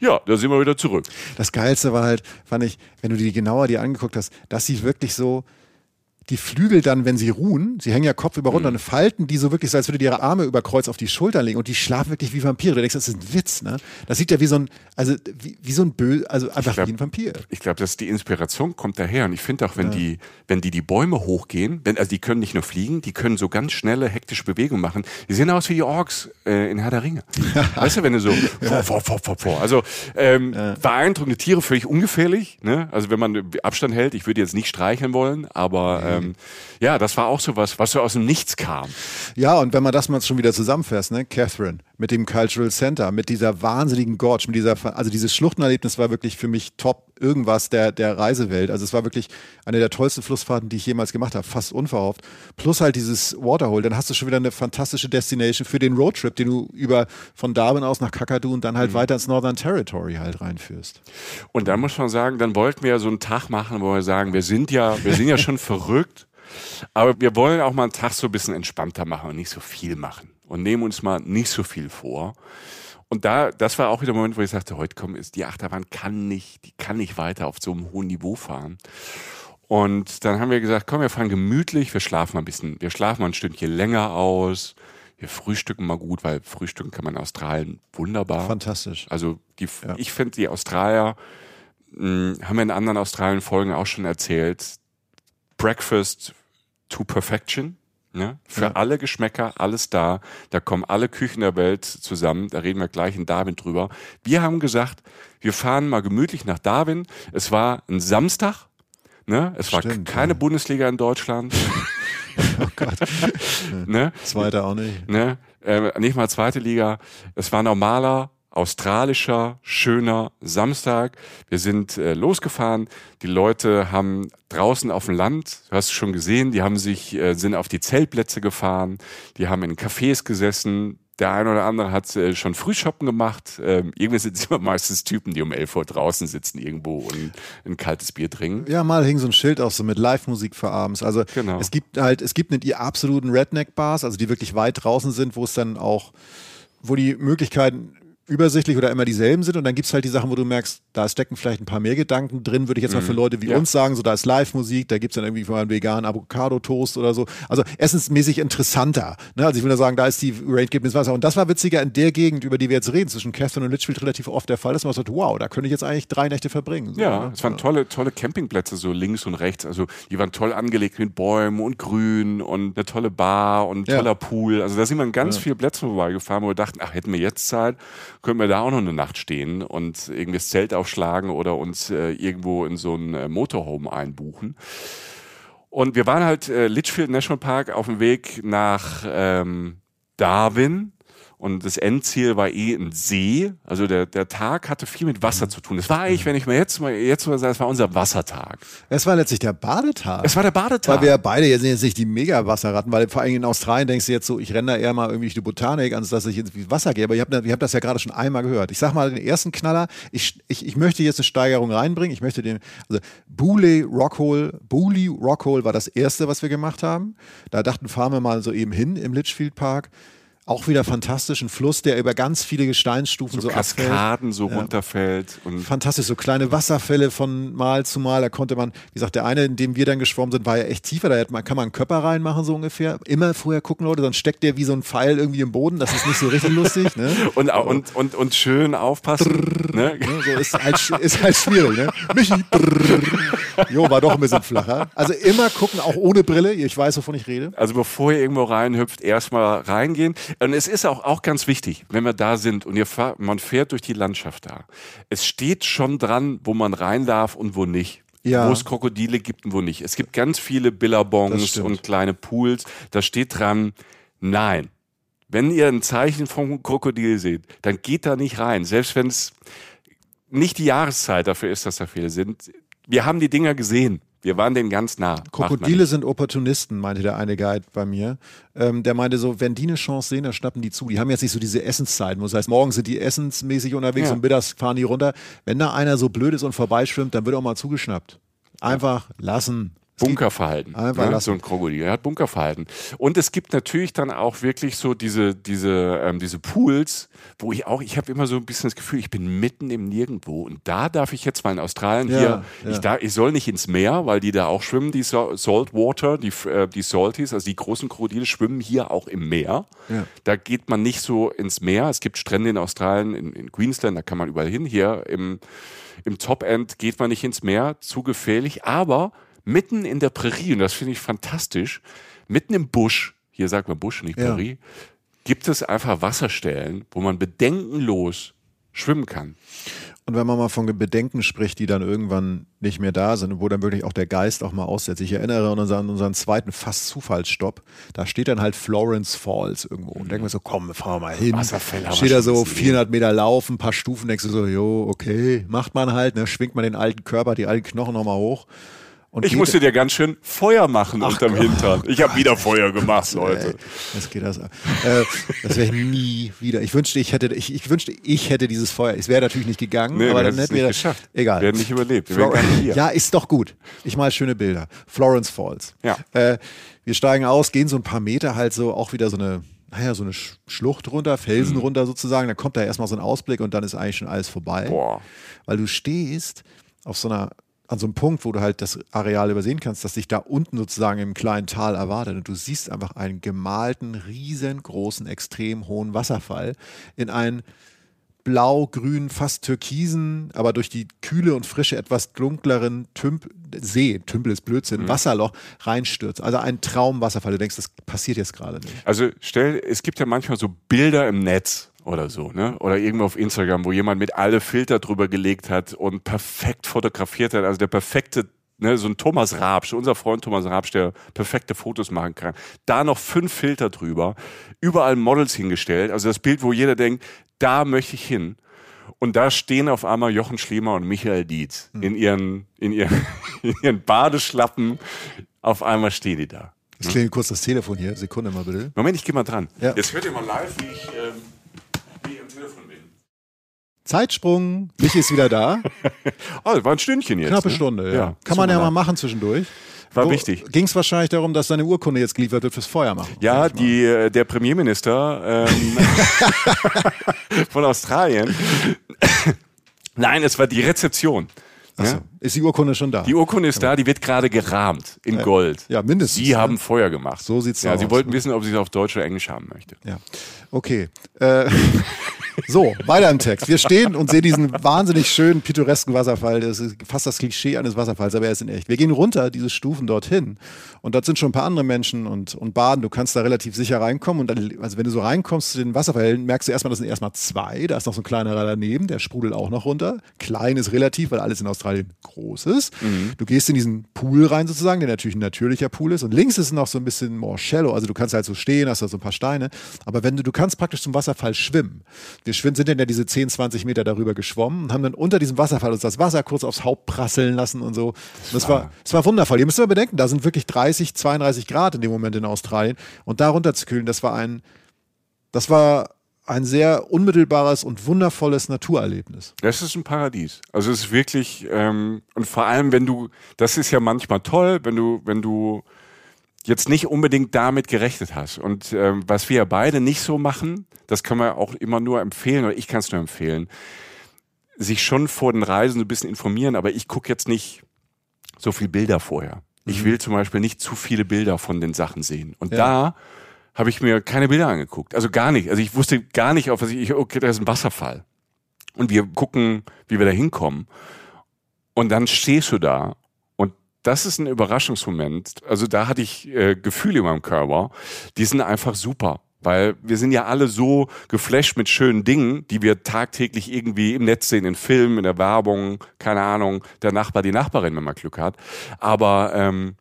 Ja, da sind wir wieder zurück. Das Geilste war halt, fand ich, wenn du die genauer dir angeguckt hast, dass sie wirklich so... Die Flügel dann, wenn sie ruhen, sie hängen ja Kopf über runter, mhm. und falten die so wirklich, so als würde die ihre Arme über Kreuz auf die Schultern legen und die schlafen wirklich wie Vampire. Du denkst, das ist ein Witz, ne? Das sieht ja wie so ein, also wie, wie so ein Bö, also einfach glaub, wie ein Vampir. Ich glaube, dass die Inspiration kommt daher und ich finde auch, wenn ja. die, wenn die die Bäume hochgehen, wenn, also die können nicht nur fliegen, die können so ganz schnelle, hektische Bewegungen machen. Die sehen aus wie die Orks äh, in Herr der Ringe. Weißt du, wenn du so vor, vor, vor, vor, vor. Also ähm, ja. beeindruckende Tiere, völlig ungefährlich, ne? Also wenn man Abstand hält, ich würde jetzt nicht streicheln wollen, aber ähm, ja, das war auch so was, was so aus dem Nichts kam. Ja, und wenn man das mal schon wieder zusammenfasst, ne, Catherine mit dem Cultural Center, mit dieser wahnsinnigen Gorge, mit dieser, also dieses Schluchtenerlebnis war wirklich für mich top irgendwas der, der Reisewelt. Also es war wirklich eine der tollsten Flussfahrten, die ich jemals gemacht habe, fast unverhofft. Plus halt dieses Waterhole, dann hast du schon wieder eine fantastische Destination für den Roadtrip, den du über von Darwin aus nach Kakadu und dann halt mhm. weiter ins Northern Territory halt reinführst. Und dann muss man sagen, dann wollten wir ja so einen Tag machen, wo wir sagen, wir sind ja, wir sind ja schon verrückt, aber wir wollen auch mal einen Tag so ein bisschen entspannter machen und nicht so viel machen und nehmen uns mal nicht so viel vor. Und da, das war auch wieder der Moment, wo ich sagte, heute kommen ist, die Achterbahn kann nicht, die kann nicht weiter auf so einem hohen Niveau fahren. Und dann haben wir gesagt, komm, wir fahren gemütlich, wir schlafen mal ein bisschen, wir schlafen mal ein Stündchen länger aus, wir frühstücken mal gut, weil frühstücken kann man in Australien wunderbar. Fantastisch. Also die, ja. ich finde die Australier, mh, haben wir in anderen Australien-Folgen auch schon erzählt, Breakfast to Perfection, ne? Für ja. alle Geschmäcker, alles da. Da kommen alle Küchen der Welt zusammen. Da reden wir gleich in Darwin drüber. Wir haben gesagt, wir fahren mal gemütlich nach Darwin. Es war ein Samstag. Ne? Es Stimmt, war keine ja. Bundesliga in Deutschland. Oh Gott. Ne? Zweite auch nicht. Ne? Äh, nicht mal zweite Liga. Es war normaler, australischer, schöner Samstag. Wir sind äh, losgefahren. Die Leute haben draußen auf dem Land, du hast es schon gesehen, die haben sich, äh, sind auf die Zeltplätze gefahren, die haben in Cafés gesessen. Der eine oder andere hat äh, schon Frühshoppen gemacht. Ähm, irgendwie sind es immer meistens Typen, die um elf Uhr draußen sitzen irgendwo und ein kaltes Bier trinken. Ja, mal hing so ein Schild auch so mit Live-Musik für abends. Also genau. es gibt halt, es gibt nicht die absoluten Redneck-Bars, also die wirklich weit draußen sind, wo es dann auch, wo die Möglichkeiten übersichtlich oder immer dieselben sind, und dann gibt es halt die Sachen, wo du merkst, da stecken vielleicht ein paar mehr Gedanken drin, würde ich jetzt mal für Leute wie ja. uns sagen, so da ist Live-Musik, da gibt es dann irgendwie mal einen veganen Avocado-Toast oder so, also essensmäßig interessanter, ne? Also ich würde sagen, da ist die Range geht ins Wasser, und das war witziger in der Gegend, über die wir jetzt reden, zwischen Catherine und Litchfield relativ oft der Fall, dass man sagt, wow, da könnte ich jetzt eigentlich drei Nächte verbringen. So, ja, ne? Es waren tolle, tolle Campingplätze, so links und rechts, also die waren toll angelegt mit Bäumen und Grün und eine tolle Bar und ein toller ja. Pool, also da sind wir ganz ja. viele Plätze vorbeigefahren, wo wir dachten, ach, hätten wir jetzt Zeit, können wir da auch noch eine Nacht stehen und irgendwie das Zelt aufschlagen oder uns äh, irgendwo in so ein äh, Motorhome einbuchen. Und wir waren halt äh, Litchfield National Park auf dem Weg nach ähm, Darwin. Und das Endziel war eh ein See. Also der, der Tag hatte viel mit Wasser zu tun. Das war eigentlich, wenn ich mir jetzt mal jetzt mal sage, es war unser Wassertag. Es war letztlich der Badetag. Es war der Badetag. Weil wir beide jetzt sind jetzt nicht die Mega-Wasserratten, weil vor allem in Australien denkst du jetzt so, ich renne da eher mal irgendwie durch die Botanik, als dass ich ins Wasser gehe. Aber ihr habt, ihr habt das ja gerade schon einmal gehört. Ich sag mal den ersten Knaller. Ich, ich, ich möchte jetzt eine Steigerung reinbringen. Ich möchte den, also Bule Rockhole, Bule Rockhole war das erste, was wir gemacht haben. Da dachten, fahren wir mal so eben hin im Litchfield Park. Auch wieder fantastischen Fluss, der über ganz viele Gesteinsstufen so, so abfällt. Kaskaden so ja. runterfällt. Und fantastisch, so kleine Wasserfälle von Mal zu Mal. Da konnte man, wie gesagt, der eine, in dem wir dann geschwommen sind, war ja echt tiefer. Da hätte man, kann man einen Körper reinmachen, so ungefähr. Immer vorher gucken, Leute, sonst steckt der wie so ein Pfeil irgendwie im Boden. Das ist nicht so richtig lustig. Ne? Und, also, und, und, und schön aufpassen. Drrr, ne? Ne? So ist, halt, ist halt schwierig. Ne? Michi, jo, war doch ein bisschen flacher. Also immer gucken, auch ohne Brille. Ich weiß, wovon ich rede. Also bevor ihr irgendwo reinhüpft, erstmal reingehen. Und es ist auch, auch ganz wichtig, wenn wir da sind und ihr fahrt, man fährt durch die Landschaft da. Es steht schon dran, wo man rein darf und wo nicht. Ja. Wo es Krokodile gibt und wo nicht. Es gibt ganz viele Billabongs und kleine Pools. Da steht dran, nein. Wenn ihr ein Zeichen vom Krokodil seht, dann geht da nicht rein. Selbst wenn es nicht die Jahreszeit dafür ist, dass da viele sind. Wir haben die Dinger gesehen. Wir waren denen ganz nah. Krokodile sind Opportunisten, meinte der eine Guide bei mir. Ähm, der meinte so, wenn die eine Chance sehen, dann schnappen die zu. Die haben jetzt nicht so diese Essenszeiten. Das heißt, morgens sind die essensmäßig unterwegs ja. und mittags fahren die runter. Wenn da einer so blöd ist und vorbeischwimmt, dann wird auch mal zugeschnappt. Einfach lassen. Bunkerverhalten. Einfach ja, so ein Krokodil. Er hat Bunkerverhalten. Und es gibt natürlich dann auch wirklich so diese, diese, ähm, diese Pools, wo ich auch, ich habe immer so ein bisschen das Gefühl, ich bin mitten im Nirgendwo. Und da darf ich jetzt mal in Australien ja, hier, ja. Ich, darf, ich soll nicht ins Meer, weil die da auch schwimmen, die so Saltwater, die, äh, die Salties, also die großen Krokodile schwimmen hier auch im Meer. Ja. Da geht man nicht so ins Meer. Es gibt Strände in Australien, in, in Queensland, da kann man überall hin. Hier im, im Top-End geht man nicht ins Meer, zu gefährlich, aber mitten in der Prärie, und das finde ich fantastisch, mitten im Busch, hier sagt man Busch, nicht Prärie, ja. gibt es einfach Wasserstellen, wo man bedenkenlos schwimmen kann. Und wenn man mal von Bedenken spricht, die dann irgendwann nicht mehr da sind, wo dann wirklich auch der Geist auch mal aussetzt. Ich erinnere an unseren, unseren zweiten Fast-Zufallsstopp. Da steht dann halt Florence Falls irgendwo. Und denken wir so, komm, fahren wir mal hin. Wasserfälle steht da so vierhundert Meter laufen, ein paar Stufen, denkst du so, jo, okay, macht man halt, ne, schwingt man den alten Körper, die alten Knochen nochmal hoch. Und ich musste dir ganz schön Feuer machen Ach unterm Gott. Hintern. Ich habe wieder Feuer gemacht, Leute. Das geht das. Äh, das wäre nie wieder. Ich wünschte, ich hätte, ich, ich wünschte, ich hätte dieses Feuer. Es wäre natürlich nicht gegangen, nee, aber dann hätten wir das geschafft. Egal. Wir hätten nicht überlebt. Wir wären gar nicht hier. Ja, ist doch gut. Ich mal schöne Bilder. Florence Falls. Ja. Äh, wir steigen aus, gehen so ein paar Meter halt so auch wieder so eine. Naja, so eine Schlucht runter, Felsen mhm. runter sozusagen. Dann kommt da erstmal so ein Ausblick und dann ist eigentlich schon alles vorbei, Boah. weil du stehst auf so einer an so einem Punkt, wo du halt das Areal übersehen kannst, das dich da unten sozusagen im kleinen Tal erwartet. Und du siehst einfach einen gemalten, riesengroßen, extrem hohen Wasserfall in einen blau-grünen, fast türkisen, aber durch die Kühle und Frische etwas dunkleren Tümp- See, Tümpel ist Blödsinn, mhm. Wasserloch reinstürzt. Also ein Traumwasserfall. Du denkst, das passiert jetzt gerade nicht. Also stell, es gibt ja manchmal so Bilder im Netz, oder so, ne? Oder irgendwo auf Instagram, wo jemand mit alle Filter drüber gelegt hat und perfekt fotografiert hat. Also der perfekte, ne, so ein Thomas Rapsch, unser Freund Thomas Rapsch, der perfekte Fotos machen kann. Da noch fünf Filter drüber, überall Models hingestellt. Also das Bild, wo jeder denkt, da möchte ich hin. Und da stehen auf einmal Jochen Schliemann und Michael Dietz mhm. in ihren, in ihren, in ihren Badeschlappen. Auf einmal stehen die da. Ich klingel kurz das Telefon hier. Sekunde mal bitte. Moment, ich gehe mal dran. Ja. Jetzt hört ihr mal live, wie ich... Ähm Zeitsprung, Michi ist wieder da. Oh, das war ein Stündchen jetzt. Knappe ne? Stunde, ja. ja. Kann man ja mal machen zwischendurch. war Wo wichtig. Ging es wahrscheinlich darum, dass seine Urkunde jetzt geliefert wird fürs Feuermachen? Ja, die, der Premierminister ähm, von Australien. Nein, es war die Rezeption. Achso, ja? Ist die Urkunde schon da? Die Urkunde ist da, die wird gerade gerahmt in Gold. Ja, mindestens. Sie haben Feuer gemacht. So sieht's ja, aus. Sie wollten wissen, ob sie es auf Deutsch oder Englisch haben möchte. Ja, okay. Äh, so, weiter im Text. Wir stehen und sehen diesen wahnsinnig schönen, pittoresken Wasserfall. Das ist fast das Klischee eines Wasserfalls, aber er ist in echt. Wir gehen runter, diese Stufen dorthin. Und dort sind schon ein paar andere Menschen und, und baden. Du kannst da relativ sicher reinkommen. Und dann, also wenn du so reinkommst zu den Wasserfällen, merkst du erstmal, das sind erstmal zwei. Da ist noch so ein kleinerer daneben, der sprudelt auch noch runter. Klein ist relativ, weil alles in Australien groß ist. Mhm. Du gehst in diesen Pool rein sozusagen, der natürlich ein natürlicher Pool ist. Und links ist noch so ein bisschen more shallow. Also du kannst halt so stehen, hast da so ein paar Steine. Aber wenn du, du kannst praktisch zum Wasserfall schwimmen. Wir sind dann ja diese zehn, zwanzig Meter darüber geschwommen und haben dann unter diesem Wasserfall uns das Wasser kurz aufs Haupt prasseln lassen und so. Das, das, war, das war wundervoll. Ihr müsst mal bedenken, da sind wirklich dreißig, zweiunddreißig Grad in dem Moment in Australien. Und da runter zu kühlen, das war ein, das war ein sehr unmittelbares und wundervolles Naturerlebnis. Das ist ein Paradies. Also es ist wirklich, ähm, und vor allem, wenn du, das ist ja manchmal toll, wenn du, wenn du jetzt nicht unbedingt damit gerechnet hast. Und ähm, was wir ja beide nicht so machen, das kann man auch immer nur empfehlen, oder ich kann es nur empfehlen, sich schon vor den Reisen ein bisschen informieren, aber ich gucke jetzt nicht so viele Bilder vorher. Mhm. Ich will zum Beispiel nicht zu viele Bilder von den Sachen sehen. Und ja, da habe ich mir keine Bilder angeguckt. Also gar nicht. Also ich wusste gar nicht, auf was ich, okay, das ist ein Wasserfall. Und wir gucken, wie wir da hinkommen. Und dann stehst du da. Das ist ein Überraschungsmoment. Also da hatte ich äh, Gefühle in meinem Körper. Die sind einfach super, weil wir sind ja alle so geflasht mit schönen Dingen, die wir tagtäglich irgendwie im Netz sehen, in Filmen, in der Werbung, keine Ahnung, der Nachbar, die Nachbarin, wenn man Glück hat. Aber ähm,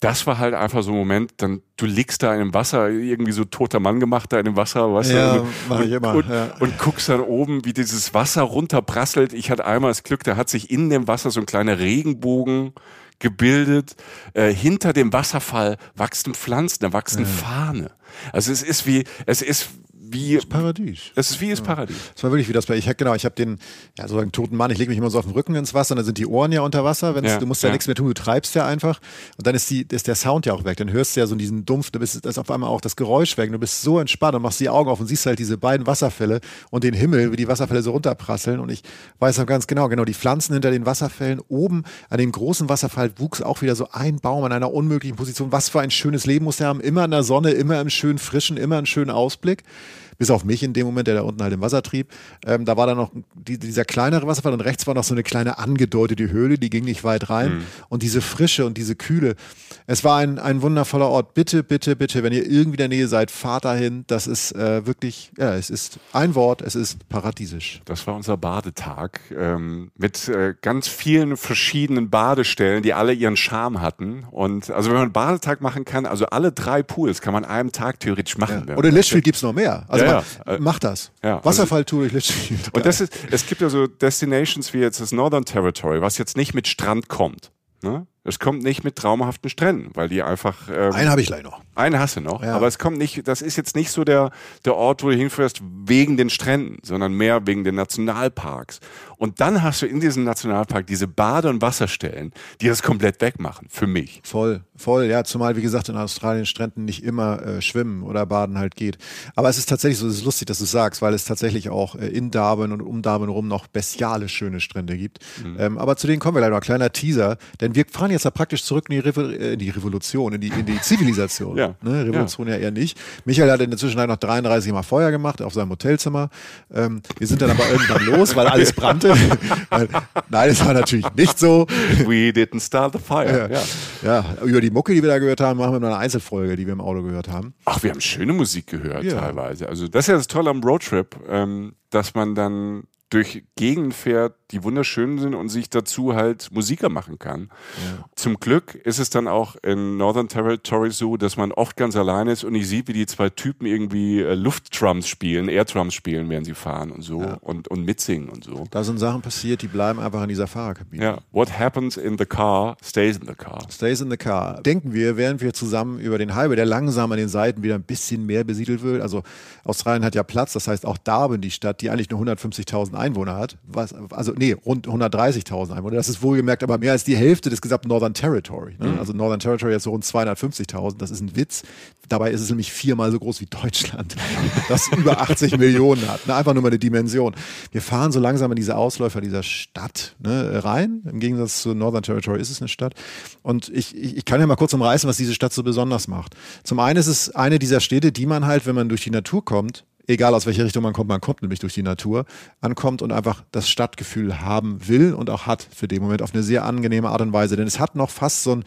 das war halt einfach so ein Moment, dann du liegst da in dem Wasser, irgendwie so toter Mann gemacht da in dem Wasser, weißt ja, du? Mach ich immer, und, ja. und guckst dann oben, wie dieses Wasser runterprasselt. Ich hatte einmal das Glück, da hat sich in dem Wasser so ein kleiner Regenbogen gebildet, äh, hinter dem Wasserfall wachsen Pflanzen, da wachsen ja. Farne. Also es ist wie, es ist wie das Paradies. Es ist wie das ja. Paradies. Das war wirklich wie das Paradies. Ich habe genau, ich habe den ja, sozusagen toten Mann, ich lege mich immer so auf den Rücken ins Wasser, und dann sind die Ohren ja unter Wasser, ja. du musst ja, ja nichts mehr tun, du treibst ja einfach und dann ist, die, ist der Sound ja auch weg, dann hörst du ja so diesen Dumpf, da ist auf einmal auch das Geräusch weg, du bist so entspannt und machst die Augen auf und siehst halt diese beiden Wasserfälle und den Himmel, wie die Wasserfälle so runterprasseln, und ich weiß noch ganz genau, genau, die Pflanzen hinter den Wasserfällen, oben an dem großen Wasserfall wuchs auch wieder so ein Baum an einer unmöglichen Position, was für ein schönes Leben muss der haben, immer in der Sonne, immer im schönen Frischen, immer einen schönen Ausblick. Bis auf mich in dem Moment, der da unten halt im Wasser trieb. Ähm, da war dann noch die, dieser kleinere Wasserfall und rechts war noch so eine kleine angedeutete Höhle, die ging nicht weit rein. Mhm. Und diese Frische und diese Kühle. Es war ein, ein wundervoller Ort. Bitte, bitte, bitte, wenn ihr irgendwie in der Nähe seid, fahrt dahin. Das ist äh, wirklich, ja, es ist ein Wort, es ist paradiesisch. Das war unser Badetag ähm, mit äh, ganz vielen verschiedenen Badestellen, die alle ihren Charme hatten. Und also wenn man einen Badetag machen kann, also alle drei Pools kann man an einem Tag theoretisch machen. Ja. Und in Litchfield gibt es noch mehr. Also ja. Ja, mach das. Ja, Wasserfalltour durch Litchfield. Und das ist, es gibt ja so Destinations wie jetzt das Northern Territory, was jetzt nicht mit Strand kommt. Ne? Es kommt nicht mit traumhaften Stränden, weil die einfach. Ähm, einen habe ich leider noch. Einen hast du noch. Ja. Aber es kommt nicht, das ist jetzt nicht so der, der Ort, wo du hinfährst wegen den Stränden, sondern mehr wegen den Nationalparks. Und dann hast du in diesem Nationalpark diese Bade- und Wasserstellen, die das komplett wegmachen, für mich. Voll, voll, ja. Zumal, wie gesagt, in Australien Stränden nicht immer äh, schwimmen oder baden halt geht. Aber es ist tatsächlich so, es ist lustig, dass du es sagst, weil es tatsächlich auch äh, in Darwin und um Darwin rum noch bestiale schöne Strände gibt. Mhm. Ähm, aber zu denen kommen wir leider noch. Kleiner Teaser, denn wir fahren jetzt da praktisch zurück in die, Revo- in die Revolution, in die, in die Zivilisation. Ja, ne? Revolution ja. ja eher nicht. Michael hat in der Zwischenzeit noch dreiunddreißig Mal Feuer gemacht auf seinem Hotelzimmer. Ähm, wir sind dann aber irgendwann los, weil alles brannte. Nein, es war natürlich nicht so. We didn't start the fire. Ja. Ja. Ja, über die Mucke, die wir da gehört haben, machen wir noch eine Einzelfolge, die wir im Auto gehört haben. Ach, wir haben schöne Musik gehört ja. teilweise. Also das ist ja das Tolle am Roadtrip, ähm, dass man dann durch Gegenden fährt, die wunderschön sind und sich dazu halt Musiker machen kann. Ja. Zum Glück ist es dann auch in Northern Territory so, dass man oft ganz alleine ist und ich sehe, wie die zwei Typen irgendwie Luftdrums spielen, Airtrums spielen, während sie fahren und so ja. und, und mitsingen und so. Da sind Sachen passiert, die bleiben einfach in dieser Fahrerkabine. Ja. What happens in the car, stays in the car. Stays in the car. Denken wir, während wir zusammen über den Highway, der langsam an den Seiten wieder ein bisschen mehr besiedelt wird. Also Australien hat ja Platz, das heißt auch Darwin, die Stadt, die eigentlich nur hundertfünfzigtausend Einwohner hat, was, also nee, rund hundertdreißigtausend Einwohner. Das ist wohlgemerkt aber mehr als die Hälfte des gesamten Northern Territory. Ne? Mhm. Also Northern Territory hat so rund zweihundertfünfzigtausend. Das ist ein Witz. Dabei ist es nämlich viermal so groß wie Deutschland, das über achtzig Millionen hat. Ne? Einfach nur mal eine Dimension. Wir fahren so langsam in diese Ausläufer dieser Stadt, ne, rein. Im Gegensatz zu Northern Territory ist es eine Stadt. Und ich, ich, ich kann ja mal kurz umreißen, was diese Stadt so besonders macht. Zum einen ist es eine dieser Städte, die man halt, wenn man durch die Natur kommt, egal aus welcher Richtung man kommt, man kommt nämlich durch die Natur, ankommt und einfach das Stadtgefühl haben will und auch hat für den Moment auf eine sehr angenehme Art und Weise. Denn es hat noch fast so ein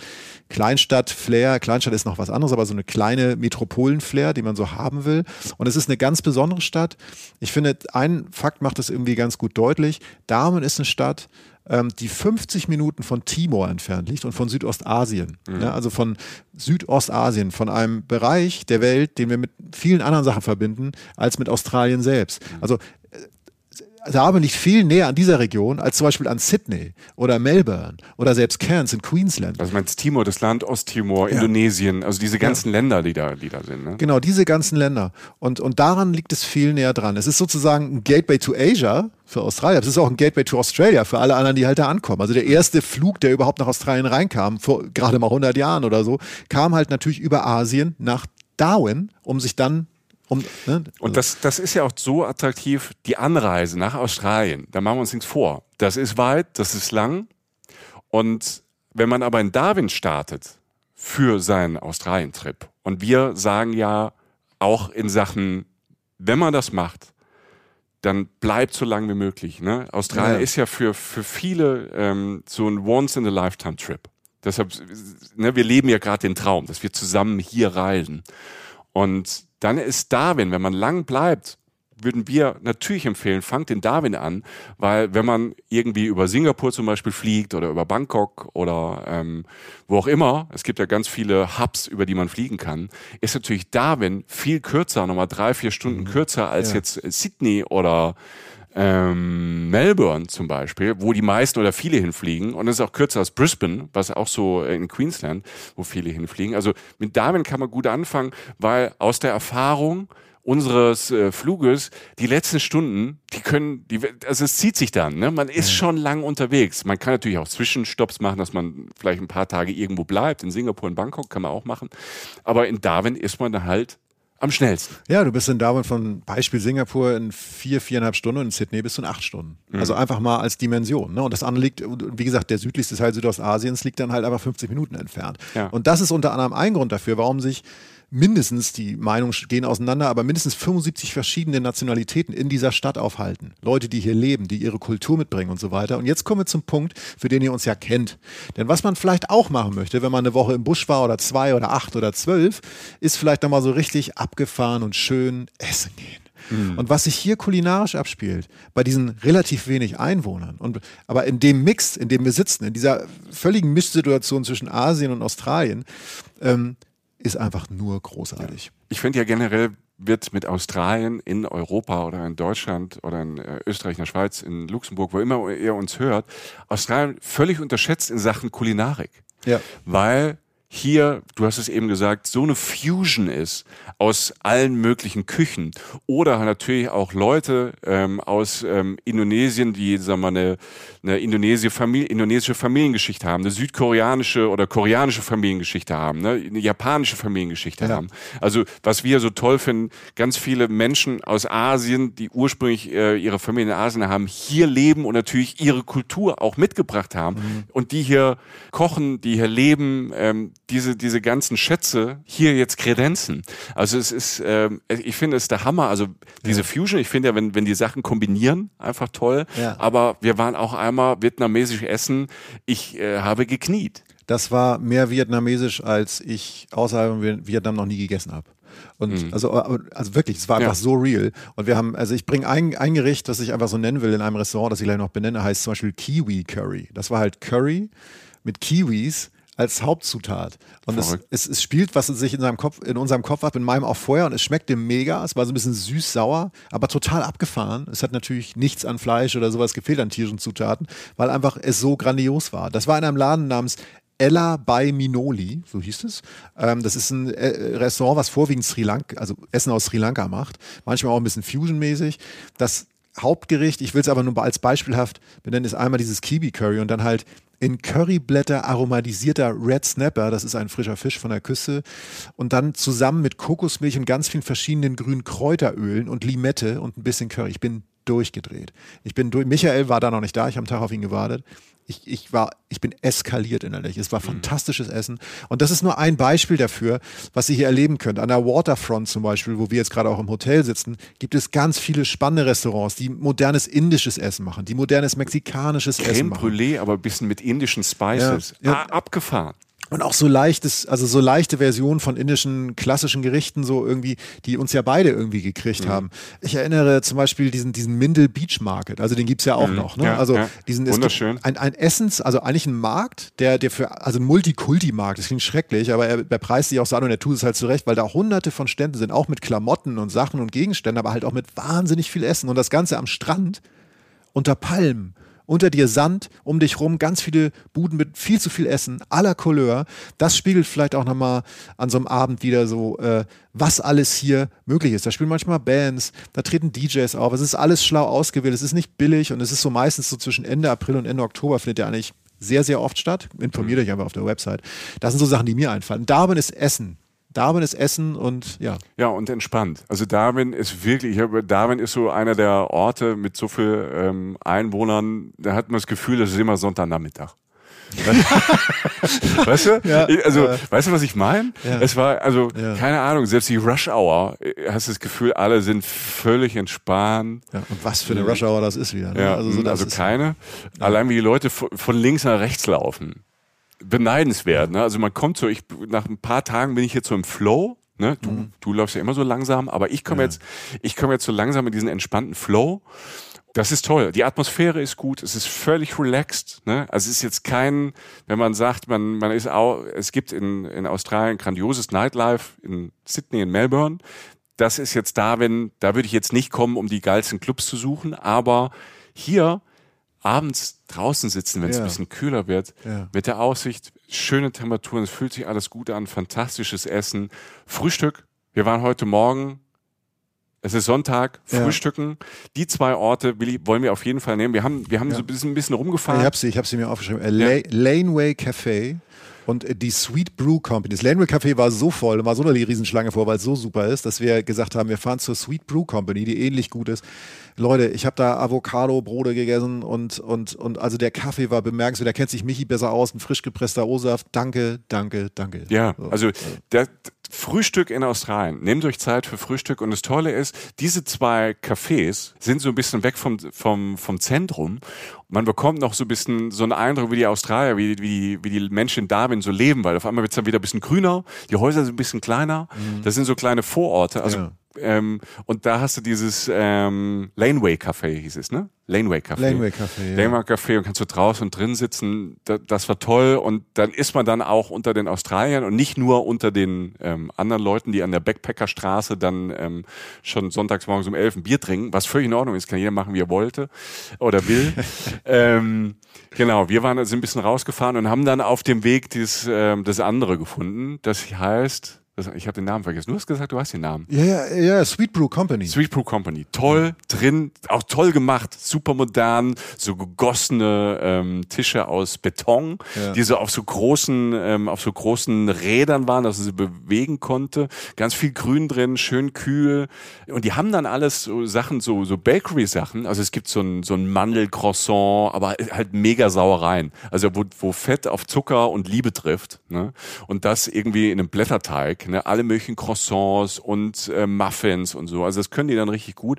Kleinstadt-Flair. Kleinstadt ist noch was anderes, aber so eine kleine Metropolen-Flair, die man so haben will. Und es ist eine ganz besondere Stadt. Ich finde, ein Fakt macht es irgendwie ganz gut deutlich. Darwin ist eine Stadt, die fünfzig Minuten von Timor entfernt liegt und von Südostasien. Mhm. Ja, also von Südostasien, von einem Bereich der Welt, den wir mit vielen anderen Sachen verbinden, als mit Australien selbst. Mhm. Also Darwin liegt viel näher an dieser Region als zum Beispiel an Sydney oder Melbourne oder selbst Cairns in Queensland. Also meinst Timor, das Land Osttimor, ja. Indonesien, also diese ganzen, ja, Länder, die da, die da sind. Ne? Genau, diese ganzen Länder. Und, und daran liegt es viel näher dran. Es ist sozusagen ein Gateway to Asia für Australien. Es ist auch ein Gateway to Australia für alle anderen, die halt da ankommen. Also der erste Flug, der überhaupt nach Australien reinkam, vor gerade mal hundert Jahren oder so, kam halt natürlich über Asien nach Darwin, um sich dann Um, ne? Und das, das ist ja auch so attraktiv, die Anreise nach Australien, da machen wir uns nichts vor. Das ist weit, das ist lang, und wenn man aber in Darwin startet für seinen Australien-Trip, und wir sagen ja auch in Sachen, wenn man das macht, dann bleibt so lang wie möglich. Ne? Australien, ja, ist ja für, für viele ähm, so ein Once-in-a-Lifetime-Trip. Deshalb, ne, wir leben ja gerade den Traum, dass wir zusammen hier reisen. Und dann ist Darwin, wenn man lang bleibt, würden wir natürlich empfehlen, fangt in Darwin an, weil wenn man irgendwie über Singapur zum Beispiel fliegt oder über Bangkok oder ähm, wo auch immer, es gibt ja ganz viele Hubs, über die man fliegen kann, ist natürlich Darwin viel kürzer, nochmal drei, vier Stunden mhm. kürzer als ja. jetzt Sydney oder Ähm, Melbourne zum Beispiel, wo die meisten oder viele hinfliegen, und das ist auch kürzer als Brisbane, was auch so in Queensland, wo viele hinfliegen. Also mit Darwin kann man gut anfangen, weil aus der Erfahrung unseres äh, Fluges, die letzten Stunden, die können, die, also es zieht sich dann, ne? Man ist schon lang unterwegs. Man kann natürlich auch Zwischenstopps machen, dass man vielleicht ein paar Tage irgendwo bleibt. In Singapur und Bangkok kann man auch machen. Aber in Darwin ist man dann halt am schnellsten. Ja, du bist in Darwin von Beispiel Singapur in vier, viereinhalb Stunden und in Sydney bist du in acht Stunden. Mhm. Also einfach mal als Dimension. Ne? Und das andere liegt, wie gesagt, der südlichste Teil Südostasiens liegt dann halt einfach fünfzig Minuten entfernt. Ja. Und das ist unter anderem ein Grund dafür, warum sich mindestens, die Meinungen gehen auseinander, aber mindestens fünfundsiebzig verschiedene Nationalitäten in dieser Stadt aufhalten. Leute, die hier leben, die ihre Kultur mitbringen und so weiter. Und jetzt kommen wir zum Punkt, für den ihr uns ja kennt. Denn was man vielleicht auch machen möchte, wenn man eine Woche im Busch war oder zwei oder acht oder zwölf, ist vielleicht nochmal so richtig abgefahren und schön essen gehen. Und was sich hier kulinarisch abspielt, bei diesen relativ wenig Einwohnern, und, aber in dem Mix, in dem wir sitzen, in dieser völligen Mischsituation zwischen Asien und Australien, ähm, ist einfach nur großartig. Ja. Ich finde ja generell, wird mit Australien in Europa oder in Deutschland oder in äh, Österreich, in der Schweiz, in Luxemburg, wo immer ihr uns hört, Australien völlig unterschätzt in Sachen Kulinarik. Ja. Weil hier, du hast es eben gesagt, so eine Fusion ist aus allen möglichen Küchen, oder natürlich auch Leute ähm, aus ähm, Indonesien, die, sagen wir mal, eine, eine Indonesie Familie, indonesische Familiengeschichte haben, eine südkoreanische oder koreanische Familiengeschichte haben, ne? Eine japanische Familiengeschichte, ja, haben. Also was wir so toll finden, ganz viele Menschen aus Asien, die ursprünglich äh, ihre Familie in Asien haben, hier leben und natürlich ihre Kultur auch mitgebracht haben, mhm, und die hier kochen, die hier leben, ähm, diese diese ganzen Schätze hier jetzt kredenzen. Also es ist, ähm, ich finde, es ist der Hammer. Also diese, ja, Fusion, ich finde ja, wenn wenn die Sachen kombinieren, einfach toll. Ja. Aber wir waren auch einmal vietnamesisch essen. Ich äh, habe gekniet. Das war mehr vietnamesisch, als ich außerhalb von Vietnam noch nie gegessen habe. Und mhm. also, also wirklich, es war einfach, ja, so real. Und wir haben, also ich bringe ein, ein Gericht, das ich einfach so nennen will, in einem Restaurant, das ich gleich noch benenne, heißt zum Beispiel Kiwi Curry. Das war halt Curry mit Kiwis als Hauptzutat. Und es, es, es spielt, was sich in seinem Kopf, in unserem Kopf hat, in meinem auch vorher, und es schmeckte mega. Es war so ein bisschen süß-sauer, aber total abgefahren. Es hat natürlich nichts an Fleisch oder sowas gefehlt, an tierischen Zutaten, weil einfach es so grandios war. Das war in einem Laden namens Ella by Minoli, so hieß es. Ähm, das ist ein äh, Restaurant, was vorwiegend Sri Lanka, also Essen aus Sri Lanka macht. Manchmal auch ein bisschen fusionmäßig. Das Hauptgericht, ich will es aber nur als beispielhaft benennen, ist einmal dieses Kiwi Curry und dann halt in Curryblätter aromatisierter Red Snapper, das ist ein frischer Fisch von der Küste, und dann zusammen mit Kokosmilch und ganz vielen verschiedenen grünen Kräuterölen und Limette und ein bisschen Curry. Ich bin durchgedreht. Ich bin durch. Michael war da noch nicht da, ich habe am Tag auf ihn gewartet. Ich, ich, war, ich bin eskaliert innerlich. Es war fantastisches Essen. Und das ist nur ein Beispiel dafür, was ihr hier erleben könnt. An der Waterfront zum Beispiel, wo wir jetzt gerade auch im Hotel sitzen, gibt es ganz viele spannende Restaurants, die modernes indisches Essen machen, die modernes mexikanisches Creme Essen machen. Creme Brûlée, aber ein bisschen mit indischen Spices. Ja, ja. Ah, abgefahren. Und auch so leichtes, also so leichte Versionen von indischen klassischen Gerichten, so irgendwie, die uns ja beide irgendwie gekriegt mhm. haben. Ich erinnere zum Beispiel diesen, diesen Mindel Beach Market, also den gibt es ja auch mhm. noch. Ne? Ja, also ja. diesen wunderschön. Ist ein, ein Essens, also eigentlich ein Markt, der, der für, also ein Multikulti-Markt, das klingt schrecklich, aber er, er preist sich auch so an und er tut es halt zurecht, weil da hunderte von Ständen sind, auch mit Klamotten und Sachen und Gegenständen, aber halt auch mit wahnsinnig viel Essen. Und das Ganze am Strand unter Palmen. Unter dir Sand, um dich rum, ganz viele Buden mit viel zu viel Essen, aller Couleur. Das spiegelt vielleicht auch nochmal an so einem Abend wieder so, äh, was alles hier möglich ist. Da spielen manchmal Bands, da treten D Js auf. Es ist alles schlau ausgewählt, es ist nicht billig und es ist so meistens so zwischen Ende April und Ende Oktober findet ja eigentlich sehr, sehr oft statt. Informiert euch aber auf der Website. Das sind so Sachen, die mir einfallen. Darwin ist Essen. Darwin ist Essen und ja. Ja, und entspannt. Also Darwin ist wirklich, Darwin ist so einer der Orte mit so viel ähm, Einwohnern, da hat man das Gefühl, das ist immer Sonntagnachmittag. Weißt du? Ja, also, äh, weißt du, was ich meine? Ja. Es war, also, ja. keine Ahnung, selbst die Rush Hour, hast du das Gefühl, alle sind völlig entspannt. Ja, und was für eine Rush Hour das ist wieder. Ne? Ja, also so, das also ist keine. Ja. Allein wie die Leute von links nach rechts laufen. Beneidenswert. Ne? Also man kommt so, ich, nach ein paar Tagen bin ich jetzt so im Flow. Ne? Du, mhm. du läufst ja immer so langsam, aber ich komme ja. jetzt, ich komme jetzt so langsam in diesen entspannten Flow. Das ist toll. Die Atmosphäre ist gut. Es ist völlig relaxed. Ne? Also es ist jetzt kein, wenn man sagt, man, man ist auch, es gibt in, in Australien grandioses Nightlife in Sydney, in Melbourne. Das ist jetzt da, wenn, da würde ich jetzt nicht kommen, um die geilsten Clubs zu suchen, aber hier abends draußen sitzen, wenn es ja. ein bisschen kühler wird, ja. mit der Aussicht, schöne Temperaturen, es fühlt sich alles gut an, fantastisches Essen, Frühstück, wir waren heute Morgen, es ist Sonntag, ja. Frühstücken, die zwei Orte wollen wir auf jeden Fall nehmen, wir haben, wir haben ja. so ein bisschen, ein bisschen rumgefahren. Ich habe sie, ich habe sie mir aufgeschrieben, ja. Laneway Café. Und die Sweet Brew Company. Das Laneway Café war so voll, da war so eine Riesenschlange vor, weil es so super ist, dass wir gesagt haben, wir fahren zur Sweet Brew Company, die ähnlich gut ist. Leute, ich habe da Avocado-Brote gegessen und, und, und also der Kaffee war bemerkenswert. Da kennt sich Michi besser aus, ein frisch gepresster O-Saft. Danke, danke, danke. Ja, also der Frühstück in Australien. Nehmt euch Zeit für Frühstück. Und das Tolle ist, diese zwei Cafés sind so ein bisschen weg vom, vom, vom Zentrum. Man bekommt noch so ein bisschen so einen Eindruck, wie die Australier, wie, wie, wie die Menschen in Darwin so leben, weil auf einmal wird es dann wieder ein bisschen grüner, die Häuser sind ein bisschen kleiner, mhm. das sind so kleine Vororte. Also, ja. ähm, und da hast du dieses ähm, Laneway Café, hieß es, ne? Laneway Café. Laneway Café, ja. Laneway Café, und kannst du draußen und drin sitzen, das, das war toll. Und dann ist man dann auch unter den Australiern und nicht nur unter den ähm, anderen Leuten, die an der Backpackerstraße dann ähm, schon sonntags morgens um elf ein Bier trinken, was völlig in Ordnung ist, kann jeder machen, wie er wollte oder will. Ähm, genau, wir waren also ein bisschen rausgefahren und haben dann auf dem Weg dieses, ähm, das andere gefunden, das heißt, das, ich habe den Namen vergessen, du hast gesagt, du hast den Namen. Ja, yeah, ja, yeah, Sweet Brew Company. Sweet Brew Company, toll drin, auch toll gemacht, super modern, so gegossene ähm, Tische aus Beton, ja. die so auf so großen, ähm, auf so großen Rädern waren, dass man sie bewegen konnte, ganz viel Grün drin, schön kühl, und die haben dann alles so Sachen, so, so Bakery-Sachen, also es gibt so ein, so ein Mandelcroissant, aber halt mega Sauereien, also wo, wo Fett auf Zucker und Liebe trifft, ne? Und das irgendwie in einem Blätterteig. Ne, alle möglichen Croissants und äh, Muffins und so. Also das können die dann richtig gut.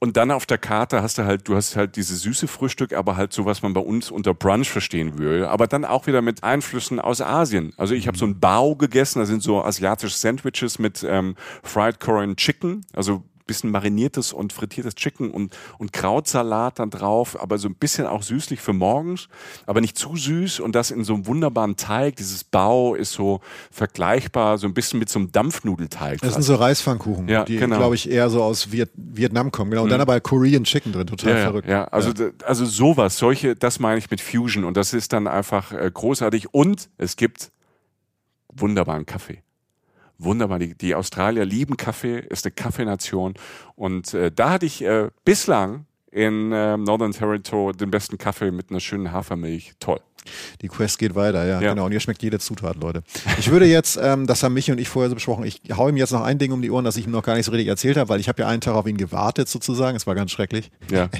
Und dann auf der Karte hast du halt, du hast halt dieses süße Frühstück, aber halt so, was man bei uns unter Brunch verstehen würde. Aber dann auch wieder mit Einflüssen aus Asien. Also ich habe so ein Bao gegessen, da sind so asiatische Sandwiches mit ähm, Fried Korean Chicken, also bisschen mariniertes und frittiertes Chicken und, und Krautsalat dann drauf, aber so ein bisschen auch süßlich für morgens, aber nicht zu süß, und das in so einem wunderbaren Teig. Dieses Bao ist so vergleichbar, so ein bisschen mit so einem Dampfnudelteig. Das sind so Reispfannkuchen, ja, die, genau. glaube ich, eher so aus Viet- Vietnam kommen. Genau. Und mhm. dann aber Korean Chicken drin, total ja, verrückt. Ja, also, ja. also sowas, solche, das meine ich mit Fusion, und das ist dann einfach äh, großartig, und es gibt wunderbaren Kaffee. Wunderbar, die, die Australier lieben Kaffee, ist eine Kaffeenation, und äh, da hatte ich äh, bislang in äh, Northern Territory den besten Kaffee mit einer schönen Hafermilch. Toll. Die Quest geht weiter, ja, ja, genau. Und hier schmeckt jede Zutat, Leute. Ich würde jetzt, ähm, das haben mich und ich vorher so besprochen, ich hau ihm jetzt noch ein Ding um die Ohren, das ich ihm noch gar nicht so richtig erzählt habe, weil ich habe ja einen Tag auf ihn gewartet sozusagen. Es war ganz schrecklich. Ja.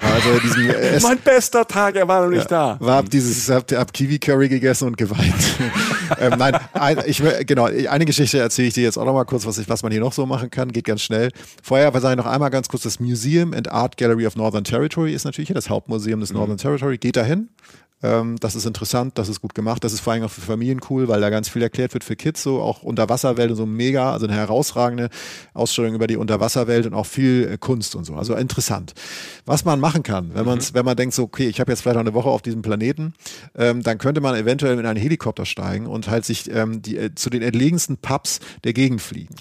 Also diesen, äh, mein bester Tag, er war noch nicht ja, da. War ab dieses, hab, hab Kiwi Curry gegessen und geweint. ähm, nein, ein, ich, genau, eine Geschichte erzähle ich dir jetzt auch noch mal kurz, was, ich, was man hier noch so machen kann. Geht ganz schnell. Vorher sage ich noch einmal ganz kurz, das Museum and Art Gallery of Northern Territory ist natürlich hier das Hauptmuseum des mhm. Northern Territory. Geht dahin. Das ist interessant, das ist gut gemacht, das ist vor allem auch für Familien cool, weil da ganz viel erklärt wird für Kids, so auch Unterwasserwelt und so mega, also eine herausragende Ausstellung über die Unterwasserwelt und auch viel Kunst und so, also interessant. Was man machen kann, wenn, man's, wenn man denkt, so okay, ich habe jetzt vielleicht noch eine Woche auf diesem Planeten, ähm, dann könnte man eventuell in einen Helikopter steigen und halt sich ähm, die, äh, zu den entlegensten Pubs der Gegend fliegen.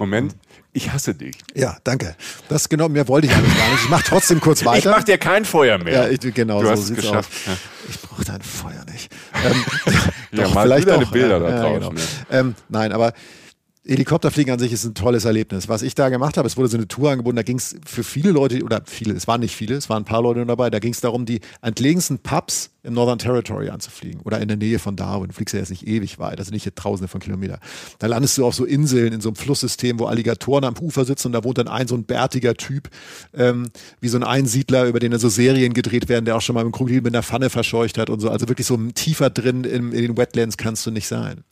Moment. Ich hasse dich. Ja, danke. Das genau, mehr wollte ich eigentlich gar nicht. Ich mache trotzdem kurz weiter. Ich mache dir kein Feuer mehr. Ja, ich, genau, du so hast sieht's es aus. Ja. Ich brauche dein Feuer nicht. Ähm, ja, doch, mal vielleicht auch, deine Bilder ja, da ja, draußen. Genau. Ähm, nein, aber Helikopterfliegen an sich ist ein tolles Erlebnis. Was ich da gemacht habe, es wurde so eine Tour angeboten, da ging es für viele Leute, oder viele, es waren nicht viele, es waren ein paar Leute dabei, da ging es darum, die entlegensten Pubs im Northern Territory anzufliegen oder in der Nähe von Darwin. Fliegst du ja jetzt nicht ewig weit, das sind nicht tausende von Kilometern. Da landest du auf so Inseln in so einem Flusssystem, wo Alligatoren am Ufer sitzen und da wohnt dann ein so ein bärtiger Typ, ähm, wie so ein Einsiedler, über den dann so Serien gedreht werden, der auch schon mal im Krokodil mit einer Pfanne verscheucht hat und so. Also wirklich so tiefer drin in, in den Wetlands kannst du nicht sein.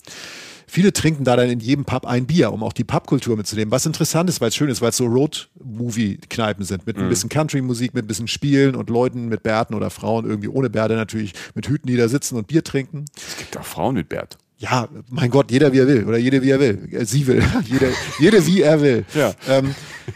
Viele trinken da dann in jedem Pub ein Bier, um auch die Pubkultur mitzunehmen. Was interessant ist, weil es schön ist, weil es so Road-Movie-Kneipen sind. Mit mhm. ein bisschen Country-Musik, mit ein bisschen Spielen und Leuten mit Bärten oder Frauen irgendwie ohne Bärte natürlich mit Hüten, die da sitzen und Bier trinken. Es gibt auch Frauen mit Bärt. Ja, mein Gott, jeder wie er will oder jede wie er will. Sie will. jede, jede wie er will. Ja. Ähm,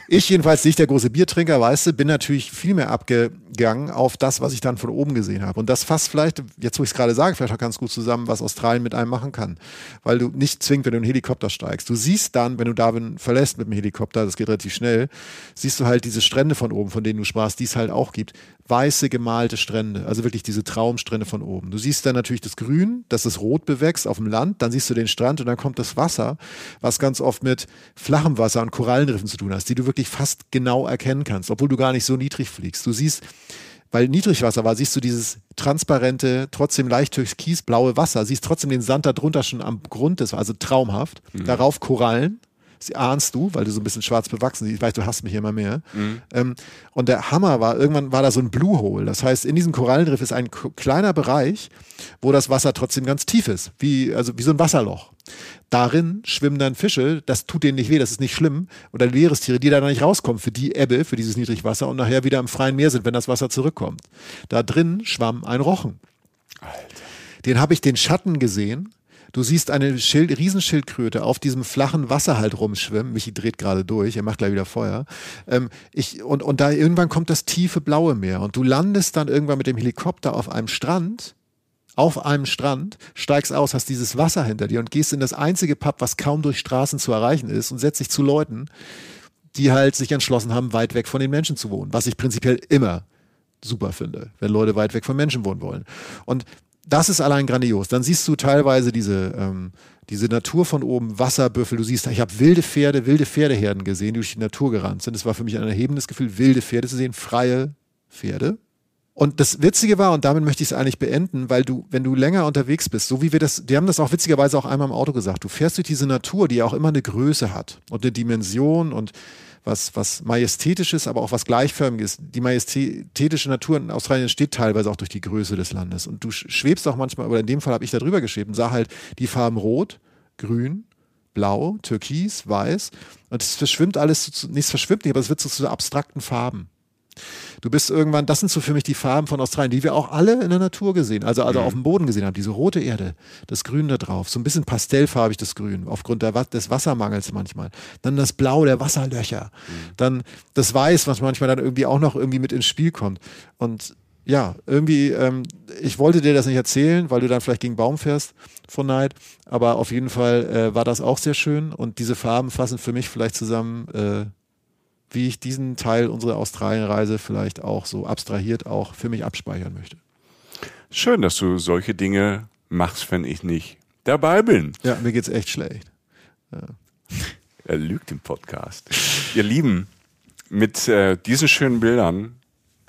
ich jedenfalls, nicht der große Biertrinker, weißt du, bin natürlich viel mehr abgegangen auf das, was ich dann von oben gesehen habe. Und das fasst vielleicht, jetzt wo ich es gerade sage, vielleicht auch ganz gut zusammen, was Australien mit einem machen kann. Weil du nicht zwingend, wenn du in den Helikopter steigst. Du siehst dann, wenn du Darwin verlässt mit dem Helikopter, das geht relativ schnell, siehst du halt diese Strände von oben, von denen du sprachst, die es halt auch gibt. Weiße gemalte Strände, also wirklich diese Traumstrände von oben. Du siehst dann natürlich das Grün, dass es rot bewächst auf dem Land, dann siehst du den Strand und dann kommt das Wasser, was ganz oft mit flachem Wasser und Korallenriffen zu tun hat, die du wirklich fast genau erkennen kannst, obwohl du gar nicht so niedrig fliegst. Du siehst, weil Niedrigwasser war, siehst du dieses transparente, trotzdem leicht türkisblaue Wasser, siehst trotzdem den Sand darunter schon am Grund, das war also traumhaft, mhm. darauf Korallen, das ahnst du, weil du so ein bisschen schwarz bewachsen siehst, ich weiß, du hasst mich immer mehr. Mhm. Ähm, und der Hammer war, irgendwann war da so ein Blue Hole. Das heißt, in diesem Korallenriff ist ein kleiner Bereich, wo das Wasser trotzdem ganz tief ist, wie, also wie so ein Wasserloch. Darin schwimmen dann Fische, das tut denen nicht weh, das ist nicht schlimm. Oder Meerestiere, die da noch nicht rauskommen für die Ebbe, für dieses Niedrigwasser und nachher wieder im freien Meer sind, wenn das Wasser zurückkommt. Da drin schwamm ein Rochen. Alter. Den habe ich den Schatten gesehen. Du siehst eine Schild, Riesenschildkröte auf diesem flachen Wasser halt rumschwimmen. Michi dreht gerade durch, er macht gleich wieder Feuer. Ähm, ich, und, und da irgendwann kommt das tiefe blaue Meer und du landest dann irgendwann mit dem Helikopter auf einem Strand, auf einem Strand, steigst aus, hast dieses Wasser hinter dir und gehst in das einzige Pub, was kaum durch Straßen zu erreichen ist und setzt dich zu Leuten, die halt sich entschlossen haben, weit weg von den Menschen zu wohnen, was ich prinzipiell immer super finde, wenn Leute weit weg von Menschen wohnen wollen. Und das ist allein grandios. Dann siehst du teilweise diese, ähm, diese Natur von oben, Wasserbüffel. Du siehst, ich habe wilde Pferde, wilde Pferdeherden gesehen, die durch die Natur gerannt sind. Das war für mich ein erhebendes Gefühl, wilde Pferde zu sehen, freie Pferde. Und das Witzige war, und damit möchte ich es eigentlich beenden, weil du, wenn du länger unterwegs bist, so wie wir das, die haben das auch witzigerweise auch einmal im Auto gesagt, du fährst durch diese Natur, die ja auch immer eine Größe hat und eine Dimension und was, was Majestätisches, aber auch was Gleichförmiges. Die majestätische Natur in Australien entsteht teilweise auch durch die Größe des Landes. Und du schwebst auch manchmal, aber in dem Fall habe ich da drüber geschwebt und sah halt die Farben Rot, Grün, Blau, Türkis, Weiß. Und es verschwimmt alles, nichts verschwimmt nicht, aber es wird so zu abstrakten Farben. Du bist irgendwann, das sind so für mich die Farben von Australien, die wir auch alle in der Natur gesehen, also, also mhm. auf dem Boden gesehen haben. Diese rote Erde, das Grün da drauf, so ein bisschen pastellfarbig das Grün, aufgrund der, des Wassermangels manchmal. Dann das Blau der Wasserlöcher, mhm. dann das Weiß, was manchmal dann irgendwie auch noch irgendwie mit ins Spiel kommt. Und ja, irgendwie, ähm, ich wollte dir das nicht erzählen, weil du dann vielleicht gegen Baum fährst von Neid, aber auf jeden Fall äh, war das auch sehr schön und diese Farben fassen für mich vielleicht zusammen, äh, wie ich diesen Teil unserer Australienreise vielleicht auch so abstrahiert auch für mich abspeichern möchte. Schön, dass du solche Dinge machst, wenn ich nicht dabei bin. Ja, mir geht's echt schlecht. Ja. Er lügt im Podcast. Ihr Lieben, mit äh, diesen schönen Bildern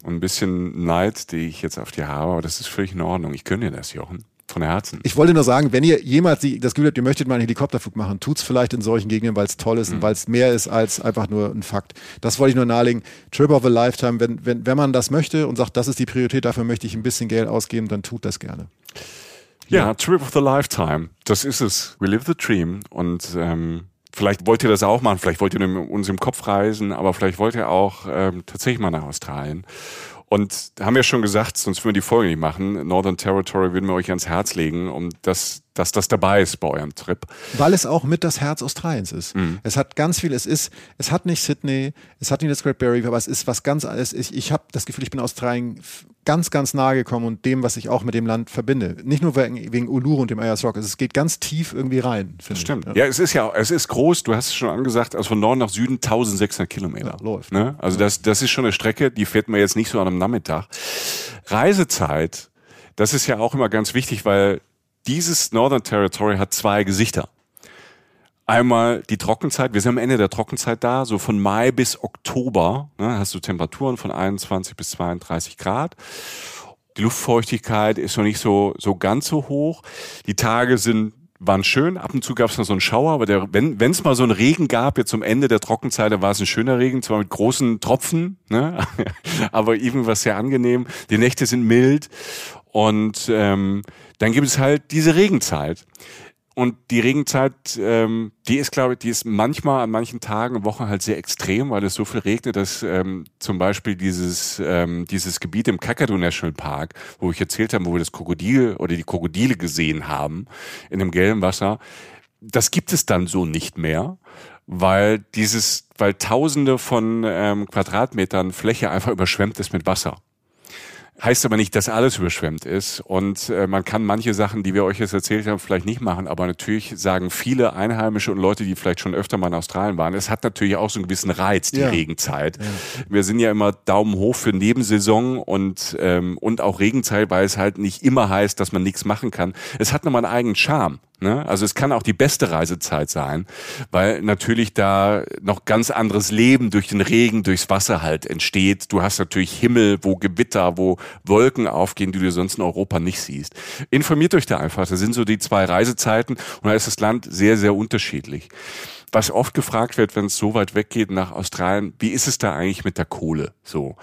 und ein bisschen Neid, die ich jetzt auf dir habe, aber das ist völlig in Ordnung. Ich gönne dir das, Jochen. Von Herzen. Ich wollte nur sagen, wenn ihr jemals die, das Gefühl habt, ihr möchtet mal einen Helikopterflug machen, tut es vielleicht in solchen Gegenden, weil es toll ist mhm. und weil es mehr ist als einfach nur ein Fakt. Das wollte ich nur nahelegen. Trip of a Lifetime, wenn, wenn, wenn man das möchte und sagt, das ist die Priorität, dafür möchte ich ein bisschen Geld ausgeben, dann tut das gerne. Ja, ja. Trip of the Lifetime, das ist es. We live the dream und ähm, vielleicht wollt ihr das auch machen, vielleicht wollt ihr uns im Kopf reisen, aber vielleicht wollt ihr auch ähm, tatsächlich mal nach Australien. Und haben ja schon gesagt, sonst würden wir die Folge nicht machen. Northern Territory würden wir euch ans Herz legen, um das, dass das dabei ist bei eurem Trip. Weil es auch mit das Herz Australiens ist. Mhm. Es hat ganz viel, es ist, es hat nicht Sydney, es hat nicht das Great Barrier Reef, aber es ist was ganz anderes. Ich, ich habe das Gefühl, ich bin Australien ganz, ganz nahe gekommen und dem, was ich auch mit dem Land verbinde. Nicht nur wegen, wegen Uluru und dem Ayers Rock, es geht ganz tief irgendwie rein. Das stimmt. Ich. Ja, es ist ja, es ist groß, du hast es schon angesagt, also von Norden nach Süden eintausendsechshundert Kilometer. Ja, läuft. Ne? Also ja. das, das ist schon eine Strecke, die fährt man jetzt nicht so an einem Nachmittag. Reisezeit, das ist ja auch immer ganz wichtig, weil dieses Northern Territory hat zwei Gesichter. Einmal die Trockenzeit, wir sind am Ende der Trockenzeit da, so von Mai bis Oktober, ne, hast du Temperaturen von einundzwanzig bis zweiunddreißig Grad. Die Luftfeuchtigkeit ist noch nicht so, so ganz so hoch. Die Tage sind, waren schön, ab und zu gab es noch so einen Schauer, aber der, wenn es mal so einen Regen gab, jetzt zum Ende der Trockenzeit, dann war es ein schöner Regen, zwar mit großen Tropfen, ne, aber eben was sehr angenehm. Die Nächte sind mild und ähm, dann gibt es halt diese Regenzeit. Und die Regenzeit, ähm, die ist, glaube ich, die ist manchmal an manchen Tagen und Wochen halt sehr extrem, weil es so viel regnet, dass ähm, zum Beispiel dieses ähm, dieses Gebiet im Kakadu National Park, wo ich erzählt habe, wo wir das Krokodil oder die Krokodile gesehen haben in dem gelben Wasser, das gibt es dann so nicht mehr, weil dieses, weil Tausende von ähm, Quadratmetern Fläche einfach überschwemmt ist mit Wasser. Heißt aber nicht, dass alles überschwemmt ist und äh, man kann manche Sachen, die wir euch jetzt erzählt haben, vielleicht nicht machen, aber natürlich sagen viele Einheimische und Leute, die vielleicht schon öfter mal in Australien waren, es hat natürlich auch so einen gewissen Reiz, die ja. Regenzeit. Ja. Wir sind ja immer Daumen hoch für Nebensaison und ähm, und auch Regenzeit, weil es halt nicht immer heißt, dass man nichts machen kann. Es hat nochmal einen eigenen Charme. Ne? Also es kann auch die beste Reisezeit sein, weil natürlich da noch ganz anderes Leben durch den Regen, durchs Wasser halt entsteht. Du hast natürlich Himmel, wo Gewitter, wo Wolken aufgehen, die du sonst in Europa nicht siehst. Informiert euch da einfach. Das sind so die zwei Reisezeiten und da ist das Land sehr, sehr unterschiedlich. Was oft gefragt wird, wenn es so weit weggeht nach Australien, wie ist es da eigentlich mit der Kohle? So.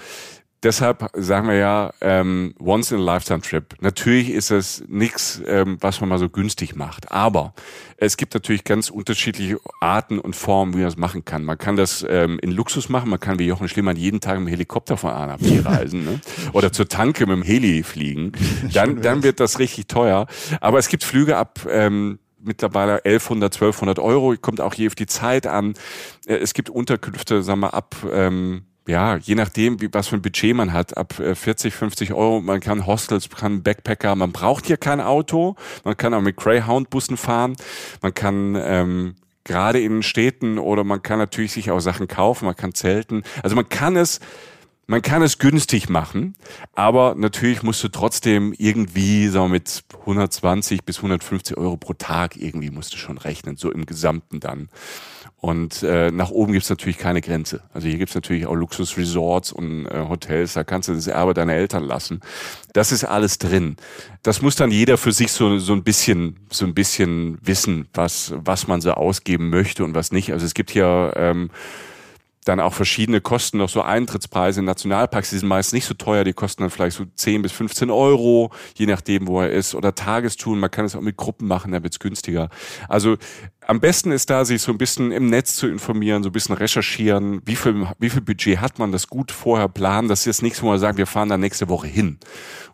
Deshalb sagen wir ja, ähm, once in a lifetime trip. Natürlich ist es nichts, ähm, was man mal so günstig macht. Aber es gibt natürlich ganz unterschiedliche Arten und Formen, wie man das machen kann. Man kann das ähm, in Luxus machen. Man kann wie Jochen Schliemann jeden Tag mit dem Helikopter von A nach B reisen. Ne? Oder zur Tanke mit dem Heli fliegen. Dann, dann wird das richtig teuer. Aber es gibt Flüge ab... Ähm, mittlerweile elfhundert, zwölfhundert Euro. Kommt auch je auf die Zeit an. Es gibt Unterkünfte, sagen wir, ab... Ähm, ja, je nachdem, wie, was für ein Budget man hat, ab vierzig, fünfzig Euro, man kann Hostels, man kann Backpacker, man braucht hier kein Auto, man kann auch mit Greyhound-Bussen fahren, man kann ähm, gerade in Städten oder man kann natürlich sich auch Sachen kaufen, man kann zelten, also man kann es, man kann es günstig machen, aber natürlich musst du trotzdem irgendwie, sagen wir, mit hundertzwanzig bis hundertfünfzig Euro pro Tag irgendwie musst du schon rechnen, so im Gesamten dann. Und äh, nach oben gibt's natürlich keine Grenze. Also hier gibt's natürlich auch Luxus-Resorts und äh, Hotels, da kannst du das Erbe deiner Eltern lassen. Das ist alles drin. Das muss dann jeder für sich so so ein bisschen so ein bisschen wissen, was was man so ausgeben möchte und was nicht. Also es gibt hier ähm, dann auch verschiedene Kosten, noch so Eintrittspreise in Nationalparks, die sind meist nicht so teuer, die kosten dann vielleicht so zehn bis fünfzehn Euro, je nachdem, wo er ist, oder Tagestouren, man kann es auch mit Gruppen machen, da wird's günstiger. Also am besten ist da, sich so ein bisschen im Netz zu informieren, so ein bisschen recherchieren, wie viel, wie viel Budget hat man, das gut vorher planen, dass jetzt nichts, wo man sagt, wir fahren da nächste Woche hin.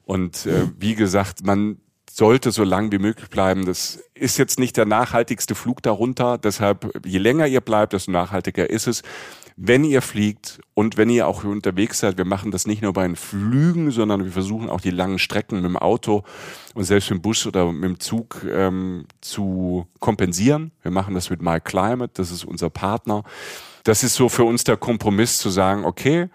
Und äh, wie gesagt, man sollte so lang wie möglich bleiben. Das ist jetzt nicht der nachhaltigste Flug darunter, deshalb je länger ihr bleibt, desto nachhaltiger ist es. Wenn ihr fliegt und wenn ihr auch unterwegs seid, wir machen das nicht nur bei den Flügen, sondern wir versuchen auch die langen Strecken mit dem Auto und selbst mit dem Bus oder mit dem Zug ähm, zu kompensieren. Wir machen das mit MyClimate, das ist unser Partner. Das ist so für uns der Kompromiss zu sagen, okay,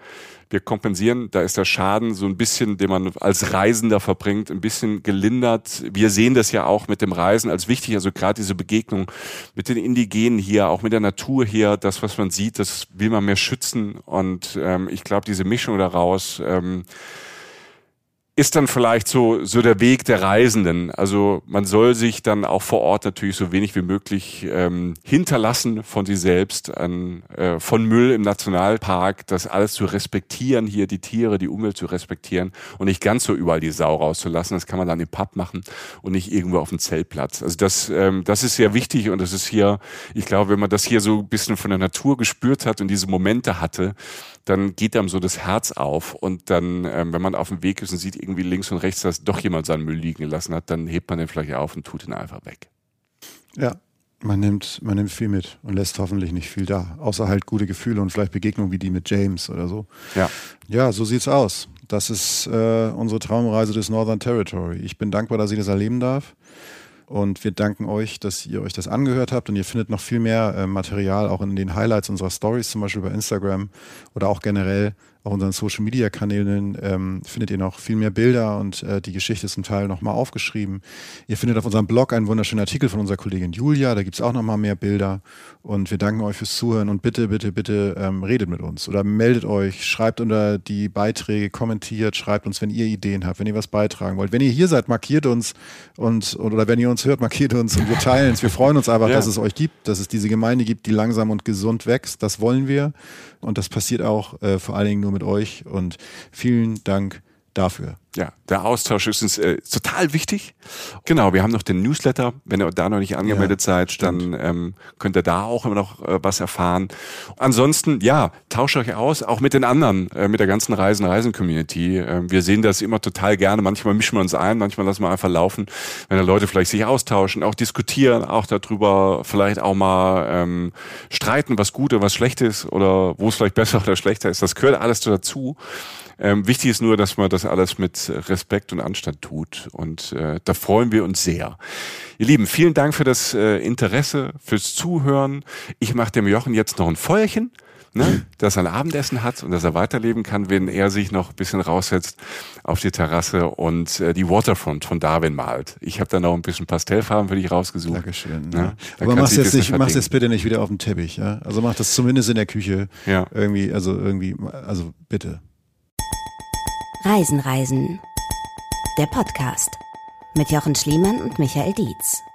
wir kompensieren, da ist der Schaden so ein bisschen, den man als Reisender verbringt, ein bisschen gelindert. Wir sehen das ja auch mit dem Reisen als wichtig, also gerade diese Begegnung mit den Indigenen hier, auch mit der Natur hier, das, was man sieht, das will man mehr schützen. Und ähm, ich glaube, diese Mischung daraus ähm, ist dann vielleicht so so der Weg der Reisenden. Also man soll sich dann auch vor Ort natürlich so wenig wie möglich ähm, hinterlassen von sich selbst, an, äh, von Müll im Nationalpark, das alles zu respektieren, hier die Tiere, die Umwelt zu respektieren und nicht ganz so überall die Sau rauszulassen. Das kann man dann im Pub machen und nicht irgendwo auf dem Zeltplatz. Also das ähm, das ist sehr wichtig und das ist hier, ich glaube, wenn man das hier so ein bisschen von der Natur gespürt hat und diese Momente hatte, dann geht einem so das Herz auf und dann, ähm, wenn man auf dem Weg ist und sieht irgendwie links und rechts, dass doch jemand seinen Müll liegen gelassen hat, dann hebt man den vielleicht auf und tut ihn einfach weg. Ja, man nimmt, man nimmt viel mit und lässt hoffentlich nicht viel da, außer halt gute Gefühle und vielleicht Begegnungen wie die mit James oder so. Ja, ja, so sieht's aus. Das ist äh, unsere Traumreise des Northern Territory. Ich bin dankbar, dass ich das erleben darf. Und wir danken euch, dass ihr euch das angehört habt und ihr findet noch viel mehr äh, Material auch in den Highlights unserer Stories, zum Beispiel bei Instagram oder auch generell auf unseren Social Media Kanälen ähm, findet ihr noch viel mehr Bilder und äh, die Geschichte ist zum Teil nochmal aufgeschrieben. Ihr findet auf unserem Blog einen wunderschönen Artikel von unserer Kollegin Julia, da gibt es auch nochmal mehr Bilder und wir danken euch fürs Zuhören und bitte, bitte, bitte ähm, redet mit uns oder meldet euch, schreibt unter die Beiträge, kommentiert, schreibt uns, wenn ihr Ideen habt, wenn ihr was beitragen wollt. Wenn ihr hier seid, markiert uns und oder wenn ihr uns hört, markiert uns und wir teilen es. Wir freuen uns einfach, ja. dass es euch gibt, dass es diese Gemeinde gibt, die langsam und gesund wächst. Das wollen wir und das passiert auch äh, vor allen Dingen nur mit euch und vielen Dank dafür. Ja, der Austausch ist uns äh, total wichtig. Genau, wir haben noch den Newsletter. Wenn ihr da noch nicht angemeldet ja, seid, stimmt. dann ähm, könnt ihr da auch immer noch äh, was erfahren. Ansonsten, ja, tauscht euch aus, auch mit den anderen, äh, mit der ganzen Reisen-Reisen-Community. Äh, wir sehen das immer total gerne. Manchmal mischen wir uns ein, manchmal lassen wir einfach laufen. Wenn da Leute vielleicht sich austauschen, auch diskutieren, auch darüber vielleicht auch mal ähm, streiten, was gut oder was schlecht ist oder wo es vielleicht besser oder schlechter ist. Das gehört alles dazu. Ähm, wichtig ist nur, dass man das alles mit Respekt und Anstand tut und äh, da freuen wir uns sehr. Ihr Lieben, vielen Dank für das äh, Interesse, fürs Zuhören. Ich mache dem Jochen jetzt noch ein Feuerchen, ne, dass er ein Abendessen hat und dass er weiterleben kann, wenn er sich noch ein bisschen raussetzt auf die Terrasse und äh, die Waterfront von Darwin malt. Ich habe da noch ein bisschen Pastellfarben für dich rausgesucht. Dankeschön. Ne? Ja. Aber mach's jetzt, nicht, mach's jetzt bitte nicht wieder auf dem Teppich. Ja? Also mach das zumindest in der Küche. Ja. Irgendwie, also irgendwie, also bitte. Reisen, Reisen. Der Podcast mit Jochen Schliemann und Michael Dietz.